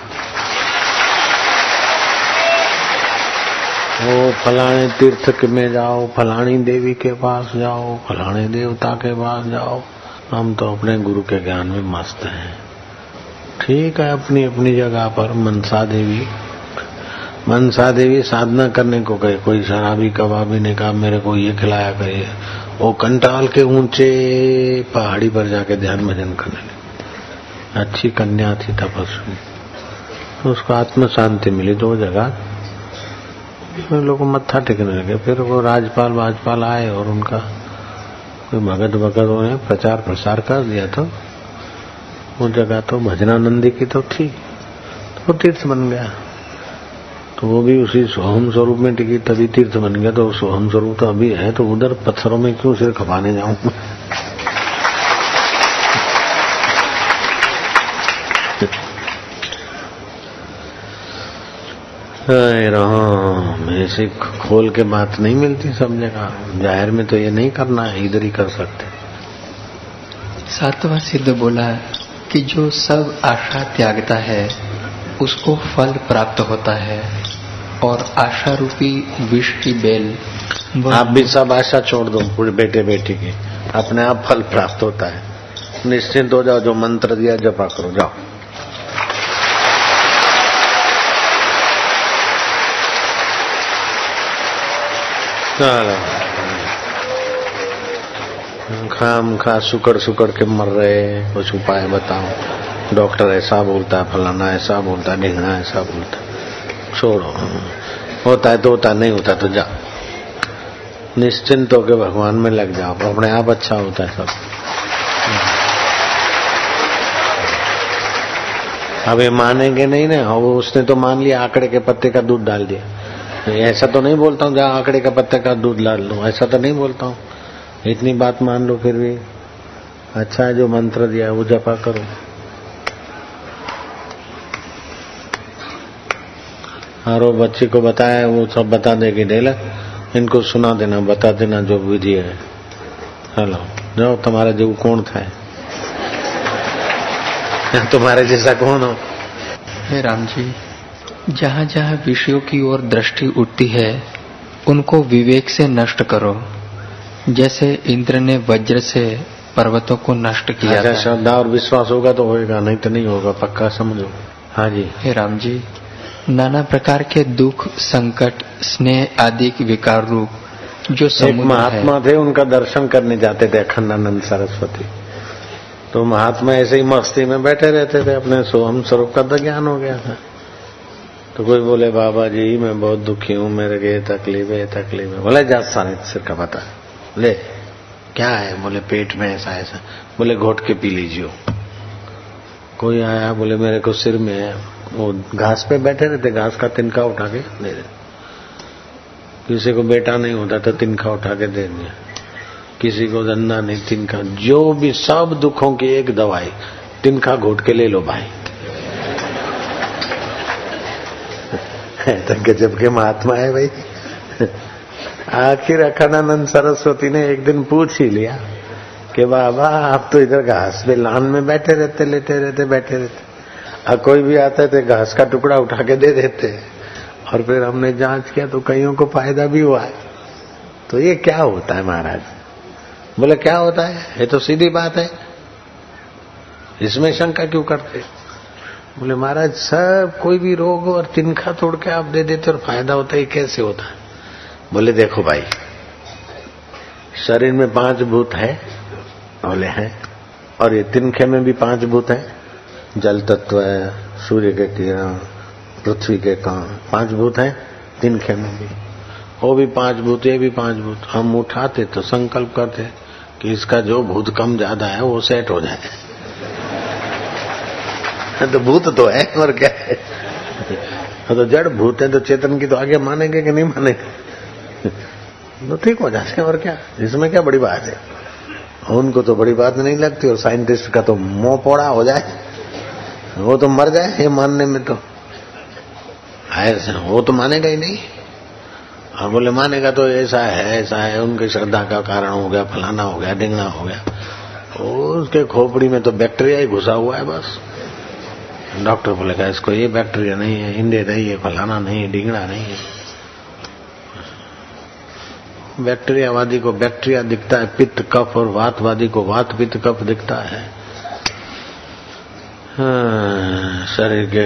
वो फलाने तीर्थ में जाओ, फलानी देवी के पास जाओ, फलाने देवता के पास जाओ, हम तो अपने गुरु के ज्ञान में मस्त हैं। ठीक है, अपनी अपनी जगह पर। मनसा देवी, मनसा देवी साधना करने को कहे, कोई शराबी कबाबी ने कहा मेरे को ये खिलाया करिए, वो कंटाल के ऊंचे पहाड़ी पर जाके ध्यान भजन करने लगे। अच्छी कन्या थी, तपस्वी, तो उसको आत्म शांति मिली दो जगह, फिर लोग मत्था टेकने लगे। फिर वो राजपाल वाजपाल आए और उनका कोई भगत भगत उन्हें प्रचार प्रसार कर दिया। तो वो जगह तो भजनानंदी की तो थी, तो तीर्थ बन गया। तो वो भी उसी सोहम स्वरूप में टिकी, तभी तीर्थ बन गया। तो सोहम स्वरूप तो अभी है, तो उधर पत्थरों में क्यों सिर खपाने जाऊं। राम, ऐसे खोल के बात नहीं मिलती सब जगह, जाहिर में तो ये नहीं करना है, इधर ही कर सकते। सातवां सिद्ध बोला कि जो सब आशा त्यागता है उसको फल प्राप्त होता है और आशा रूपी विष की बेल। आप भी सब आशा छोड़ दो पूरे बेटे बेटी की, अपने आप फल प्राप्त होता है। निश्चिंत हो जाओ, जो मंत्र दिया जपा करो, जाओ। खाम खा सुकड़ सुकड़ के मर रहे, कुछ उपाय बताओ। डॉक्टर ऐसा बोलता है, फलाना ऐसा बोलता है, ढिंगना ऐसा बोलता है। छोड़ो, होता है तो होता, नहीं होता तो जा। निश्चिंत होकर भगवान में लग जाओ, अपने आप अच्छा होता है सब। अब ये मानेंगे नहीं ना, वो उसने तो मान लिया, आंकड़े के पत्ते का दूध डाल दिया। ऐसा तो नहीं बोलता हूँ जा आंकड़े का पत्ते का दूध डाल लो, ऐसा तो नहीं बोलता हूँ। इतनी बात मान लो, फिर भी अच्छा है जो मंत्र दिया वो जपा करो। और वो बच्ची को बताया, वो सब बता देगी, डेला इनको सुना देना, बता देना जो विधि है। हेलो जाओ, तुम्हारा जो कौन था है? तुम्हारे जैसा कौन हो? हे राम जी, जहाँ जहाँ विषयों की ओर दृष्टि उठती है उनको विवेक से नष्ट करो, जैसे इंद्र ने वज्र से पर्वतों को नष्ट किया था। श्रद्धा और विश्वास होगा तो होएगा, नहीं तो नहीं होगा, पक्का समझो। हाँ जी। हे राम जी, नाना प्रकार के दुख, संकट, स्नेह आदि विकार रूप जो समुद्र महात्मा थे, उनका दर्शन करने जाते थे अखंडानंद सरस्वती। तो महात्मा ऐसे ही मस्ती में बैठे रहते थे, अपने सोहम स्वरूप का तो ज्ञान हो गया था। तो कोई बोले बाबा जी मैं बहुत दुखी हूँ, मेरे ये तकलीफ है तकलीफ है। बोले जा सारे सिर का पता ले, क्या है? बोले पेट में ऐसा ऐसा। बोले घोट के पी लीजिए। कोई आया, बोले मेरे को सिर में है। वो घास पे बैठे रहते, घास का तिनका उठा के दे दे। किसी को बेटा नहीं होता तो तिनका उठा के दे दिया, किसी को धंधा नहीं, तिनका। जो भी सब दुखों की एक दवाई, तिनका घोट के ले लो भाई। तो गजब के महात्मा है भाई। आखिर अखंडानंद सरस्वती ने एक दिन पूछ ही लिया कि बाबा आप तो इधर घास पे लान में बैठे रहते, लेटे रहते, बैठे रहते, और कोई भी आता थे घास का टुकड़ा उठा के दे देते। और फिर हमने जांच किया तो कईयों को फायदा भी हुआ है। तो ये क्या होता है महाराज? बोले क्या होता है, ये तो सीधी बात है, इसमें शंका क्यों करते? बोले महाराज सब कोई भी रोग और तिनका तोड़ के आप दे देते और फायदा होता है, कैसे होता है? बोले देखो भाई, शरीर में पांच भूत है, बोले हैं, और ये तिनके में भी पांच भूत है, जल तत्व है, सूर्य के किरण, पृथ्वी के कण, पांच भूत है तिनके में भी, वो भी पांच भूत, ये भी पांच भूत। हम उठाते तो संकल्प करते कि इसका जो भूत कम ज्यादा है वो सेट हो जाए। तो भूत तो है और क्या है, तो जड़ भूत है, तो चेतन की तो आगे मानेंगे कि नहीं मानेंगे? तो ठीक हो जाते हैं और क्या, इसमें क्या बड़ी बात है? उनको तो बड़ी बात नहीं लगती। और साइंटिस्ट का तो मुंह पोड़ा हो जाए, वो तो मर जाए ये मानने में, तो ऐसा वो तो मानेगा ही नहीं। और बोले मानेगा तो ऐसा है ऐसा है, उनकी श्रद्धा का कारण हो गया, फलाना हो गया, ढिंगना हो गया। उसके खोपड़ी में तो बैक्टीरिया ही घुसा हुआ है बस। डॉक्टर बोलेगा इसको ये बैक्टीरिया नहीं है, हिंदे नहीं है, फलाना नहीं है, ढिंगना नहीं है। बैक्टीरियावादी को बैक्टीरिया दिखता है, पित्त कफ, और वातवादी को वात पित्त कफ दिखता है। हाँ, शरीर के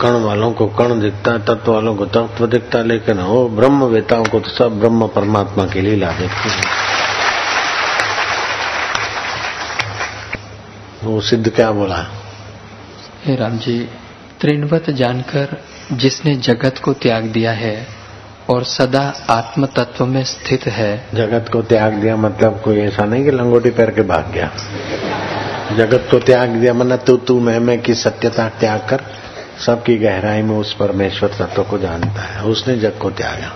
कण वालों को कण दिखता है, तत्व वालों को तत्व दिखता है, लेकिन वो ब्रह्मवेताओं को तो सब ब्रह्म परमात्मा की लीला देखते हैं। वो सिद्ध क्या बोला? हे राम जी, त्रिनवत जानकर जिसने जगत को त्याग दिया है और सदा आत्म तत्व में स्थित है। जगत को त्याग दिया मतलब कोई ऐसा नहीं कि लंगोटी पैर के भाग गया। जगत को त्याग दिया मतलब तू तू मैं मैं की सत्यता त्याग कर सबकी गहराई में उस परमेश्वर तत्व को जानता है, उसने जगत को त्यागा।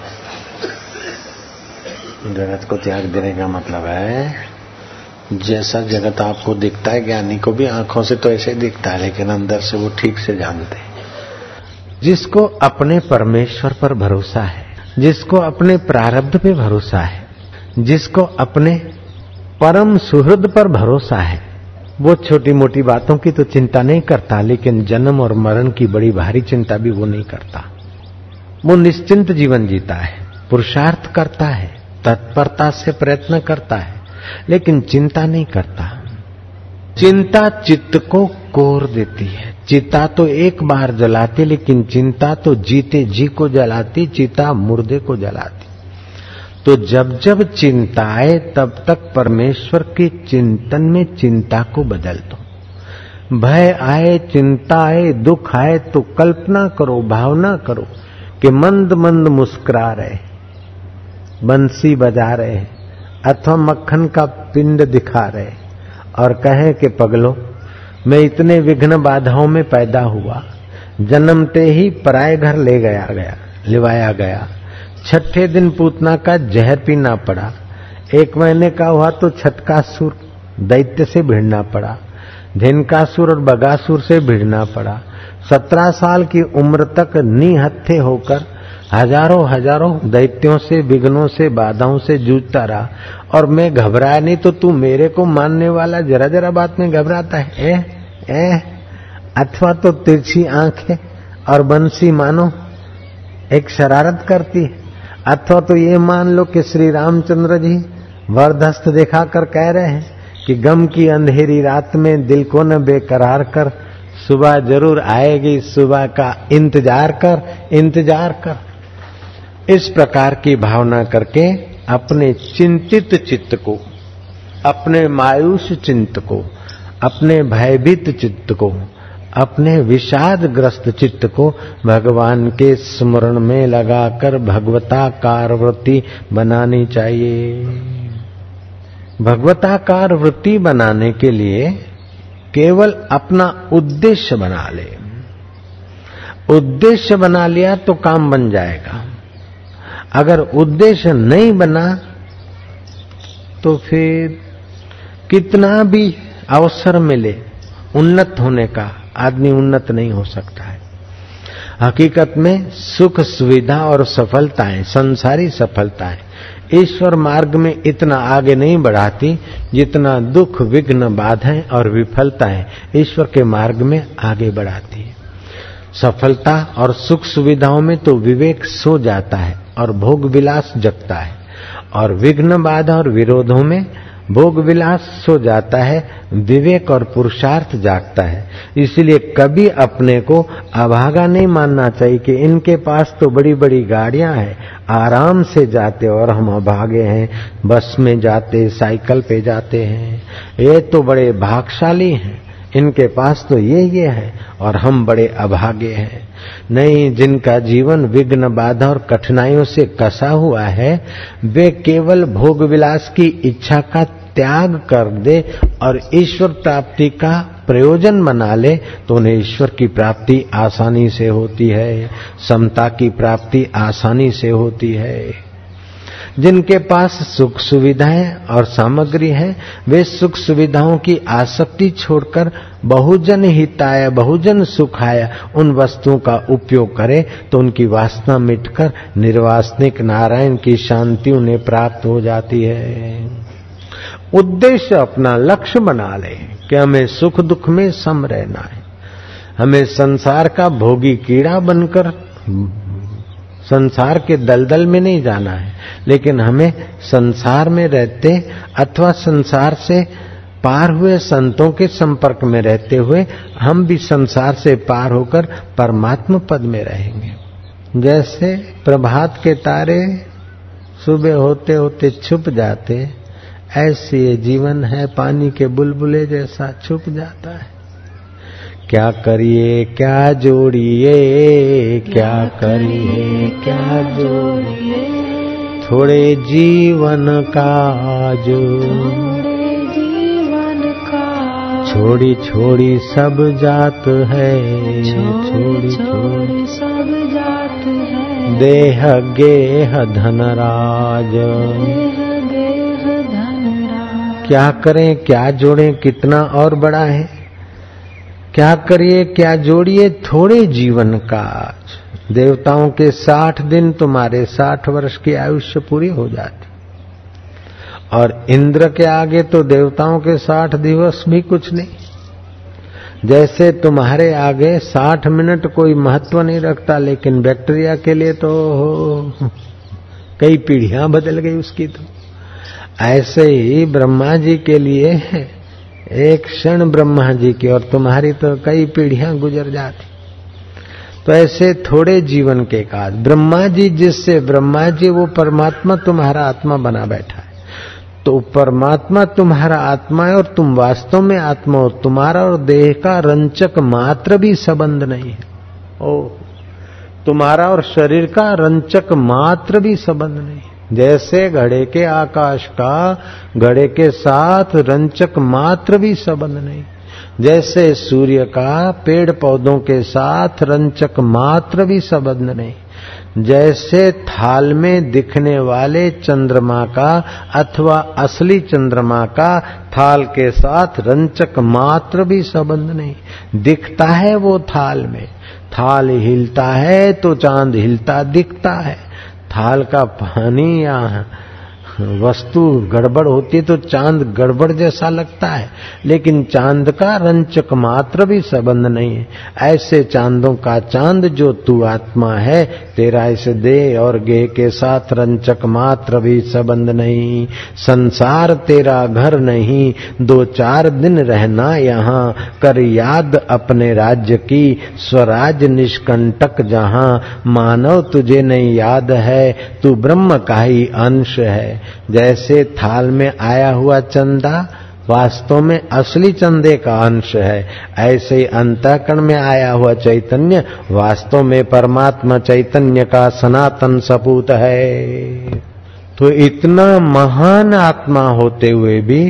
जगत को त्याग देने का मतलब है जैसा जगत आपको दिखता है, ज्ञानी को भी आंखों से तो ऐसे दिखता है, लेकिन अंदर से वो ठीक से जानते हैं। जिसको अपने परमेश्वर पर भरोसा है, जिसको अपने प्रारब्ध पे भरोसा है, जिसको अपने परम सुहृद पर भरोसा है, वो छोटी मोटी बातों की तो चिंता नहीं करता, लेकिन जन्म और मरण की बड़ी भारी चिंता भी वो नहीं करता। वो निश्चिंत जीवन जीता है, पुरुषार्थ करता है, तत्परता से प्रयत्न करता है, लेकिन चिंता नहीं करता। चिंता चित्त को कोर देती है। चिता तो एक बार जलाती, लेकिन चिंता तो जीते जी को जलाती, चिता मुर्दे को जलाती। तो जब जब चिंता आए तब तक परमेश्वर के चिंतन में चिंता को बदल दो। भय आए, चिंता आए, दुख आए तो कल्पना करो, भावना करो कि मंद मंद मुस्कुरा रहे, बंसी बजा रहे अथवा मक्खन का पिंड दिखा रहे और कहें कि पगलो, मैं इतने विघ्न बाधाओं में पैदा हुआ, जन्मते ही पराये घर ले गया गया लिवाया गया, छठे दिन पूतना का जहर पीना पड़ा, एक महीने का हुआ तो छटकासुर दैत्य से भिड़ना पड़ा, धेनकासुर और बगासुर से भिड़ना पड़ा, सत्रह साल की उम्र तक निहत्थे होकर हजारों हजारों दैत्यों से, विघ्नों से, बाधाओं से जूझता रहा और मैं घबराया नहीं। तो तू मेरे को मानने वाला जरा जरा बात में घबराता है ए, ए, अथवा तो तिरछी आंखें और बंसी मानो एक शरारत करती है, अथवा तो ये मान लो कि श्री रामचंद्र जी वरदस्त दिखा कर कह रहे हैं कि गम की अंधेरी रात में दिल को न बेकरार कर, सुबह जरूर आएगी, सुबह का इंतजार कर इंतजार कर। इस प्रकार की भावना करके अपने चिंतित चित्त को, अपने मायूस चित्त को, अपने भयभीत चित्त को, अपने विषादग्रस्त चित्त को भगवान के स्मरण में लगाकर भगवताकार वृत्ति बनानी चाहिए। भगवताकार वृत्ति बनाने के लिए केवल अपना उद्देश्य बना ले। उद्देश्य बना लिया तो काम बन जाएगा, अगर उद्देश्य नहीं बना तो फिर कितना भी अवसर मिले उन्नत होने का, आदमी उन्नत नहीं हो सकता है। हकीकत में सुख सुविधा और सफलताएं, संसारी सफलताएं ईश्वर मार्ग में इतना आगे नहीं बढ़ाती जितना दुख, विघ्न, बाधाएं और विफलताएं ईश्वर के मार्ग में आगे बढ़ाती है। सफलता और सुख सुविधाओं में तो विवेक सो जाता है और भोग विलास जगता है, और विघ्न, बाधा और विरोधों में भोग विलास सो जाता है, विवेक और पुरुषार्थ जागता है। इसलिए कभी अपने को अभागा नहीं मानना चाहिए कि इनके पास तो बड़ी बड़ी गाड़ियां हैं, आराम से जाते और हम अभागे हैं, बस में जाते, साइकिल पे जाते हैं, ये तो बड़े भाग्यशाली हैं, इनके पास तो ये ये है और हम बड़े अभागे हैं। नहीं, जिनका जीवन विघ्न, बाधा और कठिनाइयों से कसा हुआ है वे केवल भोग विलास की इच्छा का त्याग कर दे और ईश्वर प्राप्ति का प्रयोजन बना ले तो उन्हें ईश्वर की प्राप्ति आसानी से होती है, समता की प्राप्ति आसानी से होती है। जिनके पास सुख सुविधाएं और सामग्री है वे सुख सुविधाओं की आसक्ति छोड़कर बहुजन हिताय, बहुजन सुखाय उन वस्तुओं का उपयोग करें तो उनकी वासना मिटकर निर्वासनिक नारायण की शांति उन्हें प्राप्त हो जाती है। उद्देश्य अपना लक्ष्य बना ले कि हमें सुख दुख में सम रहना है, हमें संसार का भोगी कीड़ा बनकर संसार के दलदल में नहीं जाना है, लेकिन हमें संसार में रहते अथवा संसार से पार हुए संतों के संपर्क में रहते हुए हम भी संसार से पार होकर परमात्मा पद में रहेंगे। जैसे प्रभात के तारे सुबह होते होते छुप जाते, ऐसे ये जीवन है पानी के बुलबुले जैसा छुप जाता है। क्या करिए क्या जोड़िए, क्या करिए क्या जोड़िए, थोड़े जीवन का जो जीवन का, छोड़ी छोड़ी सब जात है, छोड़ी छोड़ी सब जात है, देह गेह धनराज। देह धनराज क्या करें क्या जोड़ें, कितना और बड़ा है। क्या करिए क्या जोड़िए थोड़े जीवन काज, देवताओं के साठ दिन तुम्हारे साठ वर्ष की आयुष्य पूरी हो जाती और इंद्र के आगे तो देवताओं के साठ दिवस भी कुछ नहीं। जैसे तुम्हारे आगे साठ मिनट कोई महत्व नहीं रखता, लेकिन बैक्टीरिया के लिए तो कई पीढ़ियां बदल गई उसकी। तो ऐसे ही ब्रह्मा जी के लिए एक क्षण ब्रह्मा जी की और तुम्हारी तो कई पीढ़ियां गुजर जाती। तो ऐसे थोड़े जीवन के काज ब्रह्मा जी, जिससे ब्रह्मा जी वो परमात्मा तुम्हारा आत्मा बना बैठा है। तो परमात्मा तुम्हारा आत्मा है और तुम वास्तव में आत्मा हो। तुम्हारा और देह का रंचक मात्र भी संबंध नहीं है। ओ तुम्हारा और शरीर का रंचक मात्र भी संबंध नहीं है। जैसे घड़े के आकाश का घड़े के साथ रंचक मात्र भी संबंध नहीं, जैसे सूर्य का पेड़ पौधों के साथ रंचक मात्र भी संबंध नहीं, जैसे थाल में दिखने वाले चंद्रमा का अथवा असली चंद्रमा का थाल के साथ रंचक मात्र भी संबंध नहीं। दिखता है वो थाल में, थाल हिलता है तो चांद हिलता दिखता है। थाल का पानी या वस्तु गड़बड़ होती है तो चांद गड़बड़ जैसा लगता है, लेकिन चांद का रंचक मात्र भी संबंध नहीं है। ऐसे चांदों का चांद जो तू आत्मा है, तेरा इस देह और गेह के साथ रंचक मात्र भी संबंध नहीं। संसार तेरा घर नहीं, दो चार दिन रहना यहाँ। कर याद अपने राज्य की, स्वराज निष्कंटक जहाँ। मानव तुझे नहीं याद है, तू ब्रह्म का ही अंश है। जैसे थाल में आया हुआ चंदा वास्तव में असली चंदे का अंश है, ऐसे ही अंतःकरण में आया हुआ चैतन्य वास्तव में परमात्मा चैतन्य का सनातन सपूत है। तो इतना महान आत्मा होते हुए भी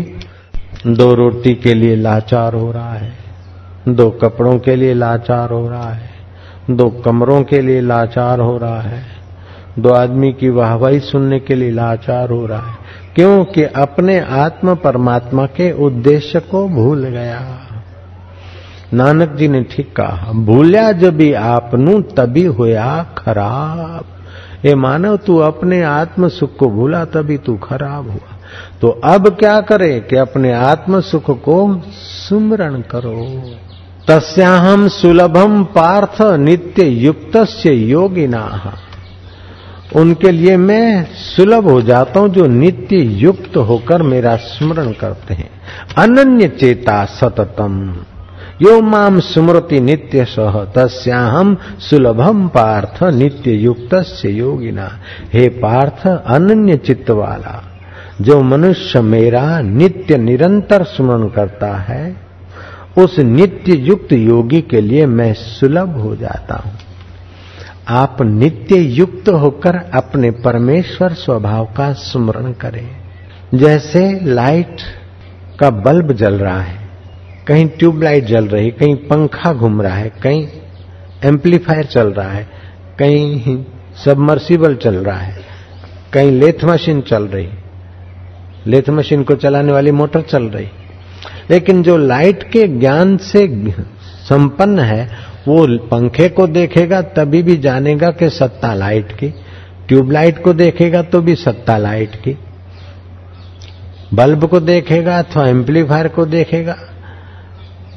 दो रोटी के लिए लाचार हो रहा है, दो कपड़ों के लिए लाचार हो रहा है, दो कमरों के लिए लाचार हो रहा है, दो आदमी की वाहवाही सुनने के लिए लाचार हो रहा है, क्योंकि अपने आत्म परमात्मा के उद्देश्य को भूल गया। नानक जी ने ठीक कहा, भूलिया जबी आपनू तभी होया खराब। ये मानव तू अपने आत्म सुख को भूला तभी तू खराब हुआ। तो अब क्या करे कि अपने आत्म सुख को सुमरण करो। तस्याहम सुलभम पार्थ नित्य युक्तस्य योगिनाः। उनके लिए मैं सुलभ हो जाता हूं जो नित्य युक्त होकर मेरा स्मरण करते हैं। अनन्य चेता सततम यो माम स्मृति नित्य सह। तस्याहम सुलभम पार्थ नित्य युक्तस्य योगिना। हे पार्थ, अनन्य चित्त वाला जो मनुष्य मेरा नित्य निरंतर स्मरण करता है, उस नित्य युक्त योगी के लिए मैं सुलभ हो जाता हूं। आप नित्य युक्त होकर अपने परमेश्वर स्वभाव का स्मरण करें। जैसे लाइट का बल्ब जल रहा है, कहीं ट्यूबलाइट जल रही है, कहीं पंखा घूम रहा है, कहीं एम्पलीफायर चल रहा है, कहीं सबमर्सिबल चल रहा है, कहीं लेथ मशीन चल रही, लेथ मशीन को चलाने वाली मोटर चल रही। लेकिन जो लाइट के ज्ञान से संपन्न है वो पंखे को देखेगा तभी भी जानेगा कि सत्ता लाइट की, ट्यूबलाइट को देखेगा तो भी सत्ता लाइट की, बल्ब को देखेगा अथवा एम्पलीफायर को देखेगा,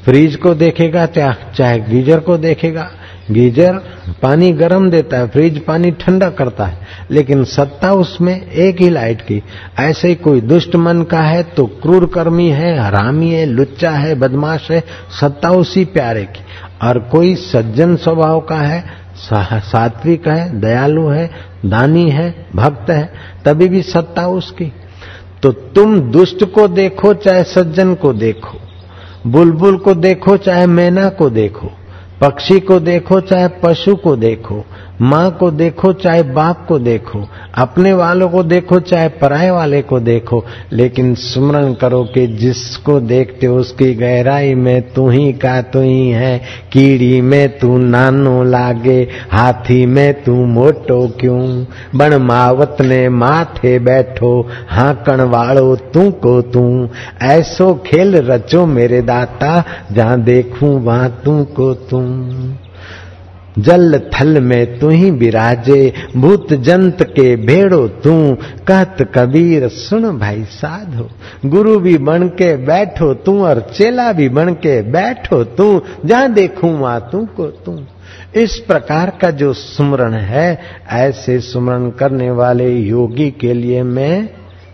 फ्रिज को देखेगा चाहे गीजर को देखेगा। गीजर पानी गर्म देता है, फ्रिज पानी ठंडा करता है, लेकिन सत्ता उसमें एक ही लाइट की। ऐसे ही कोई दुष्ट मन का है तो क्रूर कर्मी है, हरामी है, लुच्चा है, बदमाश है, सत्ता उसी प्यारे की। और कोई सज्जन स्वभाव का है, सात्विक है, दयालु है, दानी है, भक्त है, तभी भी सत्ता उसकी। तो तुम दुष्ट को देखो चाहे सज्जन को देखो, बुलबुल को देखो चाहे मैना को देखो, पक्षी को देखो चाहे पशु को देखो, माँ को देखो चाहे बाप को देखो, अपने वालों को देखो चाहे पराये वाले को देखो, लेकिन स्मरण करो कि जिसको देखते हो उसकी गहराई में तू ही का तू ही है। कीड़ी में तू नानो लागे, हाथी में तू मोटो क्यों। बण मावत ने माथे बैठो, हाकण वालो तू को तू। ऐसो खेल रचो मेरे दाता, जहाँ देखूं वहाँ तू को तू। जल थल में तू ही विराजे, भूत जंत के भेड़ो तू। कहत कबीर सुन भाई साधो, गुरु भी बन के बैठो तू और चेला भी बन के बैठो तू। जहां देखूं वहां तू को तू। इस प्रकार का जो सुमरण है, ऐसे सुमरण करने वाले योगी के लिए मैं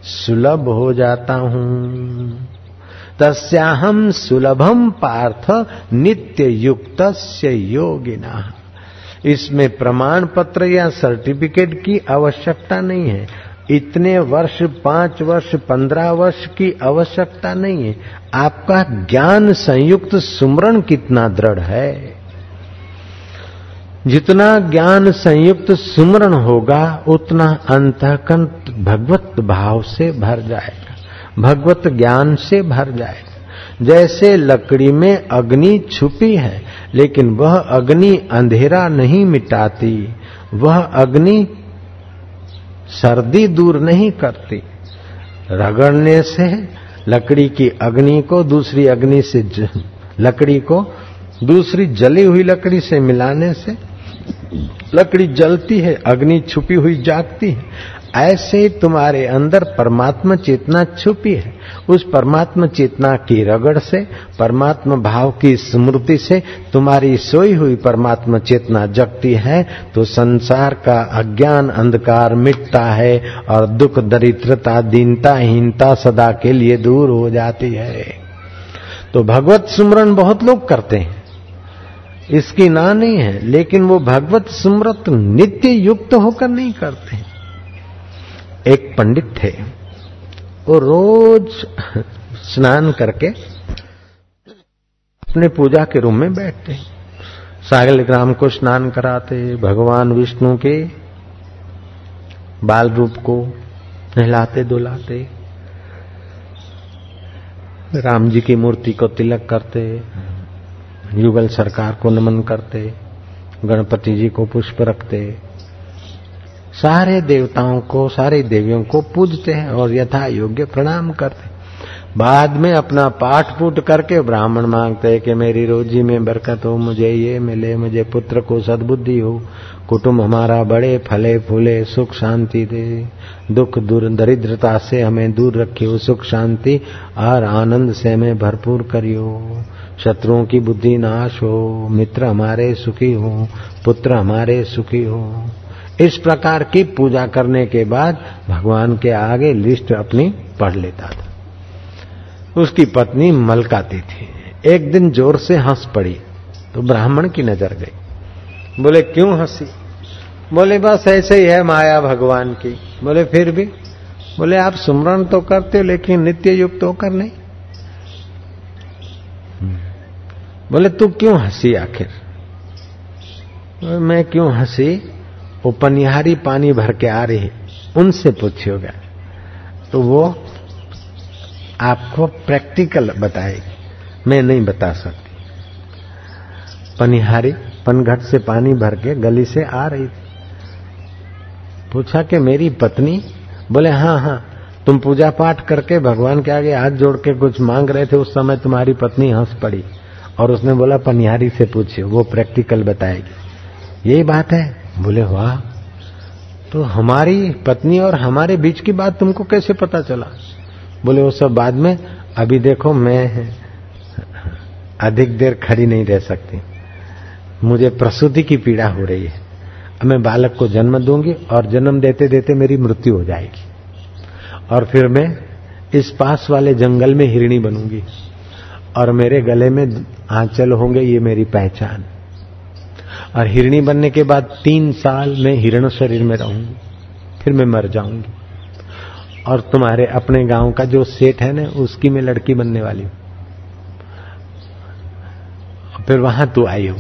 सुलभ हो जाता हूँ। तस्याहं सुलभम पार्थ नित्य युक्तस्य योगिनः। इसमें प्रमाण पत्र या सर्टिफिकेट की आवश्यकता नहीं है, इतने वर्ष, पांच वर्ष, पंद्रह वर्ष की आवश्यकता नहीं है। आपका ज्ञान संयुक्त सुमरण कितना दृढ़ है, जितना ज्ञान संयुक्त सुमरण होगा उतना अंतःकरण भगवत भाव से भर जाएगा, भगवत ज्ञान से भर जाएगा। जैसे लकड़ी में अग्नि छुपी है, लेकिन वह अग्नि अंधेरा नहीं मिटाती, वह अग्नि सर्दी दूर नहीं करती। रगड़ने से लकड़ी की अग्नि को दूसरी अग्नि से ज... लकड़ी को दूसरी जली हुई लकड़ी से मिलाने से लकड़ी जलती है, अग्नि छुपी हुई जागती है। ऐसे तुम्हारे अंदर परमात्मा चेतना छुपी है, उस परमात्मा चेतना की रगड़ से, परमात्मा भाव की स्मृति से तुम्हारी सोई हुई परमात्मा चेतना जगती है, तो संसार का अज्ञान अंधकार मिटता है और दुख, दरिद्रता, दीनता, हीनता सदा के लिए दूर हो जाती है। तो भगवत सुमरण बहुत लोग करते हैं, इसकी ना नहीं है, लेकिन वो भगवत सुमरण नित्य युक्त होकर नहीं करते। एक पंडित थे, वो रोज स्नान करके अपने पूजा के रूम में बैठते, सागल ग्राम को स्नान कराते, भगवान विष्णु के बाल रूप को नहलाते धुलाते, राम जी की मूर्ति को तिलक करते, युगल सरकार को नमन करते, गणपति जी को पुष्प रखते, सारे देवताओं को, सारे देवियों को पूजते हैं और यथा योग्य प्रणाम करते। बाद में अपना पाठ पूट करके ब्राह्मण मांगते हैं कि मेरी रोजी में बरकत हो, मुझे ये मिले, मुझे पुत्र को सद्बुद्धि हो, कुटुंब हमारा बड़े फले फूले, सुख शांति दे, दुख दूर, दरिद्रता से हमें दूर रखियो, सुख शांति और आनंद से हमें भरपूर करियो, शत्रुओं की बुद्धि नाश हो, मित्र हमारे सुखी हो, पुत्र हमारे सुखी हो। इस प्रकार की पूजा करने के बाद भगवान के आगे लिस्ट अपनी पढ़ लेता था। उसकी पत्नी मलकाती थी, एक दिन जोर से हंस पड़ी तो ब्राह्मण की नजर गई। बोले क्यों हंसी? बोले बस ऐसे ही है माया भगवान की। बोले फिर भी? बोले आप सुमरण तो करते हो लेकिन नित्य युक्त होकर नहीं। बोले तू क्यों हंसी आखिर? मैं क्यों हंसी? वो पनिहारी पानी भर के आ रही, उनसे पूछिएगा तो वो आपको प्रैक्टिकल बताएगी, मैं नहीं बता सकती। पनिहारी पनघट से पानी भर के गली से आ रही थी। पूछा कि मेरी पत्नी? बोले हाँ हाँ, तुम पूजा पाठ करके भगवान के आगे हाथ जोड़ के कुछ मांग रहे थे, उस समय तुम्हारी पत्नी हंस पड़ी और उसने बोला पनिहारी से पूछिए, वो प्रैक्टिकल बताएगी, यही बात है। बोले वाह, तो हमारी पत्नी और हमारे बीच की बात तुमको कैसे पता चला? बोले वो सब बाद में, अभी देखो मैं अधिक देर खड़ी नहीं रह सकती, मुझे प्रसूति की पीड़ा हो रही है, मैं बालक को जन्म दूंगी और जन्म देते देते मेरी मृत्यु हो जाएगी और फिर मैं इस पास वाले जंगल में हिरणी बनूंगी और मेरे गले में आंचल होंगे, ये मेरी पहचान। और हिरणी बनने के बाद तीन साल मैं हिरण शरीर में रहूंगी, फिर मैं मर जाऊंगी और तुम्हारे अपने गांव का जो सेठ है ना, उसकी मैं लड़की बनने वाली हूं। फिर वहां तू आई हो,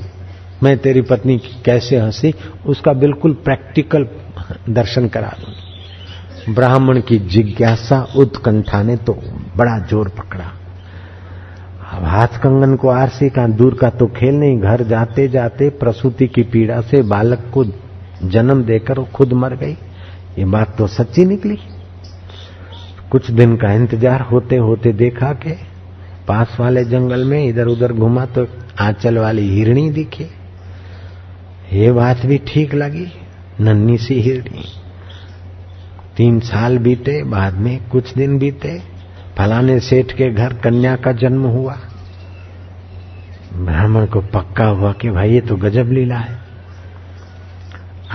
मैं तेरी पत्नी कैसे हंसी उसका बिल्कुल प्रैक्टिकल दर्शन करा दूंगी। ब्राह्मण की जिज्ञासा, उत्कंठा ने तो बड़ा जोर पकड़ा। अब हाथ कंगन को आरसी का दूर का तो खेल नहीं, घर जाते जाते प्रसूति की पीड़ा से बालक को जन्म देकर वो खुद मर गई, ये बात तो सच्ची निकली। कुछ दिन का इंतजार होते होते देखा के पास वाले जंगल में इधर उधर घुमा तो आंचल वाली हिरणी दिखी। ये बात भी ठीक लगी। नन्ही सी हिरणी, तीन साल बीते, बाद में कुछ दिन बीते, फलाने सेठ के घर कन्या का जन्म हुआ। ब्राह्मण को पक्का हुआ कि भाई ये तो गजब लीला है।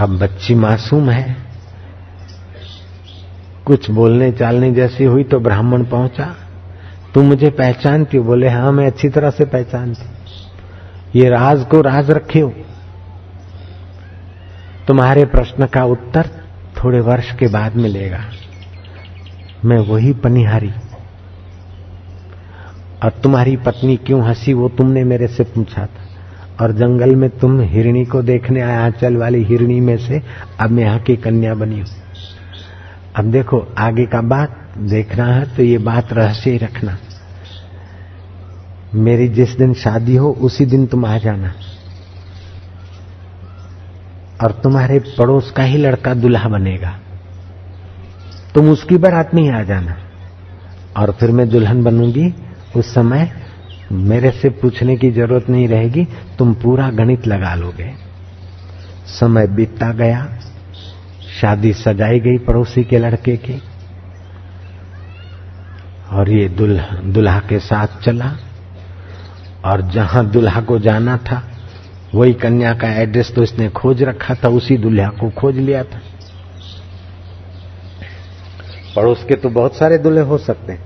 अब बच्ची मासूम है, कुछ बोलने चालने जैसी हुई तो ब्राह्मण पहुंचा, तुम मुझे पहचानती हो? बोले हाँ, मैं अच्छी तरह से पहचानती। ये राज को राज रखे हो। तुम्हारे प्रश्न का उत्तर थोड़े वर्ष के बाद मिलेगा। मैं वही पनिहारी। और तुम्हारी पत्नी क्यों हंसी वो तुमने मेरे से पूछा था। और जंगल में तुम हिरणी को देखने आए, आंचल वाली हिरणी में से अब मैं यहाँ की कन्या बनी हूं। अब देखो आगे का बात देखना है तो ये बात रहस्य ही रखना। मेरी जिस दिन शादी हो उसी दिन तुम आ जाना। और तुम्हारे पड़ोस का ही लड़का दूल्हा बनेगा, तुम उसकी बारात में ही आ जाना। और फिर मैं दुल्हन बनूंगी। उस समय मेरे से पूछने की जरूरत नहीं रहेगी, तुम पूरा गणित लगा लोगे। समय बीतता गया, शादी सजाई गई पड़ोसी के लड़के की। और ये दुल्हा दुल्हा के साथ चला, और जहां दुल्हा को जाना था वही कन्या का एड्रेस तो इसने खोज रखा था, उसी दुल्हा को खोज लिया था। पड़ोस के तो बहुत सारे दूल्हे हो सकते हैं,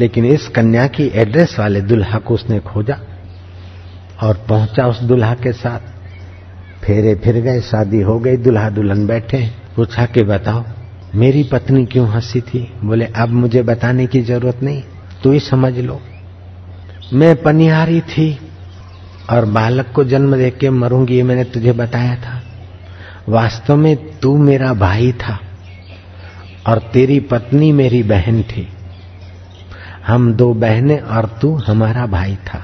लेकिन इस कन्या की एड्रेस वाले दुल्हा को उसने खोजा और पहुंचा उस दुल्हा के साथ। फेरे फिर गए, शादी हो गई, दुल्हा दुल्हन बैठे। पूछा कि बताओ मेरी पत्नी क्यों हंसी थी? बोले अब मुझे बताने की जरूरत नहीं, तू ही समझ लो। मैं पनिहारी थी और बालक को जन्म देके मरूंगी, ये मैंने तुझे बताया था। वास्तव में तू मेरा भाई था और तेरी पत्नी मेरी बहन थी। हम दो बहनें और तू हमारा भाई था।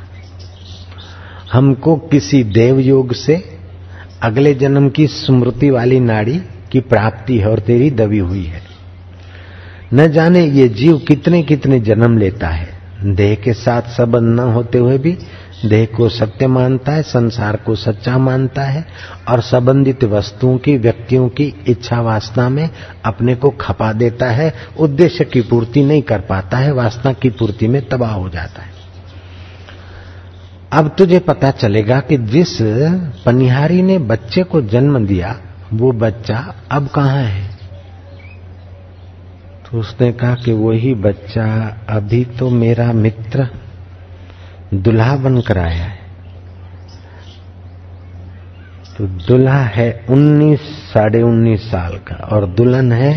हमको किसी देवयोग से अगले जन्म की स्मृति वाली नाड़ी की प्राप्ति है और तेरी दबी हुई है। न जाने ये जीव कितने कितने जन्म लेता है। देह के साथ संबंध न होते हुए भी देह को सत्य मानता है, संसार को सच्चा मानता है और संबंधित वस्तुओं की, व्यक्तियों की इच्छा वासना में अपने को खपा देता है। उद्देश्य की पूर्ति नहीं कर पाता है, वासना की पूर्ति में तबाह हो जाता है। अब तुझे पता चलेगा कि जिस पनिहारी ने बच्चे को जन्म दिया वो बच्चा अब कहाँ है? तो उसने कहा कि वही बच्चा अभी तो मेरा मित्र दुल्हा बनकर आया है। तो दुल्हा है उन्नीस साढ़े उन्नीस साल का और दुल्हन है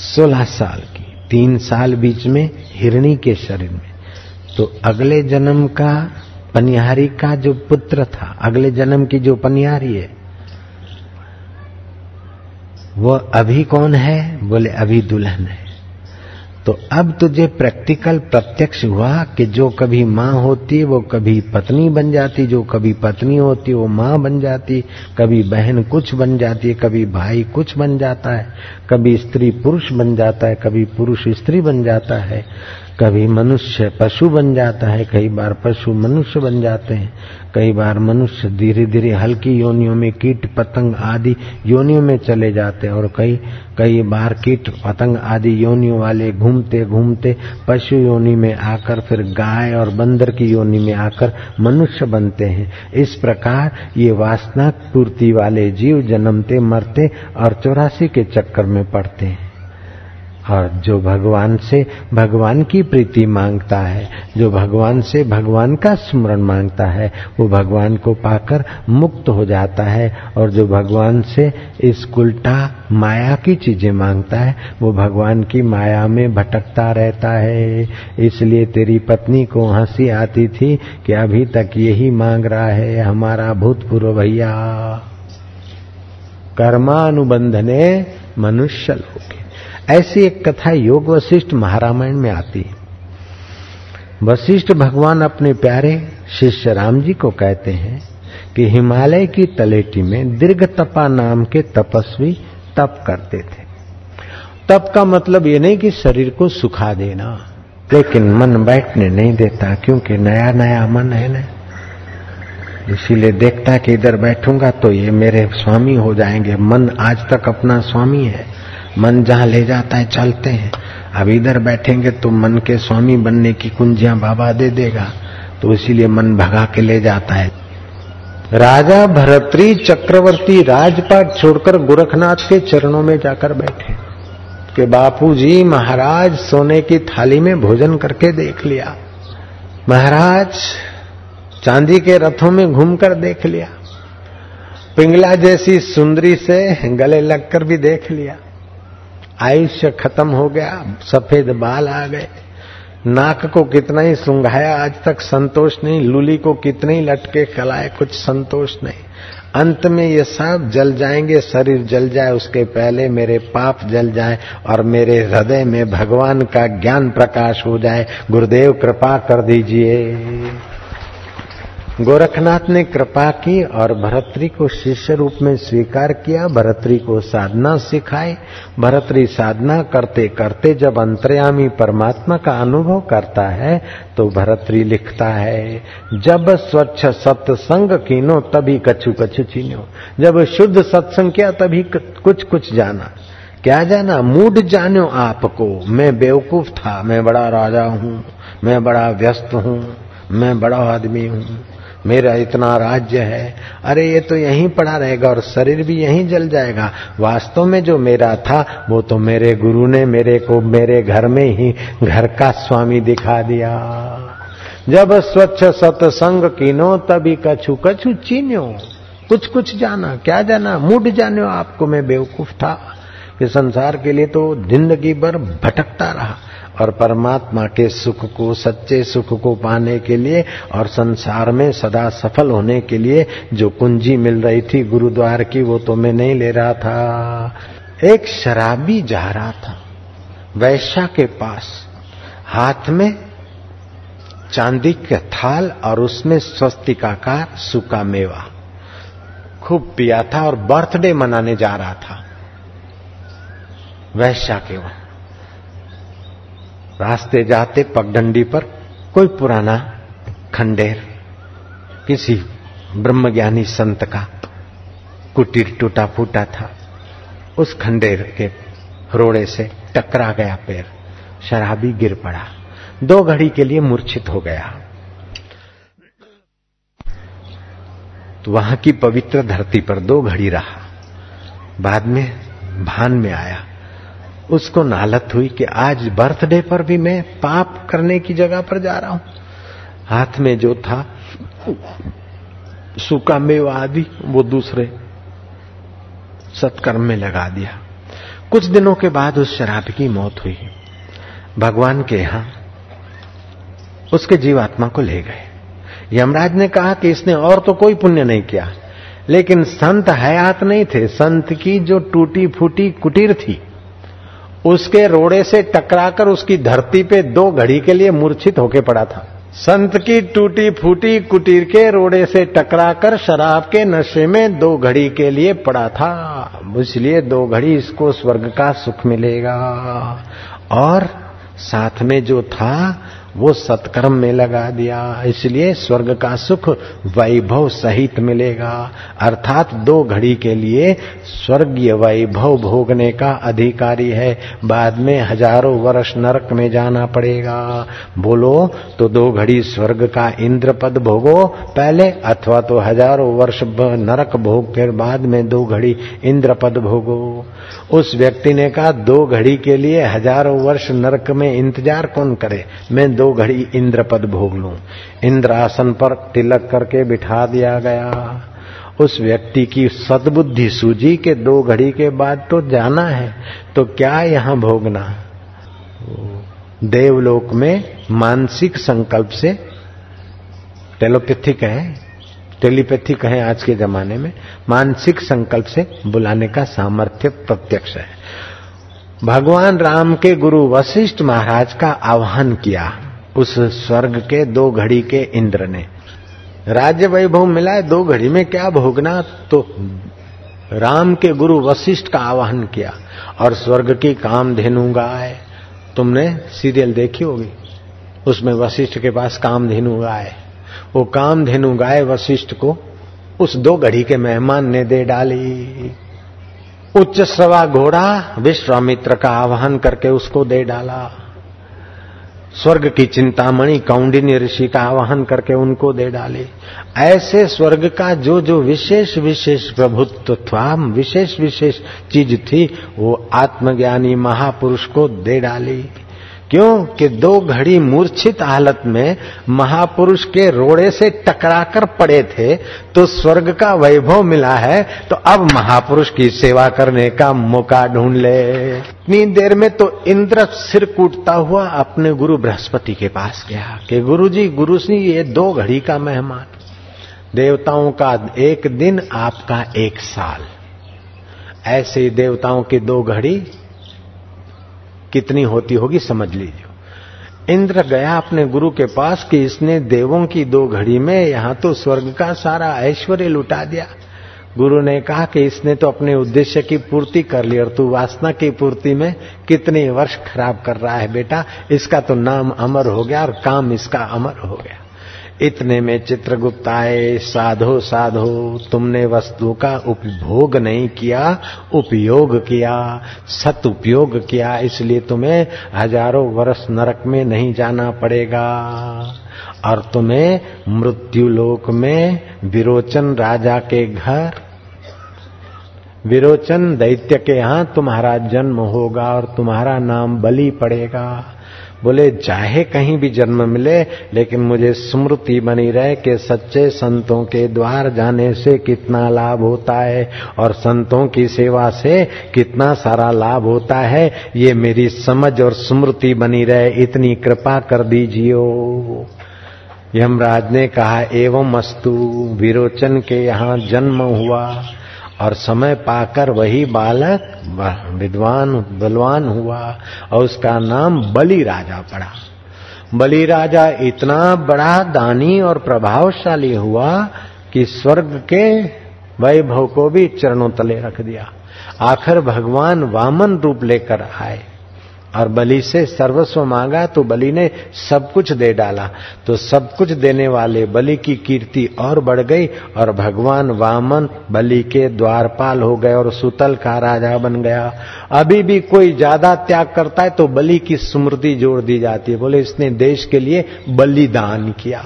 सोलह साल की। तीन साल बीच में हिरणी के शरीर में। तो अगले जन्म का पनिहारी का जो पुत्र था, अगले जन्म की जो पनिहारी है, वो अभी कौन है? बोले अभी दुल्हन है। तो अब तुझे प्रैक्टिकल प्रत्यक्ष हुआ कि जो कभी माँ होती वो कभी पत्नी बन जाती, जो कभी पत्नी होती वो माँ बन जाती, कभी बहन कुछ बन जाती है, कभी भाई कुछ बन जाता है, कभी स्त्री पुरुष बन जाता है, कभी पुरुष स्त्री बन जाता है, कभी मनुष्य पशु बन जाता है, कई बार पशु मनुष्य बन जाते हैं, कई बार मनुष्य धीरे धीरे हल्की योनियों में कीट पतंग आदि योनियों में चले जाते हैं और कई कई बार कीट पतंग आदि योनियों वाले घूमते घूमते पशु योनि में आकर फिर गाय और बंदर की योनि में आकर मनुष्य बनते हैं। इस प्रकार ये वासना पूर्ति वाले जीव जन्मते मरते और चौरासी के चक्कर में पड़ते हैं। और जो भगवान से भगवान की प्रीति मांगता है, जो भगवान से भगवान का स्मरण मांगता है, वो भगवान को पाकर मुक्त हो जाता है। और जो भगवान से इस उल्टा माया की चीजें मांगता है वो भगवान की माया में भटकता रहता है। इसलिए तेरी पत्नी को हंसी आती थी कि अभी तक यही मांग रहा है हमारा भूतपूर्व भैया। कर्मानुबंधने मनुष्य लोके। ऐसी एक कथा योग वशिष्ठ महारामायण में आती है। वशिष्ठ भगवान अपने प्यारे शिष्य राम जी को कहते हैं कि हिमालय की तलेटी में दीर्घतपा नाम के तपस्वी तप करते थे। तप का मतलब ये नहीं कि शरीर को सुखा देना, लेकिन मन बैठने नहीं देता क्योंकि नया नया मन है ना। इसीलिए देखता है कि इधर बैठूंगा तो ये मेरे स्वामी हो जाएंगे। मन आज तक अपना स्वामी है, मन जहाँ ले जाता है चलते हैं। अब इधर बैठेंगे तो मन के स्वामी बनने की कुंजियां बाबा दे देगा, तो इसीलिए मन भगा के ले जाता है। राजा भरतरी चक्रवर्ती राजपाट छोड़कर गोरखनाथ के चरणों में जाकर बैठे कि बापू जी महाराज सोने की थाली में भोजन करके देख लिया, महाराज चांदी के रथों में घूमकर देख लिया, पिंगला जैसी सुंदरी से गले लगकर भी देख लिया, आयुष्य खत्म हो गया, सफेद बाल आ गए, नाक को कितना ही सूंघाया आज तक संतोष नहीं, लूली को कितने ही लटके खिलाए कुछ संतोष नहीं। अंत में ये सब जल जाएंगे, शरीर जल जाए उसके पहले मेरे पाप जल जाए और मेरे हृदय में भगवान का ज्ञान प्रकाश हो जाए। गुरुदेव कृपा कर दीजिए। गोरखनाथ ने कृपा की और भरतरी को शिष्य रूप में स्वीकार किया, भरतरी को साधना सिखाई। भरतरी साधना करते करते जब अंतर्यामी परमात्मा का अनुभव करता है तो भरतरी लिखता है, जब स्वच्छ सत्संग कीनो तभी कछु कछु चीनो। जब शुद्ध सत्संग किया तभी कुछ कुछ जाना। क्या जाना? मूड जानो आपको। मैं बेवकूफ था, मैं बड़ा राजा हूँ, मैं बड़ा व्यस्त हूँ, मैं बड़ा आदमी हूँ, मेरा इतना राज्य है, अरे ये तो यहीं पड़ा रहेगा और शरीर भी यहीं जल जाएगा। वास्तव में जो मेरा था वो तो मेरे गुरु ने मेरे को मेरे घर में ही घर का स्वामी दिखा दिया। जब स्वच्छ सत्संग कीनो तभी कछु कछु चीन्यो, कुछ कुछ जाना। क्या जाना? मूड जानो आपको। मैं बेवकूफ था कि संसार के लिए तो जिंदगी भर भटकता रहा और परमात्मा के सुख को, सच्चे सुख को पाने के लिए और संसार में सदा सफल होने के लिए जो कुंजी मिल रही थी गुरुद्वार की वो तो मैं नहीं ले रहा था। एक शराबी जा रहा था वैश्या के पास, हाथ में चांदी का थाल और उसमें स्वस्तिकाकार सूखा मेवा, खूब पिया था और बर्थडे मनाने जा रहा था वैश्या के वहां। रास्ते जाते पगडंडी पर कोई पुराना खंडेर किसी ब्रह्मज्ञानी संत का कुटीर टूटा फूटा था, उस खंडेर के रोड़े से टकरा गया पैर, शराबी गिर पड़ा, दो घड़ी के लिए मूर्छित हो गया। तो वहां की पवित्र धरती पर दो घड़ी रहा, बाद में भान में आया। उसको नालत हुई कि आज बर्थडे पर भी मैं पाप करने की जगह पर जा रहा हूं। हाथ में जो था सूखा मेवा आदि वो दूसरे सत्कर्म में लगा दिया। कुछ दिनों के बाद उस शराबी की मौत हुई, भगवान के यहां उसके जीवात्मा को ले गए। यमराज ने कहा कि इसने और तो कोई पुण्य नहीं किया, लेकिन संत हयात नहीं थे, संत की जो टूटी फूटी कुटीर थी उसके रोड़े से टकराकर उसकी धरती पे दो घड़ी के लिए मूर्छित होके पड़ा था। संत की टूटी फूटी कुटीर के रोड़े से टकराकर शराब के नशे में दो घड़ी के लिए पड़ा था, इसलिए दो घड़ी इसको स्वर्ग का सुख मिलेगा। और साथ में जो था वो सत्कर्म में लगा दिया, इसलिए स्वर्ग का सुख वैभव सहित मिलेगा। अर्थात दो घड़ी के लिए स्वर्गीय वैभव भोगने का अधिकारी है, बाद में हजारों वर्ष नरक में जाना पड़ेगा। बोलो तो दो घड़ी स्वर्ग का इंद्रपद भोगो पहले, अथवा तो हजारों वर्ष नरक भोग फिर बाद में दो घड़ी इंद्रपद भोगो। उस व्यक्ति ने कहा दो घड़ी के लिए हजारों वर्ष नरक में इंतजार कौन करे, मैं दो घड़ी इंद्रपद भोग लूं। इंद्रासन पर तिलक करके बिठा दिया गया। उस व्यक्ति की सद्बुद्धि सूझी के दो घड़ी के बाद तो जाना है, तो क्या यहां भोगना। देवलोक में मानसिक संकल्प से, टेलोपैथिक है टेलीपैथिक है आज के जमाने में, मानसिक संकल्प से बुलाने का सामर्थ्य प्रत्यक्ष है। भगवान राम के गुरु वशिष्ठ महाराज का आह्वान किया उस स्वर्ग के दो घड़ी के इंद्र ने, राज्य वैभव मिला है दो घड़ी में क्या भोगना, तो राम के गुरु वशिष्ठ का आह्वान किया। और स्वर्ग की कामधेनु गाय, तुमने सीरियल देखी होगी, उसमें वशिष्ठ के पास कामधेनु गाय, वो कामधेनु गाय वशिष्ठ को उस दो घड़ी के मेहमान ने दे डाली। उच्च श्रवा घोड़ा विश्वामित्र का आह्वान करके उसको दे डाला। स्वर्ग की चिंतामणि कौंडिन्य ऋषि का आह्वान करके उनको दे डाले। ऐसे स्वर्ग का जो जो विशेष विशेष प्रभुत्व था, विशेष विशेष चीज थी, वो आत्मज्ञानी महापुरुष को दे डाली। क्यों कि दो घड़ी मूर्छित हालत में महापुरुष के रोड़े से टकराकर पड़े थे, तो स्वर्ग का वैभव मिला है, तो अब महापुरुष की सेवा करने का मौका ढूंढ ले। इतनी देर में तो इंद्र सिर कूटता हुआ अपने गुरु बृहस्पति के पास गया कि गुरु जी गुरु जी ये दो घड़ी का मेहमान, देवताओं का एक दिन आपका एक साल, ऐसे ही देवताओं की दो घड़ी कितनी होती होगी समझ लीजिए। इंद्र गया अपने गुरु के पास कि इसने देवों की दो घड़ी में यहाँ तो स्वर्ग का सारा ऐश्वर्य लुटा दिया। गुरु ने कहा कि इसने तो अपने उद्देश्य की पूर्ति कर ली और तू वासना की पूर्ति में कितने वर्ष खराब कर रहा है बेटा। इसका तो नाम अमर हो गया और काम इसका अमर हो गया। इतने में चित्रगुप्त आए, साधो साधो तुमने वस्तु का उपभोग नहीं किया, उपयोग किया, सदुपयोग किया, इसलिए तुम्हें हजारों वर्ष नरक में नहीं जाना पड़ेगा और तुम्हें मृत्युलोक में विरोचन राजा के घर, विरोचन दैत्य के यहाँ तुम्हारा जन्म होगा और तुम्हारा नाम बलि पड़ेगा। बोले चाहे कहीं भी जन्म मिले, लेकिन मुझे स्मृति बनी रहे कि सच्चे संतों के द्वार जाने से कितना लाभ होता है और संतों की सेवा से कितना सारा लाभ होता है, ये मेरी समझ और स्मृति बनी रहे, इतनी कृपा कर दीजियो। यमराज ने कहा एवं अस्तु। विरोचन के यहाँ जन्म हुआ और समय पाकर वही बालक विद्वान बलवान हुआ और उसका नाम बलि राजा पड़ा। बलि राजा इतना बड़ा दानी और प्रभावशाली हुआ कि स्वर्ग के वैभव को भी चरणों तले रख दिया। आखिर भगवान वामन रूप लेकर आए और बलि से सर्वस्व मांगा तो बलि ने सब कुछ दे डाला। तो सब कुछ देने वाले बलि की कीर्ति और बढ़ गई और भगवान वामन बलि के द्वारपाल हो गए और सुतल का राजा बन गया। अभी भी कोई ज्यादा त्याग करता है तो बलि की स्मृति जोड़ दी जाती है। बोले इसने देश के लिए बलिदान किया,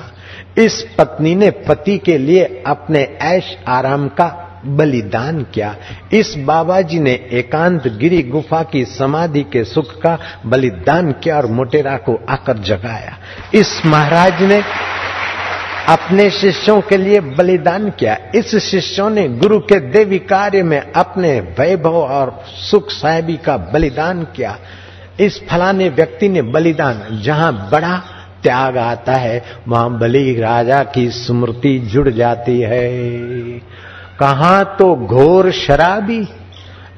इस पत्नी ने पति के लिए अपने ऐश आराम का बलिदान किया, इस बाबा जी ने एकांत गिरी गुफा की समाधि के सुख का बलिदान किया और मोटेरा को आकर जगाया, इस महाराज ने अपने शिष्यों के लिए बलिदान किया, इस शिष्यों ने गुरु के देवी कार्य में अपने वैभव और सुख साहिबी का बलिदान किया, इस फलाने व्यक्ति ने बलिदान। जहां बड़ा त्याग आता है वहां बलि राजा की स्मृति जुड़ जाती है। कहां तो घोर शराबी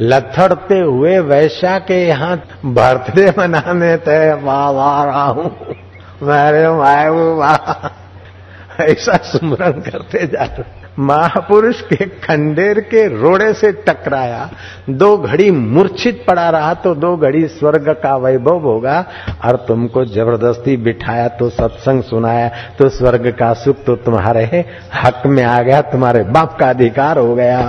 लथड़ते हुए वैश्या के यहाँ बर्थडे मनाने थे, वाह वाह राहू मेरे वायु वाह, ऐसा स्मरण करते जा रहे। महापुरुष के खंडेर के रोड़े से टकराया, दो घड़ी मूर्छित पड़ा रहा तो दो घड़ी स्वर्ग का वैभव होगा और तुमको जबरदस्ती बिठाया तो सत्संग सुनाया तो स्वर्ग का सुख तो तुम्हारे हक में आ गया, तुम्हारे बाप का अधिकार हो गया।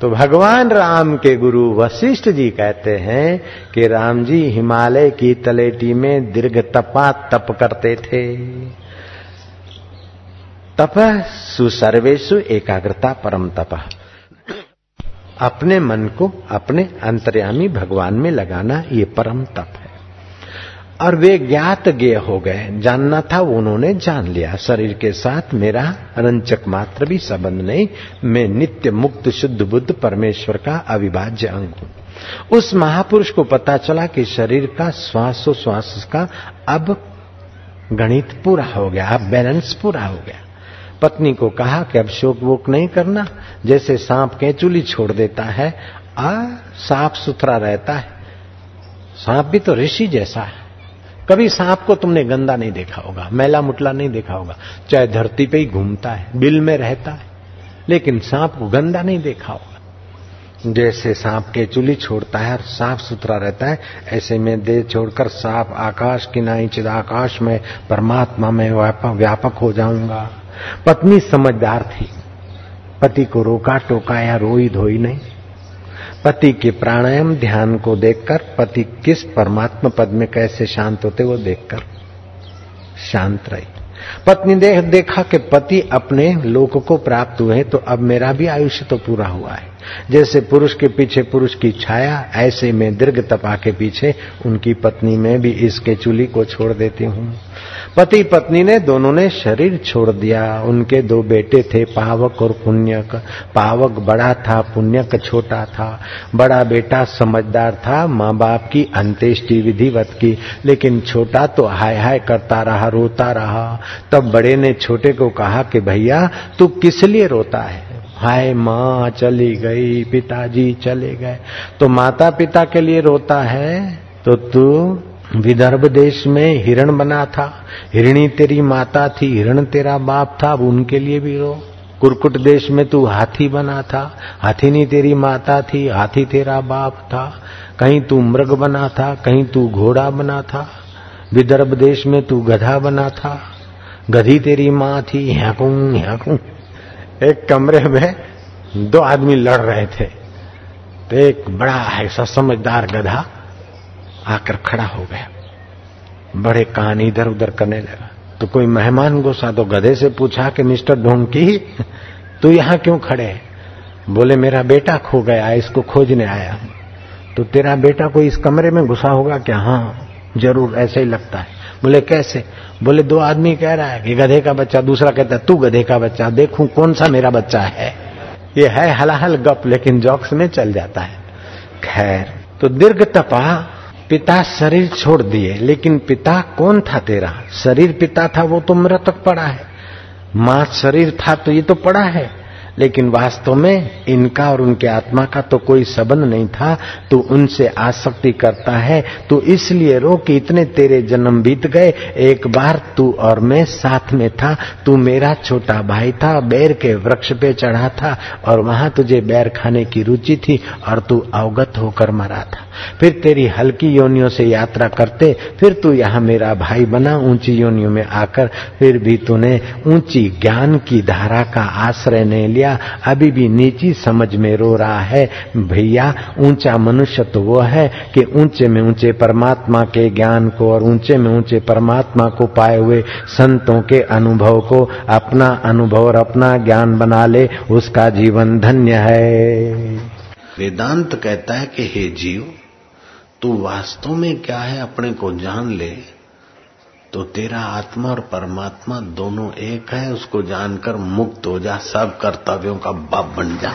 तो भगवान राम के गुरु वशिष्ठ जी कहते हैं कि राम जी हिमालय की तलेटी में दीर्घ तपा तप करते थे। तप सुसर्वेषु एकाग्रता परम तप, अपने मन को अपने अंतर्यामी भगवान में लगाना ये परम तप है। और वे ज्ञात ज्ञेय हो गए, जानना था उन्होंने जान लिया, शरीर के साथ मेरा रंचक मात्र भी संबंध नहीं, मैं नित्य मुक्त शुद्ध बुद्ध परमेश्वर का अविभाज्य अंग हूँ। उस महापुरुष को पता चला कि शरीर का श्वासोश्वास का अब गणित पूरा हो गया, अब बैलेंस पूरा हो गया। पत्नी को कहा कि अब शोक वोक नहीं करना, जैसे सांप केचुली छोड़ देता है आ साफ सुथरा रहता है, सांप भी तो ऋषि जैसा है, कभी सांप को तुमने गंदा नहीं देखा होगा, मैला मुटला नहीं देखा होगा, चाहे धरती पे ही घूमता है, बिल में रहता है, लेकिन सांप को गंदा नहीं देखा होगा। जैसे सांप के चुली छोड़ता है और साफ सुथरा रहता है, ऐसे में देह छोड़कर सांप आकाश की नाई चिदाकाश में परमात्मा में व्यापक हो जाऊंगा। पत्नी समझदार थी, पति को रोका टोका या रोई धोई नहीं। पति के प्राणायाम ध्यान को देखकर पति किस परमात्मा पद में कैसे शांत होते वो देखकर शांत रही। पत्नी देख देखा कि पति अपने लोक को प्राप्त हुए तो अब मेरा भी आयुष्य तो पूरा हुआ है। जैसे पुरुष के पीछे पुरुष की छाया, ऐसे में दीर्घ तपा के पीछे उनकी पत्नी में भी इसके चुली को छोड़ देती हूँ। पति पत्नी ने दोनों ने शरीर छोड़ दिया। उनके दो बेटे थे, पावक और पुण्यक। पावक बड़ा था, पुण्यक छोटा था। बड़ा बेटा समझदार था, माँ बाप की अंत्येष्टि विधिवत की, लेकिन छोटा तो हाय हाय करता रहा, रोता रहा। तब बड़े ने छोटे को कहा कि भैया तू किस लिए रोता है? हाय माँ चली गई, पिताजी चले गए। तो माता पिता के लिए रोता है तो तू विदर्भ देश में हिरण बना था, हिरणी तेरी माता थी, हिरण तेरा बाप था, अब उनके लिए भी रो। कुरकुट देश में तू हाथी बना था, हाथिनी तेरी माता थी, हाथी तेरा बाप था। कहीं तू मृग बना था, कहीं तू घोड़ा बना था। विदर्भ देश में तू गधा बना था, गधी तेरी माँ थी। ह्याकूं ह्याकूं। एक कमरे में दो आदमी लड़ रहे थे तो एक बड़ा ऐसा समझदार गधा आकर खड़ा हो गया। बड़े कान इधर उधर करने लगा तो कोई मेहमान गुस्सा तो गधे से पूछा कि मिस्टर ढोंकी तू यहाँ क्यों खड़े है? बोले मेरा बेटा खो गया, इसको खोजने आया। तो तेरा बेटा कोई इस कमरे में घुसा होगा क्या? हाँ जरूर, ऐसे ही लगता है। बोले कैसे? बोले दो आदमी कह रहा है कि गधे का बच्चा, दूसरा कहता है तू गधे का बच्चा, देखूं कौन सा मेरा बच्चा है। ये है हलाहल गप, लेकिन जोक्स में चल जाता है। खैर तो दीर्घ तपा पिता शरीर छोड़ दिए, लेकिन पिता कौन था तेरा? शरीर पिता था, वो तो मृतक पड़ा है। मां शरीर था तो ये तो पड़ा है, लेकिन वास्तव में इनका और उनके आत्मा का तो कोई संबंध नहीं था। तू उनसे आसक्ति करता है, तू इसलिए रो कि इतने तेरे जन्म बीत गए, एक बार तू और मैं साथ में था, तू मेरा छोटा भाई था, बेर के वृक्ष पे चढ़ा था और वहां तुझे बेर खाने की रुचि थी और तू अवगत होकर मरा था। फिर तेरी हल्की योनियों से यात्रा करते फिर तू यहाँ मेरा भाई बना, ऊंची योनियों में आकर फिर भी तूने ऊंची ज्ञान की धारा का आश्रय नहीं लिया, अभी भी नीची समझ में रो रहा है। भैया ऊंचा मनुष्य तो वो है कि ऊंचे में ऊंचे परमात्मा के ज्ञान को और ऊंचे में ऊंचे परमात्मा को पाए हुए संतों के अनुभव को अपना अनुभव और अपना ज्ञान बना ले, उसका जीवन धन्य है। वेदांत कहता है कि हे जीव तू वास्तव में क्या है अपने को जान ले, तो तेरा आत्मा और परमात्मा दोनों एक है। उसको जानकर मुक्त हो जा, सब कर्तव्यों का बाप बन जा।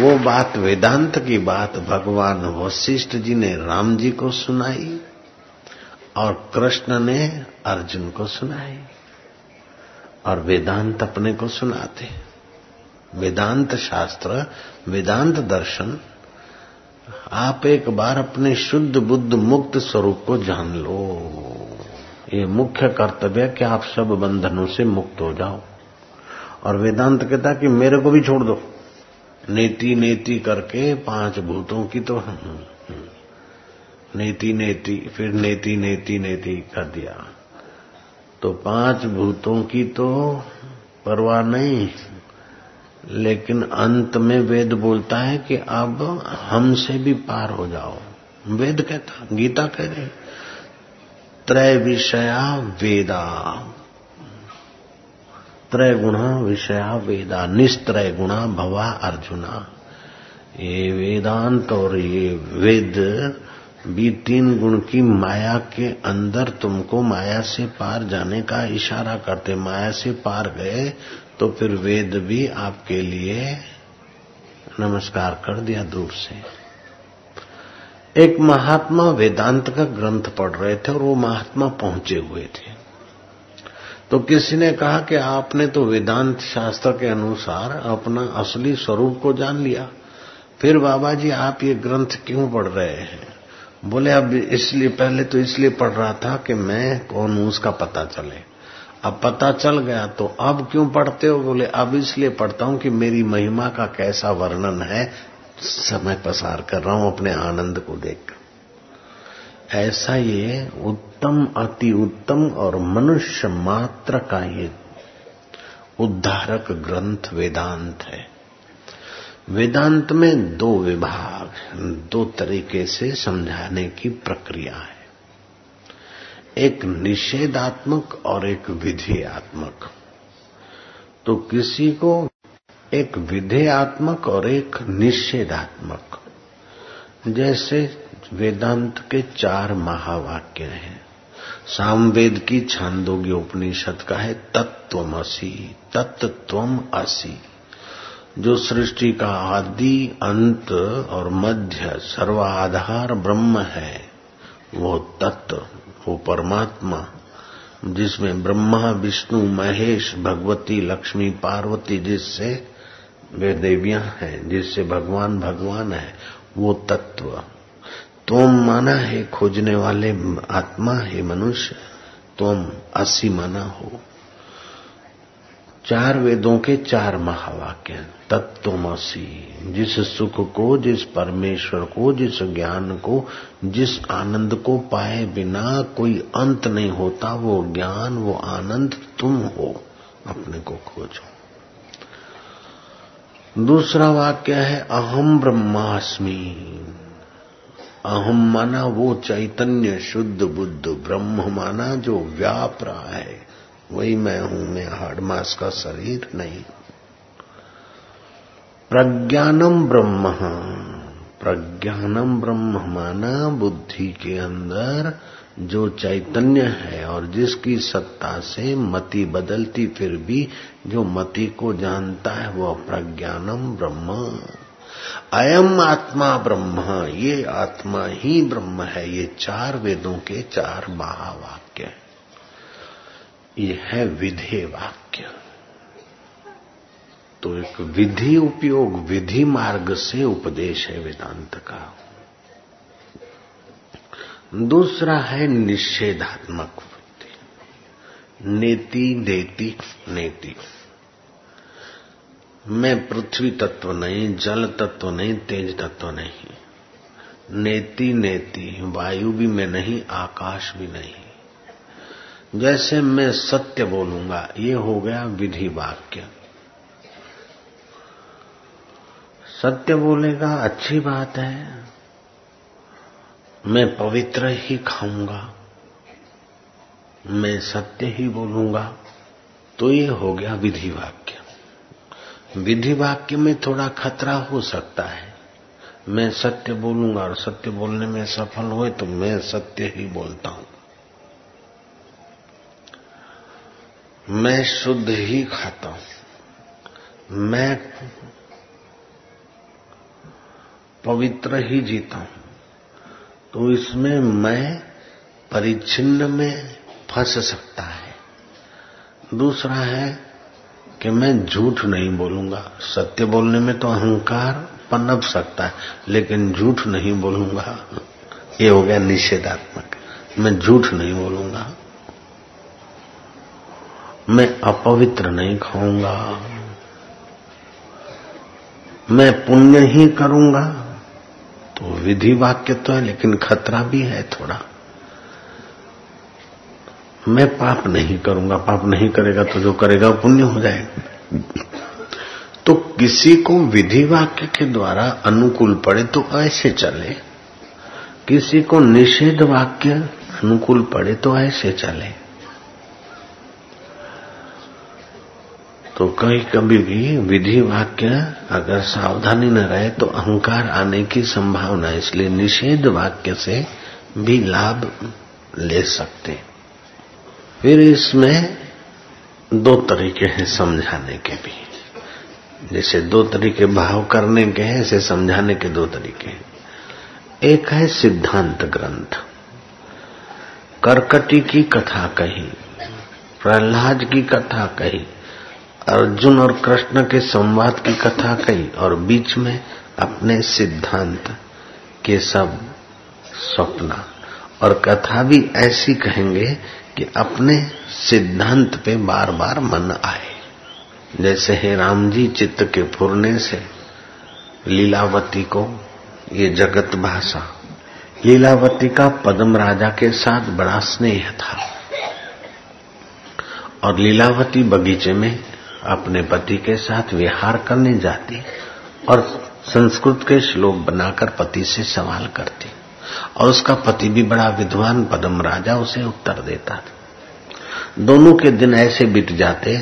वो बात वेदांत की बात भगवान वशिष्ठ जी ने राम जी को सुनाई और कृष्ण ने अर्जुन को सुनाई और वेदांत अपने को सुनाते। वेदांत शास्त्र, वेदांत दर्शन, आप एक बार अपने शुद्ध बुद्ध मुक्त स्वरूप को जान लो। ये मुख्य कर्तव्य है कि आप सब बंधनों से मुक्त हो जाओ। और वेदांत कहता कि मेरे को भी छोड़ दो, नेति नेति करके पांच भूतों की तो नेति नेति फिर नेति नेति नेति कर दिया तो पांच भूतों की तो परवाह नहीं। लेकिन अंत में वेद बोलता है कि अब हमसे भी पार हो जाओ। वेद कहता, गीता कह रही त्रय विषया वेदा, त्रय गुणा विषया वेदा निस्त्रय गुणा भवा अर्जुना। ये वेदांत और ये वेद भी तीन गुण की माया के अंदर तुमको माया से पार जाने का इशारा करते। माया से पार गए तो फिर वेद भी आपके लिए नमस्कार कर दिया दूर से। एक महात्मा वेदांत का ग्रंथ पढ़ रहे थे और वो महात्मा पहुंचे हुए थे। तो किसी ने कहा कि आपने तो वेदांत शास्त्र के अनुसार अपना असली स्वरूप को जान लिया, फिर बाबा जी आप ये ग्रंथ क्यों पढ़ रहे हैं? बोले अब इसलिए, पहले तो इसलिए पढ़ रहा था कि मैं कौन हूं उसका पता चले, अब पता चल गया तो अब क्यों पढ़ते हो? बोले अब इसलिए पढ़ता हूं कि मेरी महिमा का कैसा वर्णन है, समय पसार कर रहा हूं अपने आनंद को देखकर। ऐसा ये उत्तम अति उत्तम और मनुष्य मात्र का ये उद्धारक ग्रंथ वेदांत है। वेदांत में दो विभाग, दो तरीके से समझाने की प्रक्रिया है, एक निषेधात्मक और एक विधेयात्मक। तो किसी को एक विधेयात्मक और एक निषेधात्मक, जैसे वेदांत के चार महावाक्य हैं। सामवेद की छांदोग्य उपनिषद का है तत्त्वमसि, तत्त्वम असि, जो सृष्टि का आदि अंत और मध्य सर्वाधार ब्रह्म है, वो तत्त्व, वो परमात्मा जिसमें ब्रह्मा विष्णु महेश भगवती लक्ष्मी पार्वती, जिससे वे देवियां हैं, जिससे भगवान भगवान है, वो तत्व। त्वम माना है खोजने वाले आत्मा है मनुष्य, त्वम असि माना हो। चार वेदों के चार महावाक्य हैं तत्त्वमसि, जिस सुख को, जिस परमेश्वर को, जिस ज्ञान को, जिस आनंद को पाए बिना कोई अंत नहीं होता, वो ज्ञान वो आनंद तुम हो, अपने को खोजो। दूसरा वाक्य है अहम ब्रह्मास्मि। अहम माना वो चैतन्य शुद्ध बुद्ध, ब्रह्म माना जो व्याप रहा है, वही मैं हूं, मैं हाड़ मास का शरीर नहीं। प्रज्ञानम ब्रह्म, प्रज्ञानम ब्रह्म माना बुद्धि के अंदर जो चैतन्य है और जिसकी सत्ता से मति बदलती, फिर भी जो मति को जानता है वह प्रज्ञानम ब्रह्म। अयम आत्मा ब्रह्म, ये आत्मा ही ब्रह्म है। ये चार वेदों के चार महावाक्य हैं। यह है विधेय वाक्य। तो एक विधि उपयोग, विधि मार्ग से उपदेश है वेदांत का। दूसरा है निषेधात्मक वृत्ति, नेति नेति नेति। मैं पृथ्वी तत्व नहीं, जल तत्व नहीं, तेज तत्व नहीं, नेति नेति, वायु भी मैं नहीं, आकाश भी नहीं। जैसे मैं सत्य बोलूंगा, ये हो गया विधि वाक्य। सत्य बोलेगा, अच्छी बात है, मैं पवित्र ही खाऊंगा, मैं सत्य ही बोलूंगा, तो ये हो गया विधि वाक्य। विधि वाक्य में थोड़ा खतरा हो सकता है, मैं सत्य बोलूंगा और सत्य बोलने में सफल हुए तो मैं सत्य ही बोलता हूं, मैं शुद्ध ही खाता हूं, मैं पवित्र ही जीता हूं। तो इसमें मैं परिच्छिन्न में फंस सकता है। दूसरा है कि मैं झूठ नहीं बोलूंगा। सत्य बोलने में तो अहंकार पनप सकता है, लेकिन झूठ नहीं बोलूंगा, ये हो गया निषेधात्मक। मैं झूठ नहीं बोलूंगा, मैं अपवित्र नहीं खाऊंगा, मैं पुण्य ही करूंगा। तो विधि वाक्य तो है, लेकिन खतरा भी है थोड़ा। मैं पाप नहीं करूंगा, पाप नहीं करेगा तो जो करेगा पुण्य हो जाएगा। तो किसी को विधि वाक्य के द्वारा अनुकूल पड़े तो ऐसे चले, किसी को निषेध वाक्य अनुकूल पड़े तो ऐसे चले। तो कहीं कभी भी विधि वाक्य अगर सावधानी न रहे तो अहंकार आने की संभावना है, इसलिए निषेध वाक्य से भी लाभ ले सकते। फिर इसमें दो तरीके हैं समझाने के भी, जैसे दो तरीके भाव करने के हैं, ऐसे समझाने के दो तरीके हैं। एक है सिद्धांत ग्रंथ, कर्कटी की कथा कही, प्रहलाद की कथा कही, अर्जुन और कृष्ण के संवाद की कथा कही, और बीच में अपने सिद्धांत के सब सपना, और कथा भी ऐसी कहेंगे कि अपने सिद्धांत पे बार बार मन आए। जैसे हे राम जी चित्त के फुरने से लीलावती को ये जगत भाषा, लीलावती का पद्म राजा के साथ बड़ा स्नेह था और लीलावती बगीचे में अपने पति के साथ विहार करने जाती और संस्कृत के श्लोक बनाकर पति से सवाल करती और उसका पति भी बड़ा विद्वान पद्म राजा उसे उत्तर देता था। दोनों के दिन ऐसे बीत जाते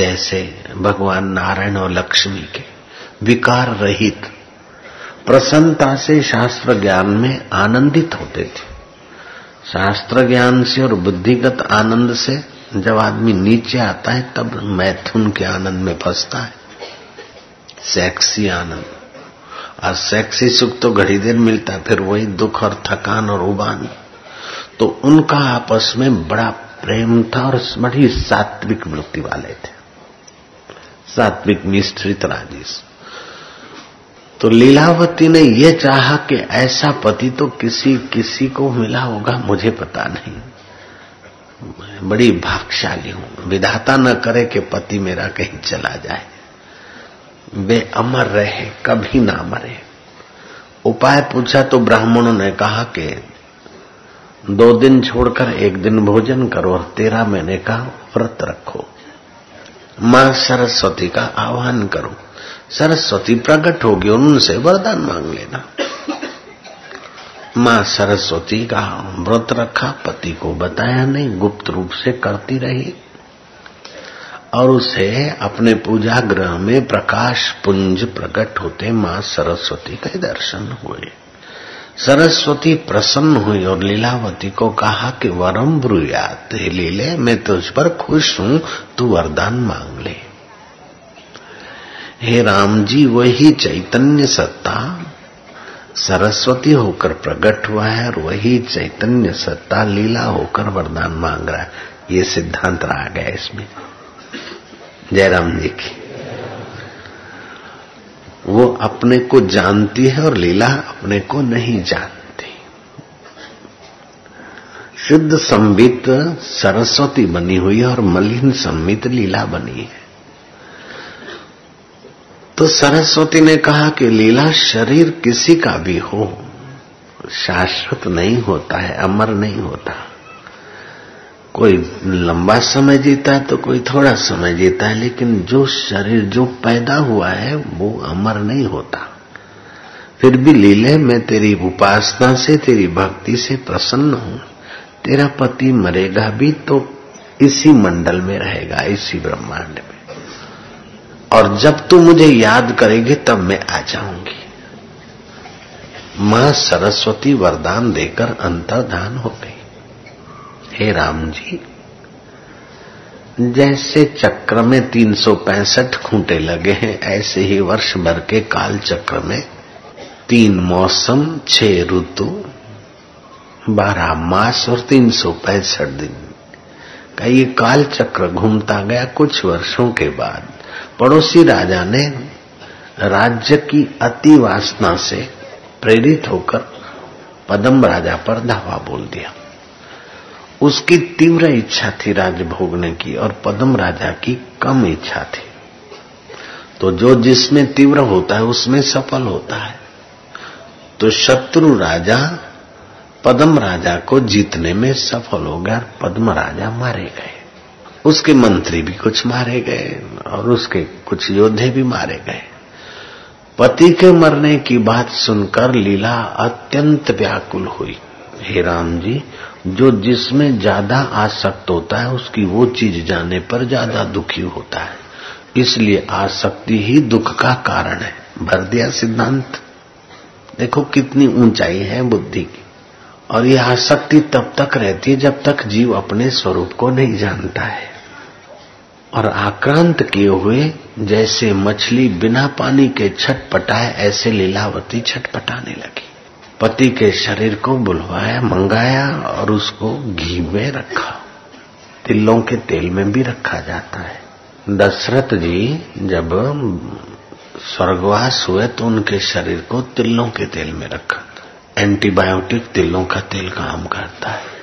जैसे भगवान नारायण और लक्ष्मी के विकार रहित प्रसन्नता से शास्त्र ज्ञान में आनंदित होते थे। शास्त्र ज्ञान से और बुद्धिगत आनंद से जब आदमी नीचे आता है तब मैथुन के आनंद में फंसता है, सेक्सी आनंद। और सेक्सी सुख तो घड़ी देर मिलता है, फिर वही दुख और थकान और उबान। तो उनका आपस में बड़ा प्रेम था और बड़ी सात्विक वृत्ति वाले थे, सात्विक मिश्रित राजेश। तो लीलावती ने ये चाहा कि ऐसा पति तो किसी किसी को मिला होगा, मुझे पता नहीं, बड़ी भाग्यशाली हूं, विधाता न करे कि पति मेरा कहीं चला जाए, वे अमर रहे, कभी ना मरे। उपाय पूछा तो ब्राह्मणों ने कहा कि दो दिन छोड़कर एक दिन भोजन करो और तेरह महीने का व्रत रखो, मां सरस्वती का आह्वान करो, सरस्वती प्रकट होगी और उनसे वरदान मांग लेना। मां सरस्वती का व्रत रखा, पति को बताया नहीं, गुप्त रूप से करती रही और उसे अपने पूजा गृह में प्रकाश पुंज प्रकट होते मां सरस्वती के दर्शन हुए। सरस्वती प्रसन्न हुई और लीलावती को कहा कि वरम ब्रूयात, हे लीले मैं तुझ पर खुश हूं, तू वरदान मांग ले। हे राम जी वही चैतन्य सत्ता सरस्वती होकर प्रकट हुआ है और वही चैतन्य सत्ता लीला होकर वरदान मांग रहा है। ये सिद्धांत रहा गया इसमें। जयराम जी की वो अपने को जानती है और लीला अपने को नहीं जानती। शुद्ध संबित सरस्वती बनी हुई है और मलिन संबित लीला बनी है। तो सरस्वती ने कहा कि लीला शरीर किसी का भी हो शाश्वत नहीं होता है, अमर नहीं होता। कोई लंबा समय जीता है तो कोई थोड़ा समय जीता है, लेकिन जो शरीर जो पैदा हुआ है वो अमर नहीं होता। फिर भी लीले मैं तेरी उपासना से तेरी भक्ति से प्रसन्न हूं, तेरा पति मरेगा भी तो इसी मंडल में रहेगा, इसी ब्रह्मांड में, और जब तू मुझे याद करेगी तब मैं आ जाऊंगी। मां सरस्वती वरदान देकर अंतर्धान हो गई। हे राम जी जैसे चक्र में तीन सौ पैंसठ खूंटे लगे हैं, ऐसे ही वर्ष भर के काल चक्र में तीन मौसम, छह ऋतु, बारह मास और तीन सौ पैंसठ दिन का ये काल चक्र घूमता गया। कुछ वर्षों के बाद पड़ोसी राजा ने राज्य की अति वासना से प्रेरित होकर पद्म राजा पर धावा बोल दिया। उसकी तीव्र इच्छा थी राज भोगने की और पद्म राजा की कम इच्छा थी। तो जो जिसमें तीव्र होता है उसमें सफल होता है। तो शत्रु राजा पद्म राजा को जीतने में सफल हो गया और पद्म राजा मारे गए, उसके मंत्री भी कुछ मारे गए और उसके कुछ योद्धे भी मारे गए। पति के मरने की बात सुनकर लीला अत्यंत व्याकुल हुई। हे राम जी जो जिसमें ज्यादा आसक्त होता है उसकी वो चीज जाने पर ज्यादा दुखी होता है, इसलिए आसक्ति ही दुख का कारण है। भर दिया सिद्धांत। देखो कितनी ऊंचाई है बुद्धि की। और ये आसक्ति तब तक रहती है जब तक जीव अपने स्वरूप को नहीं जानता है। और आक्रांत किए हुए जैसे मछली बिना पानी के छटपटाए, ऐसे लीलावती छटपटाने लगी। पति के शरीर को बुलवाया, मंगाया और उसको घी में रखा, तिलों के तेल में भी रखा जाता है। दशरथ जी जब स्वर्गवास हुए तो उनके शरीर को तिलों के तेल में रखा। एंटीबायोटिक तिलों का तेल काम करता है।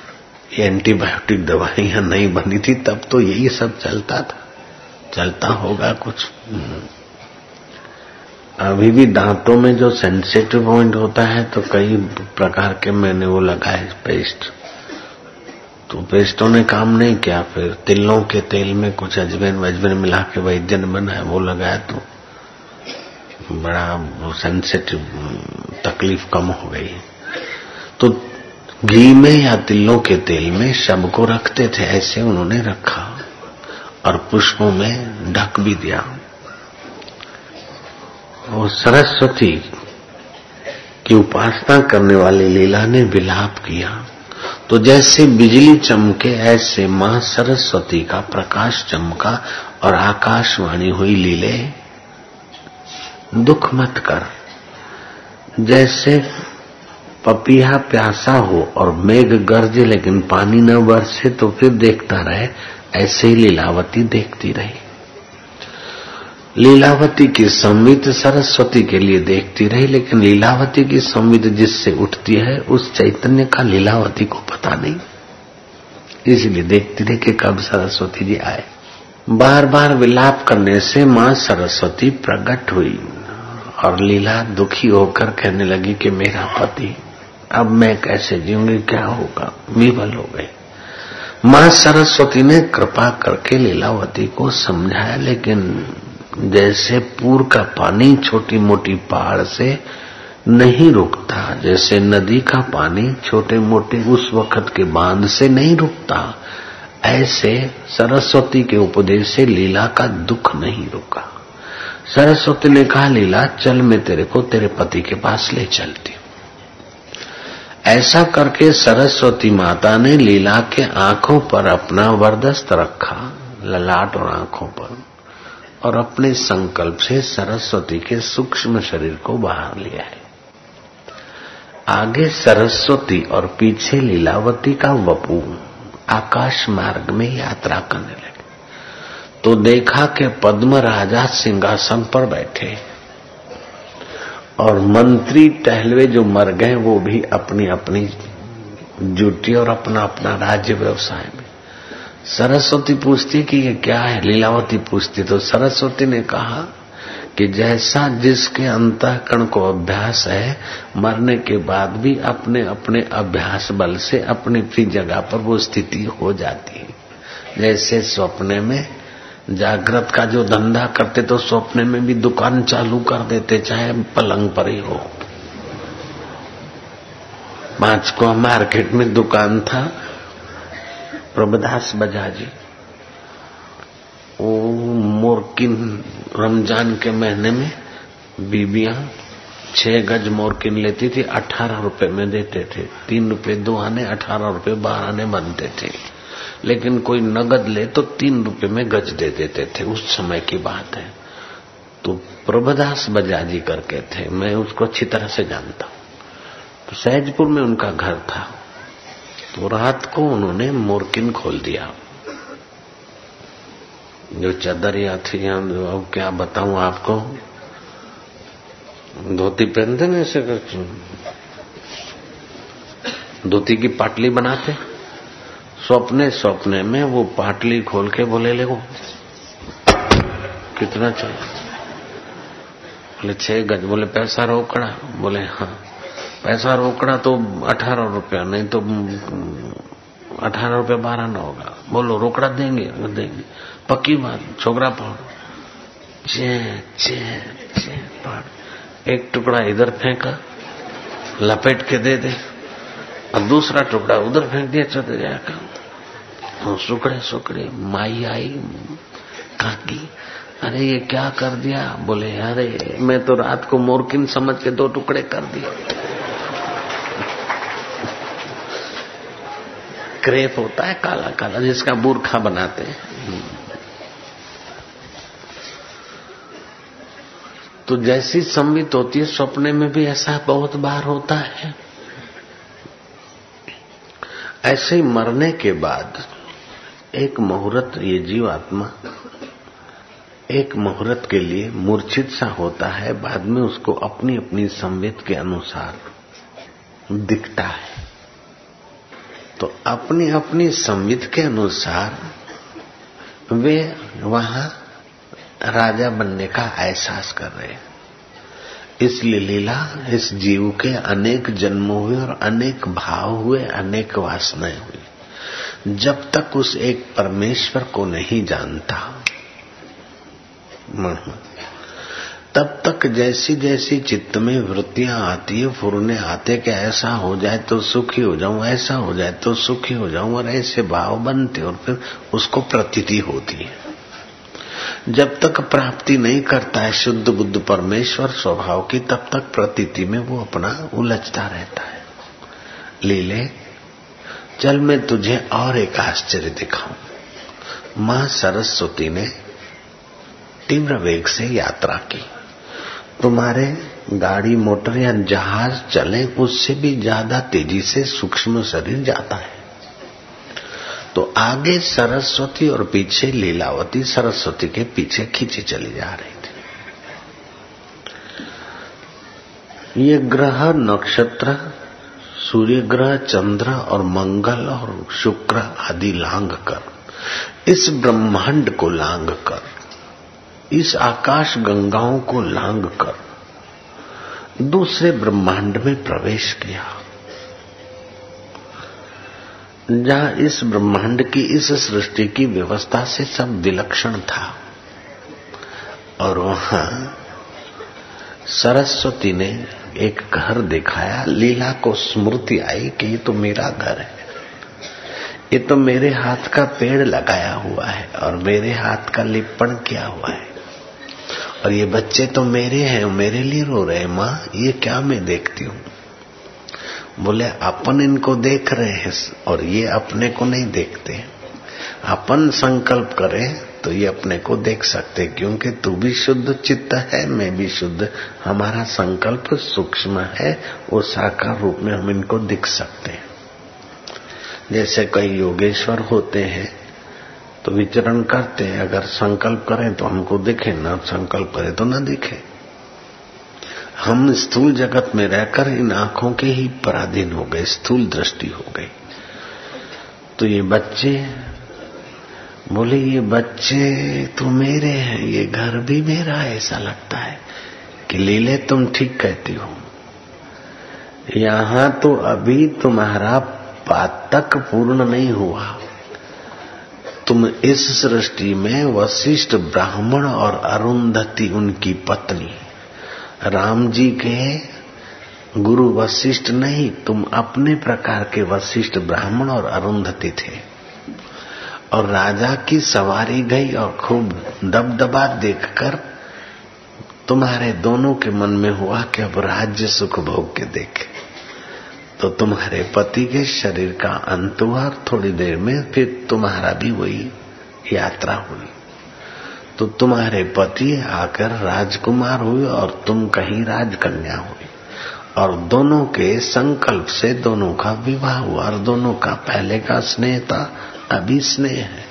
ये एंटीबायोटिक दवाइयां नहीं बनी थी तब तो यही सब चलता था, चलता होगा कुछ। अभी भी दांतों में जो सेंसिटिव पॉइंट होता है तो कई प्रकार के मैंने वो लगाए पेस्ट, तो पेस्टों ने काम नहीं किया। फिर तिलों के तेल में कुछ अजवाइन वजवाइन मिला के वैद्य ने बनाया, वो लगाया तो बड़ा सेंसिटिव तकलीफ कम हो गई। तो घी में या तिलों के तेल में शब को रखते थे, ऐसे उन्होंने रखा और पुष्पों में ढक भी दिया। और सरस्वती की उपासना करने वाली लीला ने विलाप किया, तो जैसे बिजली चमके ऐसे मां सरस्वती का प्रकाश चमका और आकाशवाणी हुई, लीले दुख मत कर। जैसे पपीहा प्यासा हो और मेघ गरजे लेकिन पानी न बरसे तो फिर देखता रहे, ऐसे ही लीलावती देखती रही। लीलावती की संवित सरस्वती के लिए देखती रही, लेकिन लीलावती की संवित जिससे उठती है उस चैतन्य का लीलावती को पता नहीं, इसलिए देखती रही कि कब सरस्वती जी आए। बार बार विलाप करने से मां सरस्वती प्रकट हुई और लीला दुखी होकर कहने लगी कि मेरा पति, अब मैं कैसे जीऊंगी, क्या होगा, विवल हो गई। मां सरस्वती ने कृपा करके लीलावती को समझाया, लेकिन जैसे पूर का पानी छोटी मोटी पहाड़ से नहीं रुकता, जैसे नदी का पानी छोटे मोटे उस वक्त के बांध से नहीं रुकता, ऐसे सरस्वती के उपदेश से लीला का दुख नहीं रुका। सरस्वती ने कहा, लीला चल, मैं तेरे को तेरे पति के पास ले चलती हूं। ऐसा करके सरस्वती माता ने लीला के आंखों पर अपना वरदस्त रखा, ललाट और आंखों पर, और अपने संकल्प से सरस्वती के सूक्ष्म शरीर को बाहर लिया है। आगे सरस्वती और पीछे लीलावती का वपू आकाश मार्ग में यात्रा करने लगे, तो देखा कि पद्म राजा सिंहासन पर बैठे और मंत्री टहलवे जो मर गए वो भी अपनी अपनी ड्यूटी और अपना अपना राज्य व्यवसाय में। सरस्वती पूछती कि ये क्या है, लीलावती पूछती, तो सरस्वती ने कहा कि जैसा जिसके अंतःकरण को अभ्यास है, मरने के बाद भी अपने अपने अभ्यास बल से अपनी अपनी जगह पर वो स्थिति हो जाती है। जैसे सपने में जागृत का जो धंधा करते तो सपने में भी दुकान चालू कर देते, चाहे पलंग पर ही हो। पांच को मार्केट में दुकान था, प्रभुदास बजाजी, वो मोरकिन रमजान के महीने में बीबियां छह गज मोरकिन लेती थी, अठारह रुपए में देते थे। तीन रुपए दो आने, अठारह रुपए बारह आने बनते थे, लेकिन कोई नगद ले तो तीन रुपए में गज दे देते थे, उस समय की बात है। तो प्रभुदास बजाजी करके थे, मैं उसको अच्छी तरह से जानता हूं। तो सहजपुर में उनका घर था, तो रात को उन्होंने मोरकिन खोल दिया। जो चादर या थी, अब क्या बताऊं आपको, धोती पहनते ना ऐसे करके, धोती की पाटली बनाते। सपने सपने में वो पाटली खोल के बोले, ले वो कितना चाहिए, बोले छह गज, बोले पैसा रोकड़ा, बोले हाँ पैसा रोकड़ा तो अठारह रुपया, नहीं तो अठारह रुपया बारह ना होगा, बोलो रोकड़ा देंगे, देंगे पक्की बात, छोकरा पढ़ चे चे चे पढ़। एक टुकड़ा इधर फेंका, लपेट के दे दे, और दूसरा टुकड़ा उधर फेंक दिया, चलते जाकर। और सुकड़े सुकड़े माई आई, काकी, अरे ये क्या कर दिया, बोले अरे मैं तो रात को मोरकिन समझ के दो टुकड़े कर दिए। क्रेप होता है काला काला, जिसका बुरखा बनाते हैं। तो जैसी संवित होती है, सपने में भी ऐसा बहुत बार होता है। ऐसे ही मरने के बाद एक मुहूर्त ये जीवात्मा एक मुहूर्त के लिए मूर्छित सा होता है, बाद में उसको अपनी अपनी संवित के अनुसार दिखता है। तो अपनी अपनी संविध के अनुसार वे वहां राजा बनने का एहसास कर रहे हैं। इसलिए लीला इस जीव के अनेक जन्म हुए और अनेक भाव हुए, अनेक वासनाएं हुई। जब तक उस एक परमेश्वर को नहीं जानता तब तक जैसी जैसी चित्त में वृत्तियां आती है, फुरने आते कि ऐसा हो जाए तो सुखी हो जाऊं, ऐसा हो जाए तो सुखी हो जाऊं, और ऐसे भाव बनते और फिर उसको प्रतीति होती है। जब तक प्राप्ति नहीं करता है शुद्ध बुद्ध परमेश्वर स्वभाव की, तब तक प्रतीति में वो अपना उलझता रहता है। लीले चल मैं तुझे और एक आश्चर्य दिखाऊं। मां सरस्वती ने तीव्र वेग से यात्रा की। तुम्हारे गाड़ी, मोटर या जहाज चले उससे भी ज्यादा तेजी से सूक्ष्म शरीर जाता है। तो आगे सरस्वती और पीछे लीलावती सरस्वती के पीछे खींची चली जा रही थी। ये ग्रह नक्षत्र, सूर्य ग्रह, चंद्र और मंगल और शुक्र आदि लांग कर, इस ब्रह्मांड को लांग कर, इस आकाश गंगाओं को लांग कर दूसरे ब्रह्मांड में प्रवेश किया, जहां इस ब्रह्मांड की, इस सृष्टि की व्यवस्था से सब विलक्षण था। और वहां सरस्वती ने एक घर दिखाया। लीला को स्मृति आई कि ये तो मेरा घर है, ये तो मेरे हाथ का पेड़ लगाया हुआ है और मेरे हाथ का लिपण किया हुआ है, और ये बच्चे तो मेरे हैं, मेरे लिए रो रहे हैं। मां ये क्या मैं देखती हूं? बोले अपन इनको देख रहे हैं और ये अपने को नहीं देखते। अपन संकल्प करें तो ये अपने को देख सकते, क्योंकि तू भी शुद्ध चित्त है, मैं भी शुद्ध, हमारा संकल्प सूक्ष्म है, वो साकार रूप में हम इनको देख सकते हैं। जैसे कई योगेश्वर होते हैं तो विचरण करते हैं, अगर संकल्प करें तो हमको दिखे, ना संकल्प करें तो ना दिखे। हम स्थूल जगत में रहकर इन आंखों के ही पराधीन हो गए, स्थूल दृष्टि हो गई। तो ये बच्चे, बोले ये बच्चे तो मेरे हैं, ये घर भी मेरा है। ऐसा लगता है कि लीले तुम ठीक कहती हो। यहां तो अभी तुम्हारा पातक पूर्ण नहीं हुआ, तुम इस सृष्टि में वशिष्ठ, ब्राह्मण और अरुंधति उनकी पत्नी, राम जी के गुरु वशिष्ठ नहीं, तुम अपने प्रकार के वशिष्ठ, ब्राह्मण और अरुंधति थे। और राजा की सवारी गई और खूब दबदबा देखकर तुम्हारे दोनों के मन में हुआ कि अब राज्य सुख भोग के देखे। तो तुम्हारे पति के शरीर का अंत हुआ, थोड़ी देर में फिर तुम्हारा भी वही यात्रा हुई। तो तुम्हारे पति आकर राजकुमार हुए और तुम कहीं राजकन्या हुई, और दोनों के संकल्प से दोनों का विवाह हुआ, और दोनों का पहले का स्नेह था, अभी स्नेह है।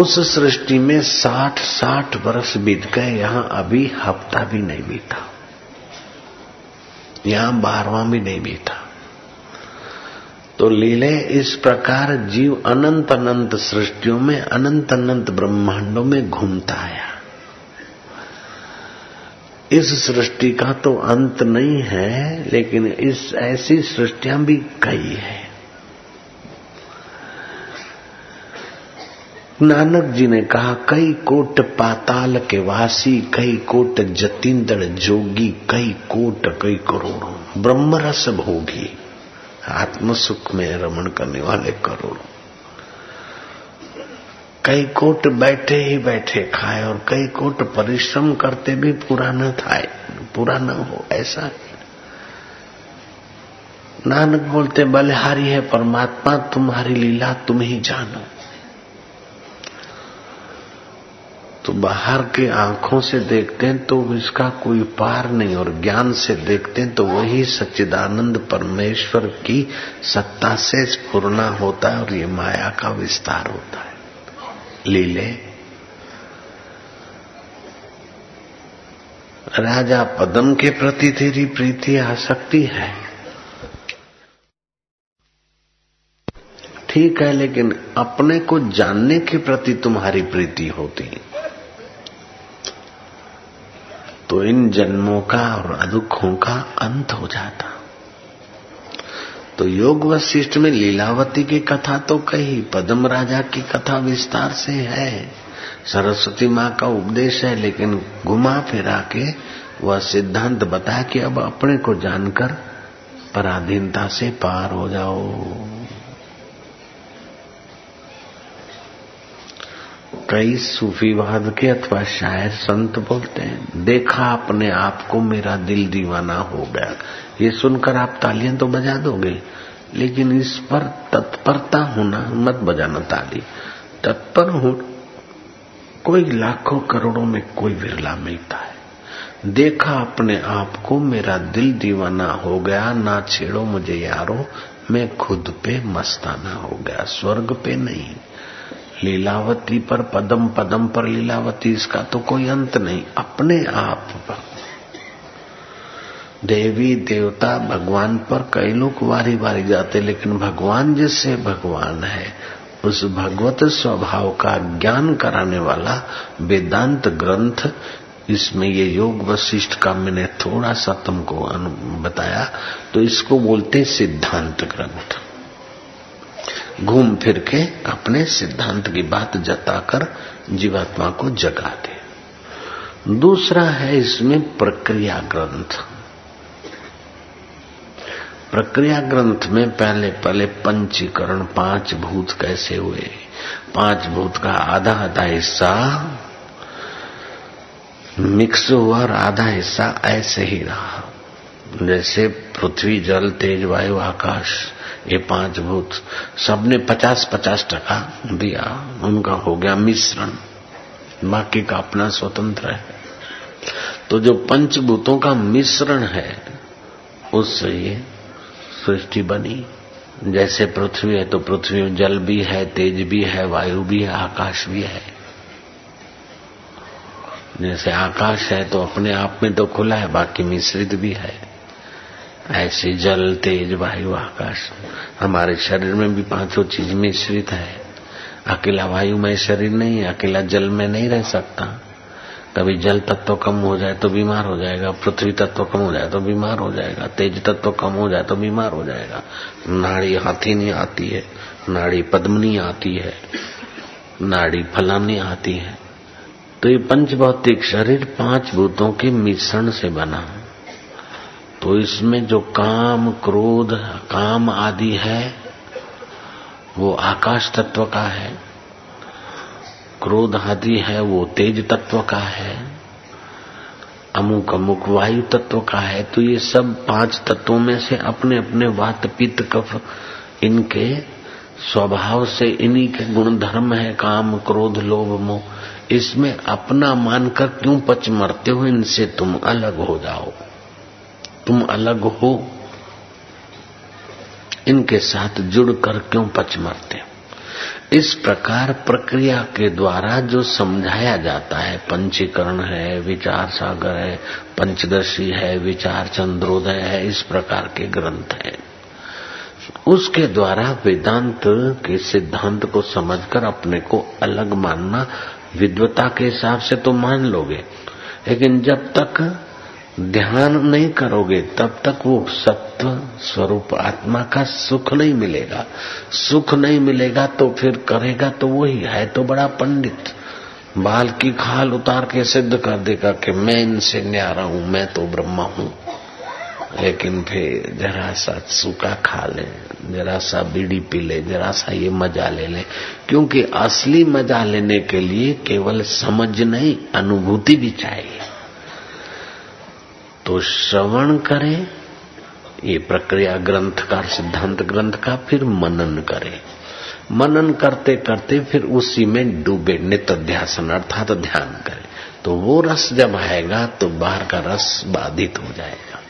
उस सृष्टि में साठ साठ वर्ष बीत गए, यहां अभी हफ्ता भी नहीं बीता, यहां बारहवां भी नहीं बीता। तो लीले इस प्रकार जीव अनंत अनंत सृष्टियों में, अनंत अनंत ब्रह्मांडों में घूमता आया। इस सृष्टि का तो अंत नहीं है, लेकिन इस ऐसी सृष्टियां भी कई है। नानक जी ने कहा, कई कोट पाताल के वासी, कई कोट जतीन्द्र जोगी, कई कोट कई करोड़ों ब्रह्मरस भोगी, आत्म सुख में रमण करने वाले करोड़ों। कई कोट बैठे ही बैठे खाए, और कई कोट परिश्रम करते भी पूरा न खाए, पूरा न हो, ऐसा है। नानक बोलते, बलिहारी है परमात्मा, तुम्हारी लीला तुम ही जानो। तो बाहर के आंखों से देखते हैं तो इसका कोई पार नहीं, और ज्ञान से देखते हैं तो वही सच्चिदानंद परमेश्वर की सत्ता से पूर्णा होता है, और ये माया का विस्तार होता है। लीले राजा पद्म के प्रति तेरी प्रीति आसक्ति है, ठीक है, लेकिन अपने को जानने के प्रति तुम्हारी प्रीति होती है तो इन जन्मों का और अदुखों का अंत हो जाता। तो योग वशिष्ठ में लीलावती की कथा तो कही, पद्म राजा की कथा विस्तार से है, सरस्वती माँ का उपदेश है, लेकिन घुमा फिरा के वह सिद्धांत बताया कि अब अपने को जानकर पराधीनता से पार हो जाओ। कई सूफीवाद के अथवा शायर संत बोलते हैं, देखा अपने आप को मेरा दिल दीवाना हो गया। ये सुनकर आप तालियां तो बजा दोगे, लेकिन इस पर तत्परता होना, मत बजाना ताली, तत्पर हो। कोई लाखों करोड़ों में कोई विरला मिलता है। देखा अपने आप को मेरा दिल दीवाना हो गया, ना छेड़ो मुझे यारो, मैं खुद पे मस्ताना हो गया। स्वर्ग पे नहीं, लीलावती पर, पदम पदम पर लीलावती, इसका तो कोई अंत नहीं। अपने आप पर, देवी देवता भगवान पर कई लोग वारी वारी जाते, लेकिन भगवान जैसे भगवान है, उस भगवत स्वभाव का ज्ञान कराने वाला वेदांत ग्रंथ, इसमें ये योग वशिष्ठ का मैंने थोड़ा सा तुमको बताया, तो इसको बोलते सिद्धांत ग्रंथ। घूम फिर के अपने सिद्धांत की बात जताकर जीवात्मा को जगा दे। दूसरा है इसमें प्रक्रिया ग्रंथ। प्रक्रिया ग्रंथ में पहले पहले पंचीकरण, पांच भूत कैसे हुए, पांच भूत का आधा आधा हिस्सा मिक्स हुआ और आधा हिस्सा ऐसे ही रहा, जैसे पृथ्वी, जल, तेज, वायु, आकाश, ये पांच भूत सबने पचास पचास टका दिया, उनका हो गया मिश्रण, बाकी का अपना स्वतंत्र है। तो जो पंचभूतों का मिश्रण है उससे ये सृष्टि बनी। जैसे पृथ्वी है तो पृथ्वी में जल भी है, तेज भी है, वायु भी है, आकाश भी है। जैसे आकाश है तो अपने आप में तो खुला है, बाकी मिश्रित भी है। ऐसे जल, तेज, वायु, आकाश, हमारे शरीर में भी पांचों चीज मिश्रित है। अकेला वायु में शरीर नहीं, अकेला जल में नहीं रह सकता। कभी जल तत्व कम हो जाए तो बीमार हो जाएगा, पृथ्वी तत्व कम हो जाए तो बीमार हो जाएगा, तेज तत्व कम हो जाए तो बीमार हो जाएगा। नाड़ी हाथी नहीं आती है, नाड़ी पद्मनी आती है, नाड़ी फलानी आती है। तो ये पंचभौतिक शरीर पांच भूतों के मिश्रण से बना। तो इसमें जो काम, क्रोध, काम आदि है वो आकाश तत्व का है, क्रोध आदि है वो तेज तत्व का है, अमुक अमुक वायु तत्व का है। तो ये सब पांच तत्वों में से अपने अपने वात, पित्त, कफ, इनके स्वभाव से इन्हीं के गुणधर्म है। काम, क्रोध, लोभ, मोह, इसमें अपना मानकर क्यों पच मरते हो? इनसे तुम अलग हो जाओ, तुम अलग हो, इनके साथ जुड़कर क्यों पच मरते हो? इस प्रकार प्रक्रिया के द्वारा जो समझाया जाता है, पंचीकरण है, विचार सागर है, पंचदशी है, विचार चंद्रोदय है, इस प्रकार के ग्रंथ हैं। उसके द्वारा वेदांत के सिद्धांत को समझकर अपने को अलग मानना, विद्वता के हिसाब से तो मान लोगे, लेकिन जब तक ध्यान नहीं करोगे तब तक वो सत्व स्वरूप आत्मा का सुख नहीं मिलेगा। सुख नहीं मिलेगा तो फिर करेगा तो वही है तो बड़ा पंडित, बाल की खाल उतार के सिद्ध कर देगा कि मैं इनसे न्यारा हूं, मैं तो ब्रह्मा हूं। लेकिन फिर जरा सा सूखा खा ले, जरा सा बीड़ी पी ले, जरा सा ये मजा ले ले, क्योंकि असली मजा लेने के लिए केवल समझ नहीं, अनुभूति भी चाहिए। तो श्रवण करें, ये प्रक्रिया ग्रंथ का, सिद्धांत ग्रंथ का, फिर मनन करें। मनन करते करते फिर उसी में डूबे, नित्य ध्यान अर्थात ध्यान करें। तो वो रस जब आएगा तो बाहर का रस बाधित हो जाएगा,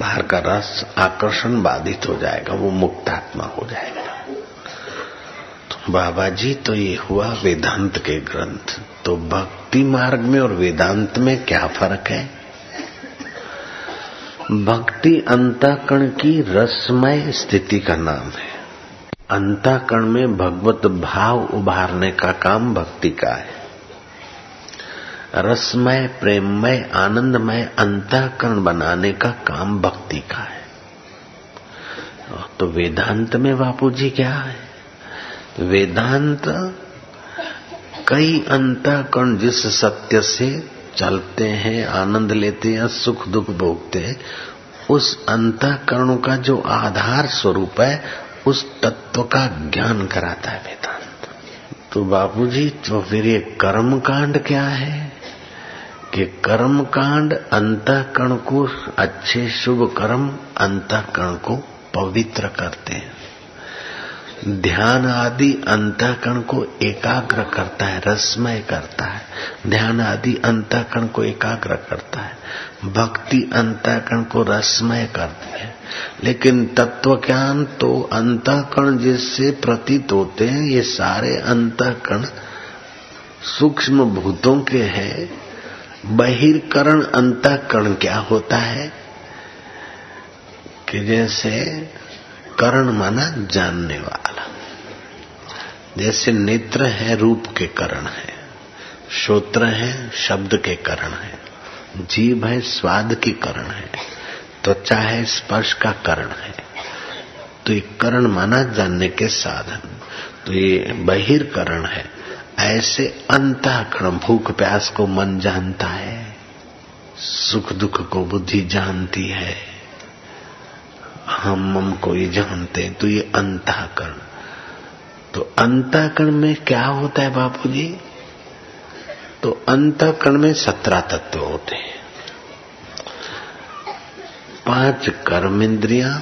बाहर का रस आकर्षण बाधित हो जाएगा, वो मुक्तात्मा हो जाएगा। तो बाबा जी, तो ये हुआ वेदांत के ग्रंथ। तो भक्ति मार्ग में और वेदांत में क्या फर्क है? भक्ति अंतःकरण की रसमय स्थिति का नाम है, अंतःकरण में भगवत भाव उभारने का काम भक्ति का है। रसमय, प्रेममय, आनंदमय अंतःकरण बनाने का काम भक्ति का है। तो वेदांत में बापू जी क्या है? वेदांत कई अंतःकरण जिस सत्य से चलते हैं, आनंद लेते हैं, सुख दुख भोगते हैं, उस अंतःकरणों का जो आधार स्वरूप है उस तत्व का ज्ञान कराता है वेदांत। तो बापूजी तो फिर ये कर्म कांड क्या है? कि कर्म कांड अंतःकरण को, अच्छे शुभ कर्म अंतःकरण को पवित्र करते हैं। ध्यान आदि अंतःकरण को एकाग्र करता है, रसमय करता है। ध्यान आदि अंतःकरण को एकाग्र करता है। भक्ति अंतःकरण को रसमय करती है। लेकिन तत्व ज्ञान तो अंतःकरण जिससे प्रतीत होते हैं, ये सारे अंतःकरण सूक्ष्म भूतों के हैं। बहिर्करण अंतःकरण क्या होता है? कि जैसे करण माना जानने वाला, जैसे नेत्र है रूप के करण है, श्रोत्र है शब्द के करण है, जीभ है स्वाद की करण है, त्वचा है स्पर्श का करण है। तो ये करण माना जानने के साधन, तो ये बहिर्करण है। ऐसे अंतःकरण, भूख प्यास को मन जानता है, सुख दुख को बुद्धि जानती है, हम मम को ये जानते हैं। तो ये अंतःकरण। तो अंतःकरण में क्या होता है बापूजी? तो अंतःकरण में सत्रह तत्व होते हैं। पांच कर्मेंद्रियां,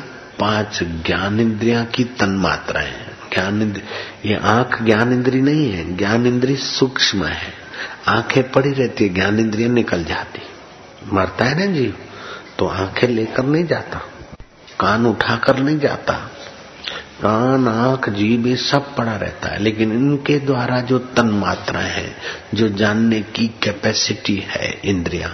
पांच ज्ञानेंद्रियां की तन्मात्राएं हैं। ज्ञानेंद्र ये आंख ज्ञानेंद्री नहीं है, ज्ञानेंद्री सूक्ष्म है। आंखें पड़ी रहती है, ज्ञानेंद्रियां निकल जाती। मरता है ना जीव तो आंखें लेकर नहीं जाता, कान उठाकर नहीं जाता। कान, आंख, जीभ ये सब पड़ा रहता है। लेकिन इनके द्वारा जो तन्मात्राएं हैं, जो जानने की कैपेसिटी है, इंद्रियां,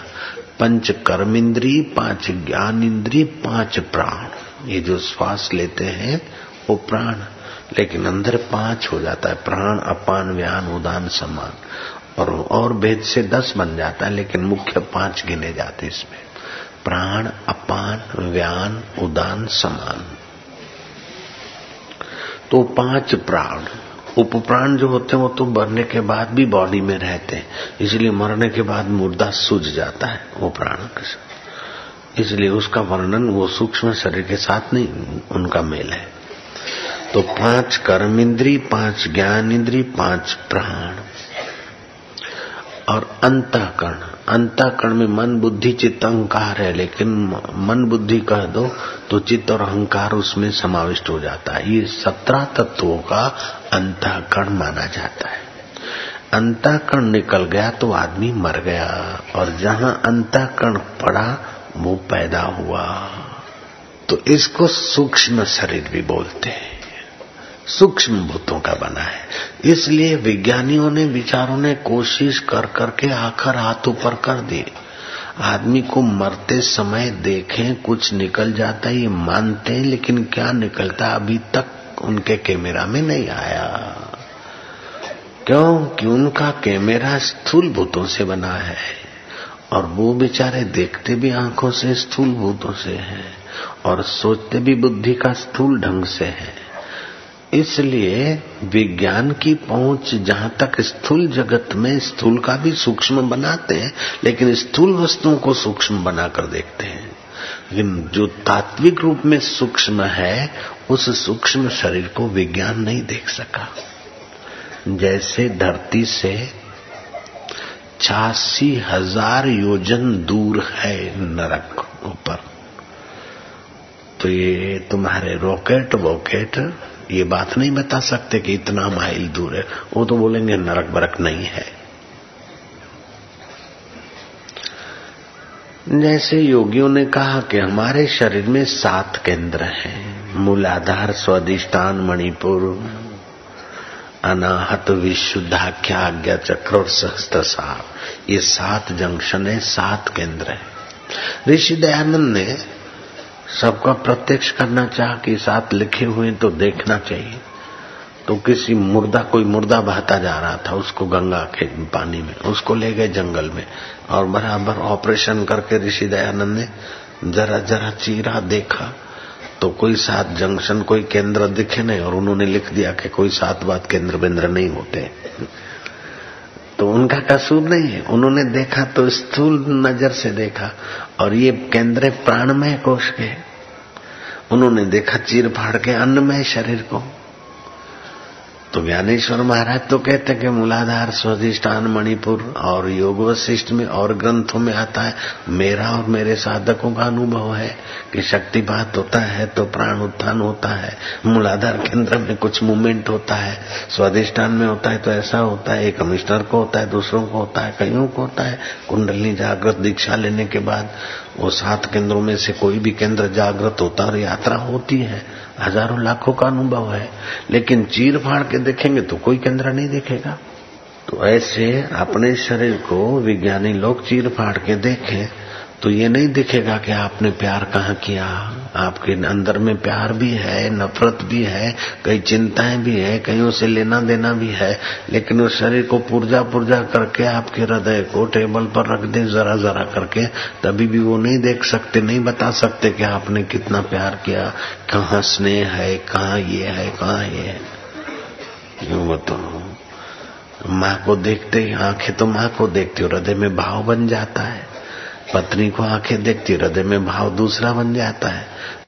पंच कर्म इंद्री, पांच ज्ञान इंद्री, पांच प्राण। ये जो श्वास लेते हैं वो प्राण, लेकिन अंदर पांच हो जाता है। प्राण, अपान, व्यान, उदान, समान और और भेद से दस बन जाता है, लेकिन मुख्य पांच गिने जाते इसमें। प्राण, अपान, व्यान, उदान, समान। तो पांच प्राण, उपप्राण जो होते हैं वो तो मरने के बाद भी बॉडी में रहते हैं, इसलिए मरने के बाद मुर्दा सूज जाता है वो प्राण के साथ, इसलिए उसका वर्णन वो सूक्ष्म शरीर के साथ नहीं, उनका मेल है। तो पांच कर्म इंद्री, पांच ज्ञान इंद्री, पांच प्राण और अंतःकरण। अंतःकरण में मन, बुद्धि, चित्त, अहंकार है। लेकिन मन, बुद्धि कह दो तो चित्त और अहंकार उसमें समाविष्ट हो जाता है। ये सत्रह तत्वों का अंतःकरण माना जाता है। अंतःकरण निकल गया तो आदमी मर गया, और जहां अंतःकरण पड़ा वो पैदा हुआ। तो इसको सूक्ष्म शरीर भी बोलते हैं, सूक्ष्म भूतों का बना है। इसलिए विज्ञानियों ने, विचारों ने कोशिश कर करके आखिर हाथ ऊपर कर दी। आदमी को मरते समय देखें कुछ निकल जाता है ये मानते हैं, लेकिन क्या निकलता अभी तक उनके कैमरा में नहीं आया। क्योंकि उनका कैमरा स्थूल भूतों से बना है, और वो बेचारे देखते भी आंखों से स्थूल भूतों से है, और सोचते भी बुद्धि का स्थूल ढंग से है। इसलिए विज्ञान की पहुंच जहां तक स्थूल जगत में, स्थूल का भी सूक्ष्म बनाते हैं, लेकिन स्थूल वस्तुओं को सूक्ष्म बनाकर देखते हैं। लेकिन जो तात्विक रूप में सूक्ष्म है, उस सूक्ष्म शरीर को विज्ञान नहीं देख सका। जैसे धरती से छियासी हजार योजन दूर है नरक ऊपर, तो ये तुम्हारे रॉकेट वॉकेट ये बात नहीं बता सकते कि इतना माइल दूर है। वो तो बोलेंगे नरक बरक नहीं है। जैसे योगियों ने कहा कि हमारे शरीर में सात केंद्र हैं, मूलाधार, स्वादिष्ठान, मणिपुर, अनाहत, विशुद्धाख्या, आज्ञा चक्र और सहस्त्रसार। ये सात जंक्शन है, सात केंद्र है। ऋषि दयानंद ने सबका प्रत्यक्ष करना चाह कि साथ लिखे हुए तो देखना चाहिए, तो किसी मुर्दा कोई मुर्दा बहता जा रहा था, उसको गंगा के पानी में, उसको ले गए जंगल में और बराबर ऑपरेशन करके ऋषि दयानंद ने जरा जरा चीरा देखा तो कोई सात जंक्शन कोई केंद्र दिखे नहीं और उन्होंने लिख दिया कि कोई सात बात केंद्र बेंद्र नहीं होते। तो उनका कसूर नहीं है, उन्होंने देखा तो स्थूल नजर से देखा और ये केंद्र प्राणमय कोश के, उन्होंने देखा चीर फाड़ के अन्नमय शरीर को। तो ज्ञानेश्वर महाराज तो कहते कि मूलाधार स्वाधिष्ठान मणिपुर और योग वशिष्ठ में और ग्रंथों में आता है। मेरा और मेरे साधकों का अनुभव है कि शक्तिपात होता है तो प्राण उत्थान होता है, मूलाधार केंद्र में कुछ मूवमेंट होता है, स्वाधिष्ठान में होता है तो ऐसा होता है। एक कमिश्नर को होता है, दूसरों को होता है, कईयों को होता है। कुंडलिनी जागृत दीक्षा लेने के बाद वो सात केंद्रों में से कोई भी केंद्र जागृत होता है और यात्रा होती है। हजारों लाखों का अनुभव है, लेकिन चीर फाड़ के देखेंगे तो कोई केंद्र नहीं देखेगा। तो ऐसे अपने शरीर को विज्ञानी लोग चीर फाड़ के देखें तो ये नहीं दिखेगा कि आपने प्यार कहाँ किया। आपके अंदर में प्यार भी है, नफरत भी है, कई चिंताएं भी है, कईयों से लेना देना भी है, लेकिन उस शरीर को पुर्जा पुर्जा करके आपके हृदय को टेबल पर रख दे जरा जरा करके, तभी भी वो नहीं देख सकते, नहीं बता सकते कि आपने कितना प्यार किया, कहाँ स्नेह है, कहाँ ये है, कहाँ ये है। यूं बताऊं, माँ को देखते ही आंखें तो माँ को देखती हृदय में भाव बन जाता है, पत्नी को आंखें देखती हृदय में भाव दूसरा बन जाता है,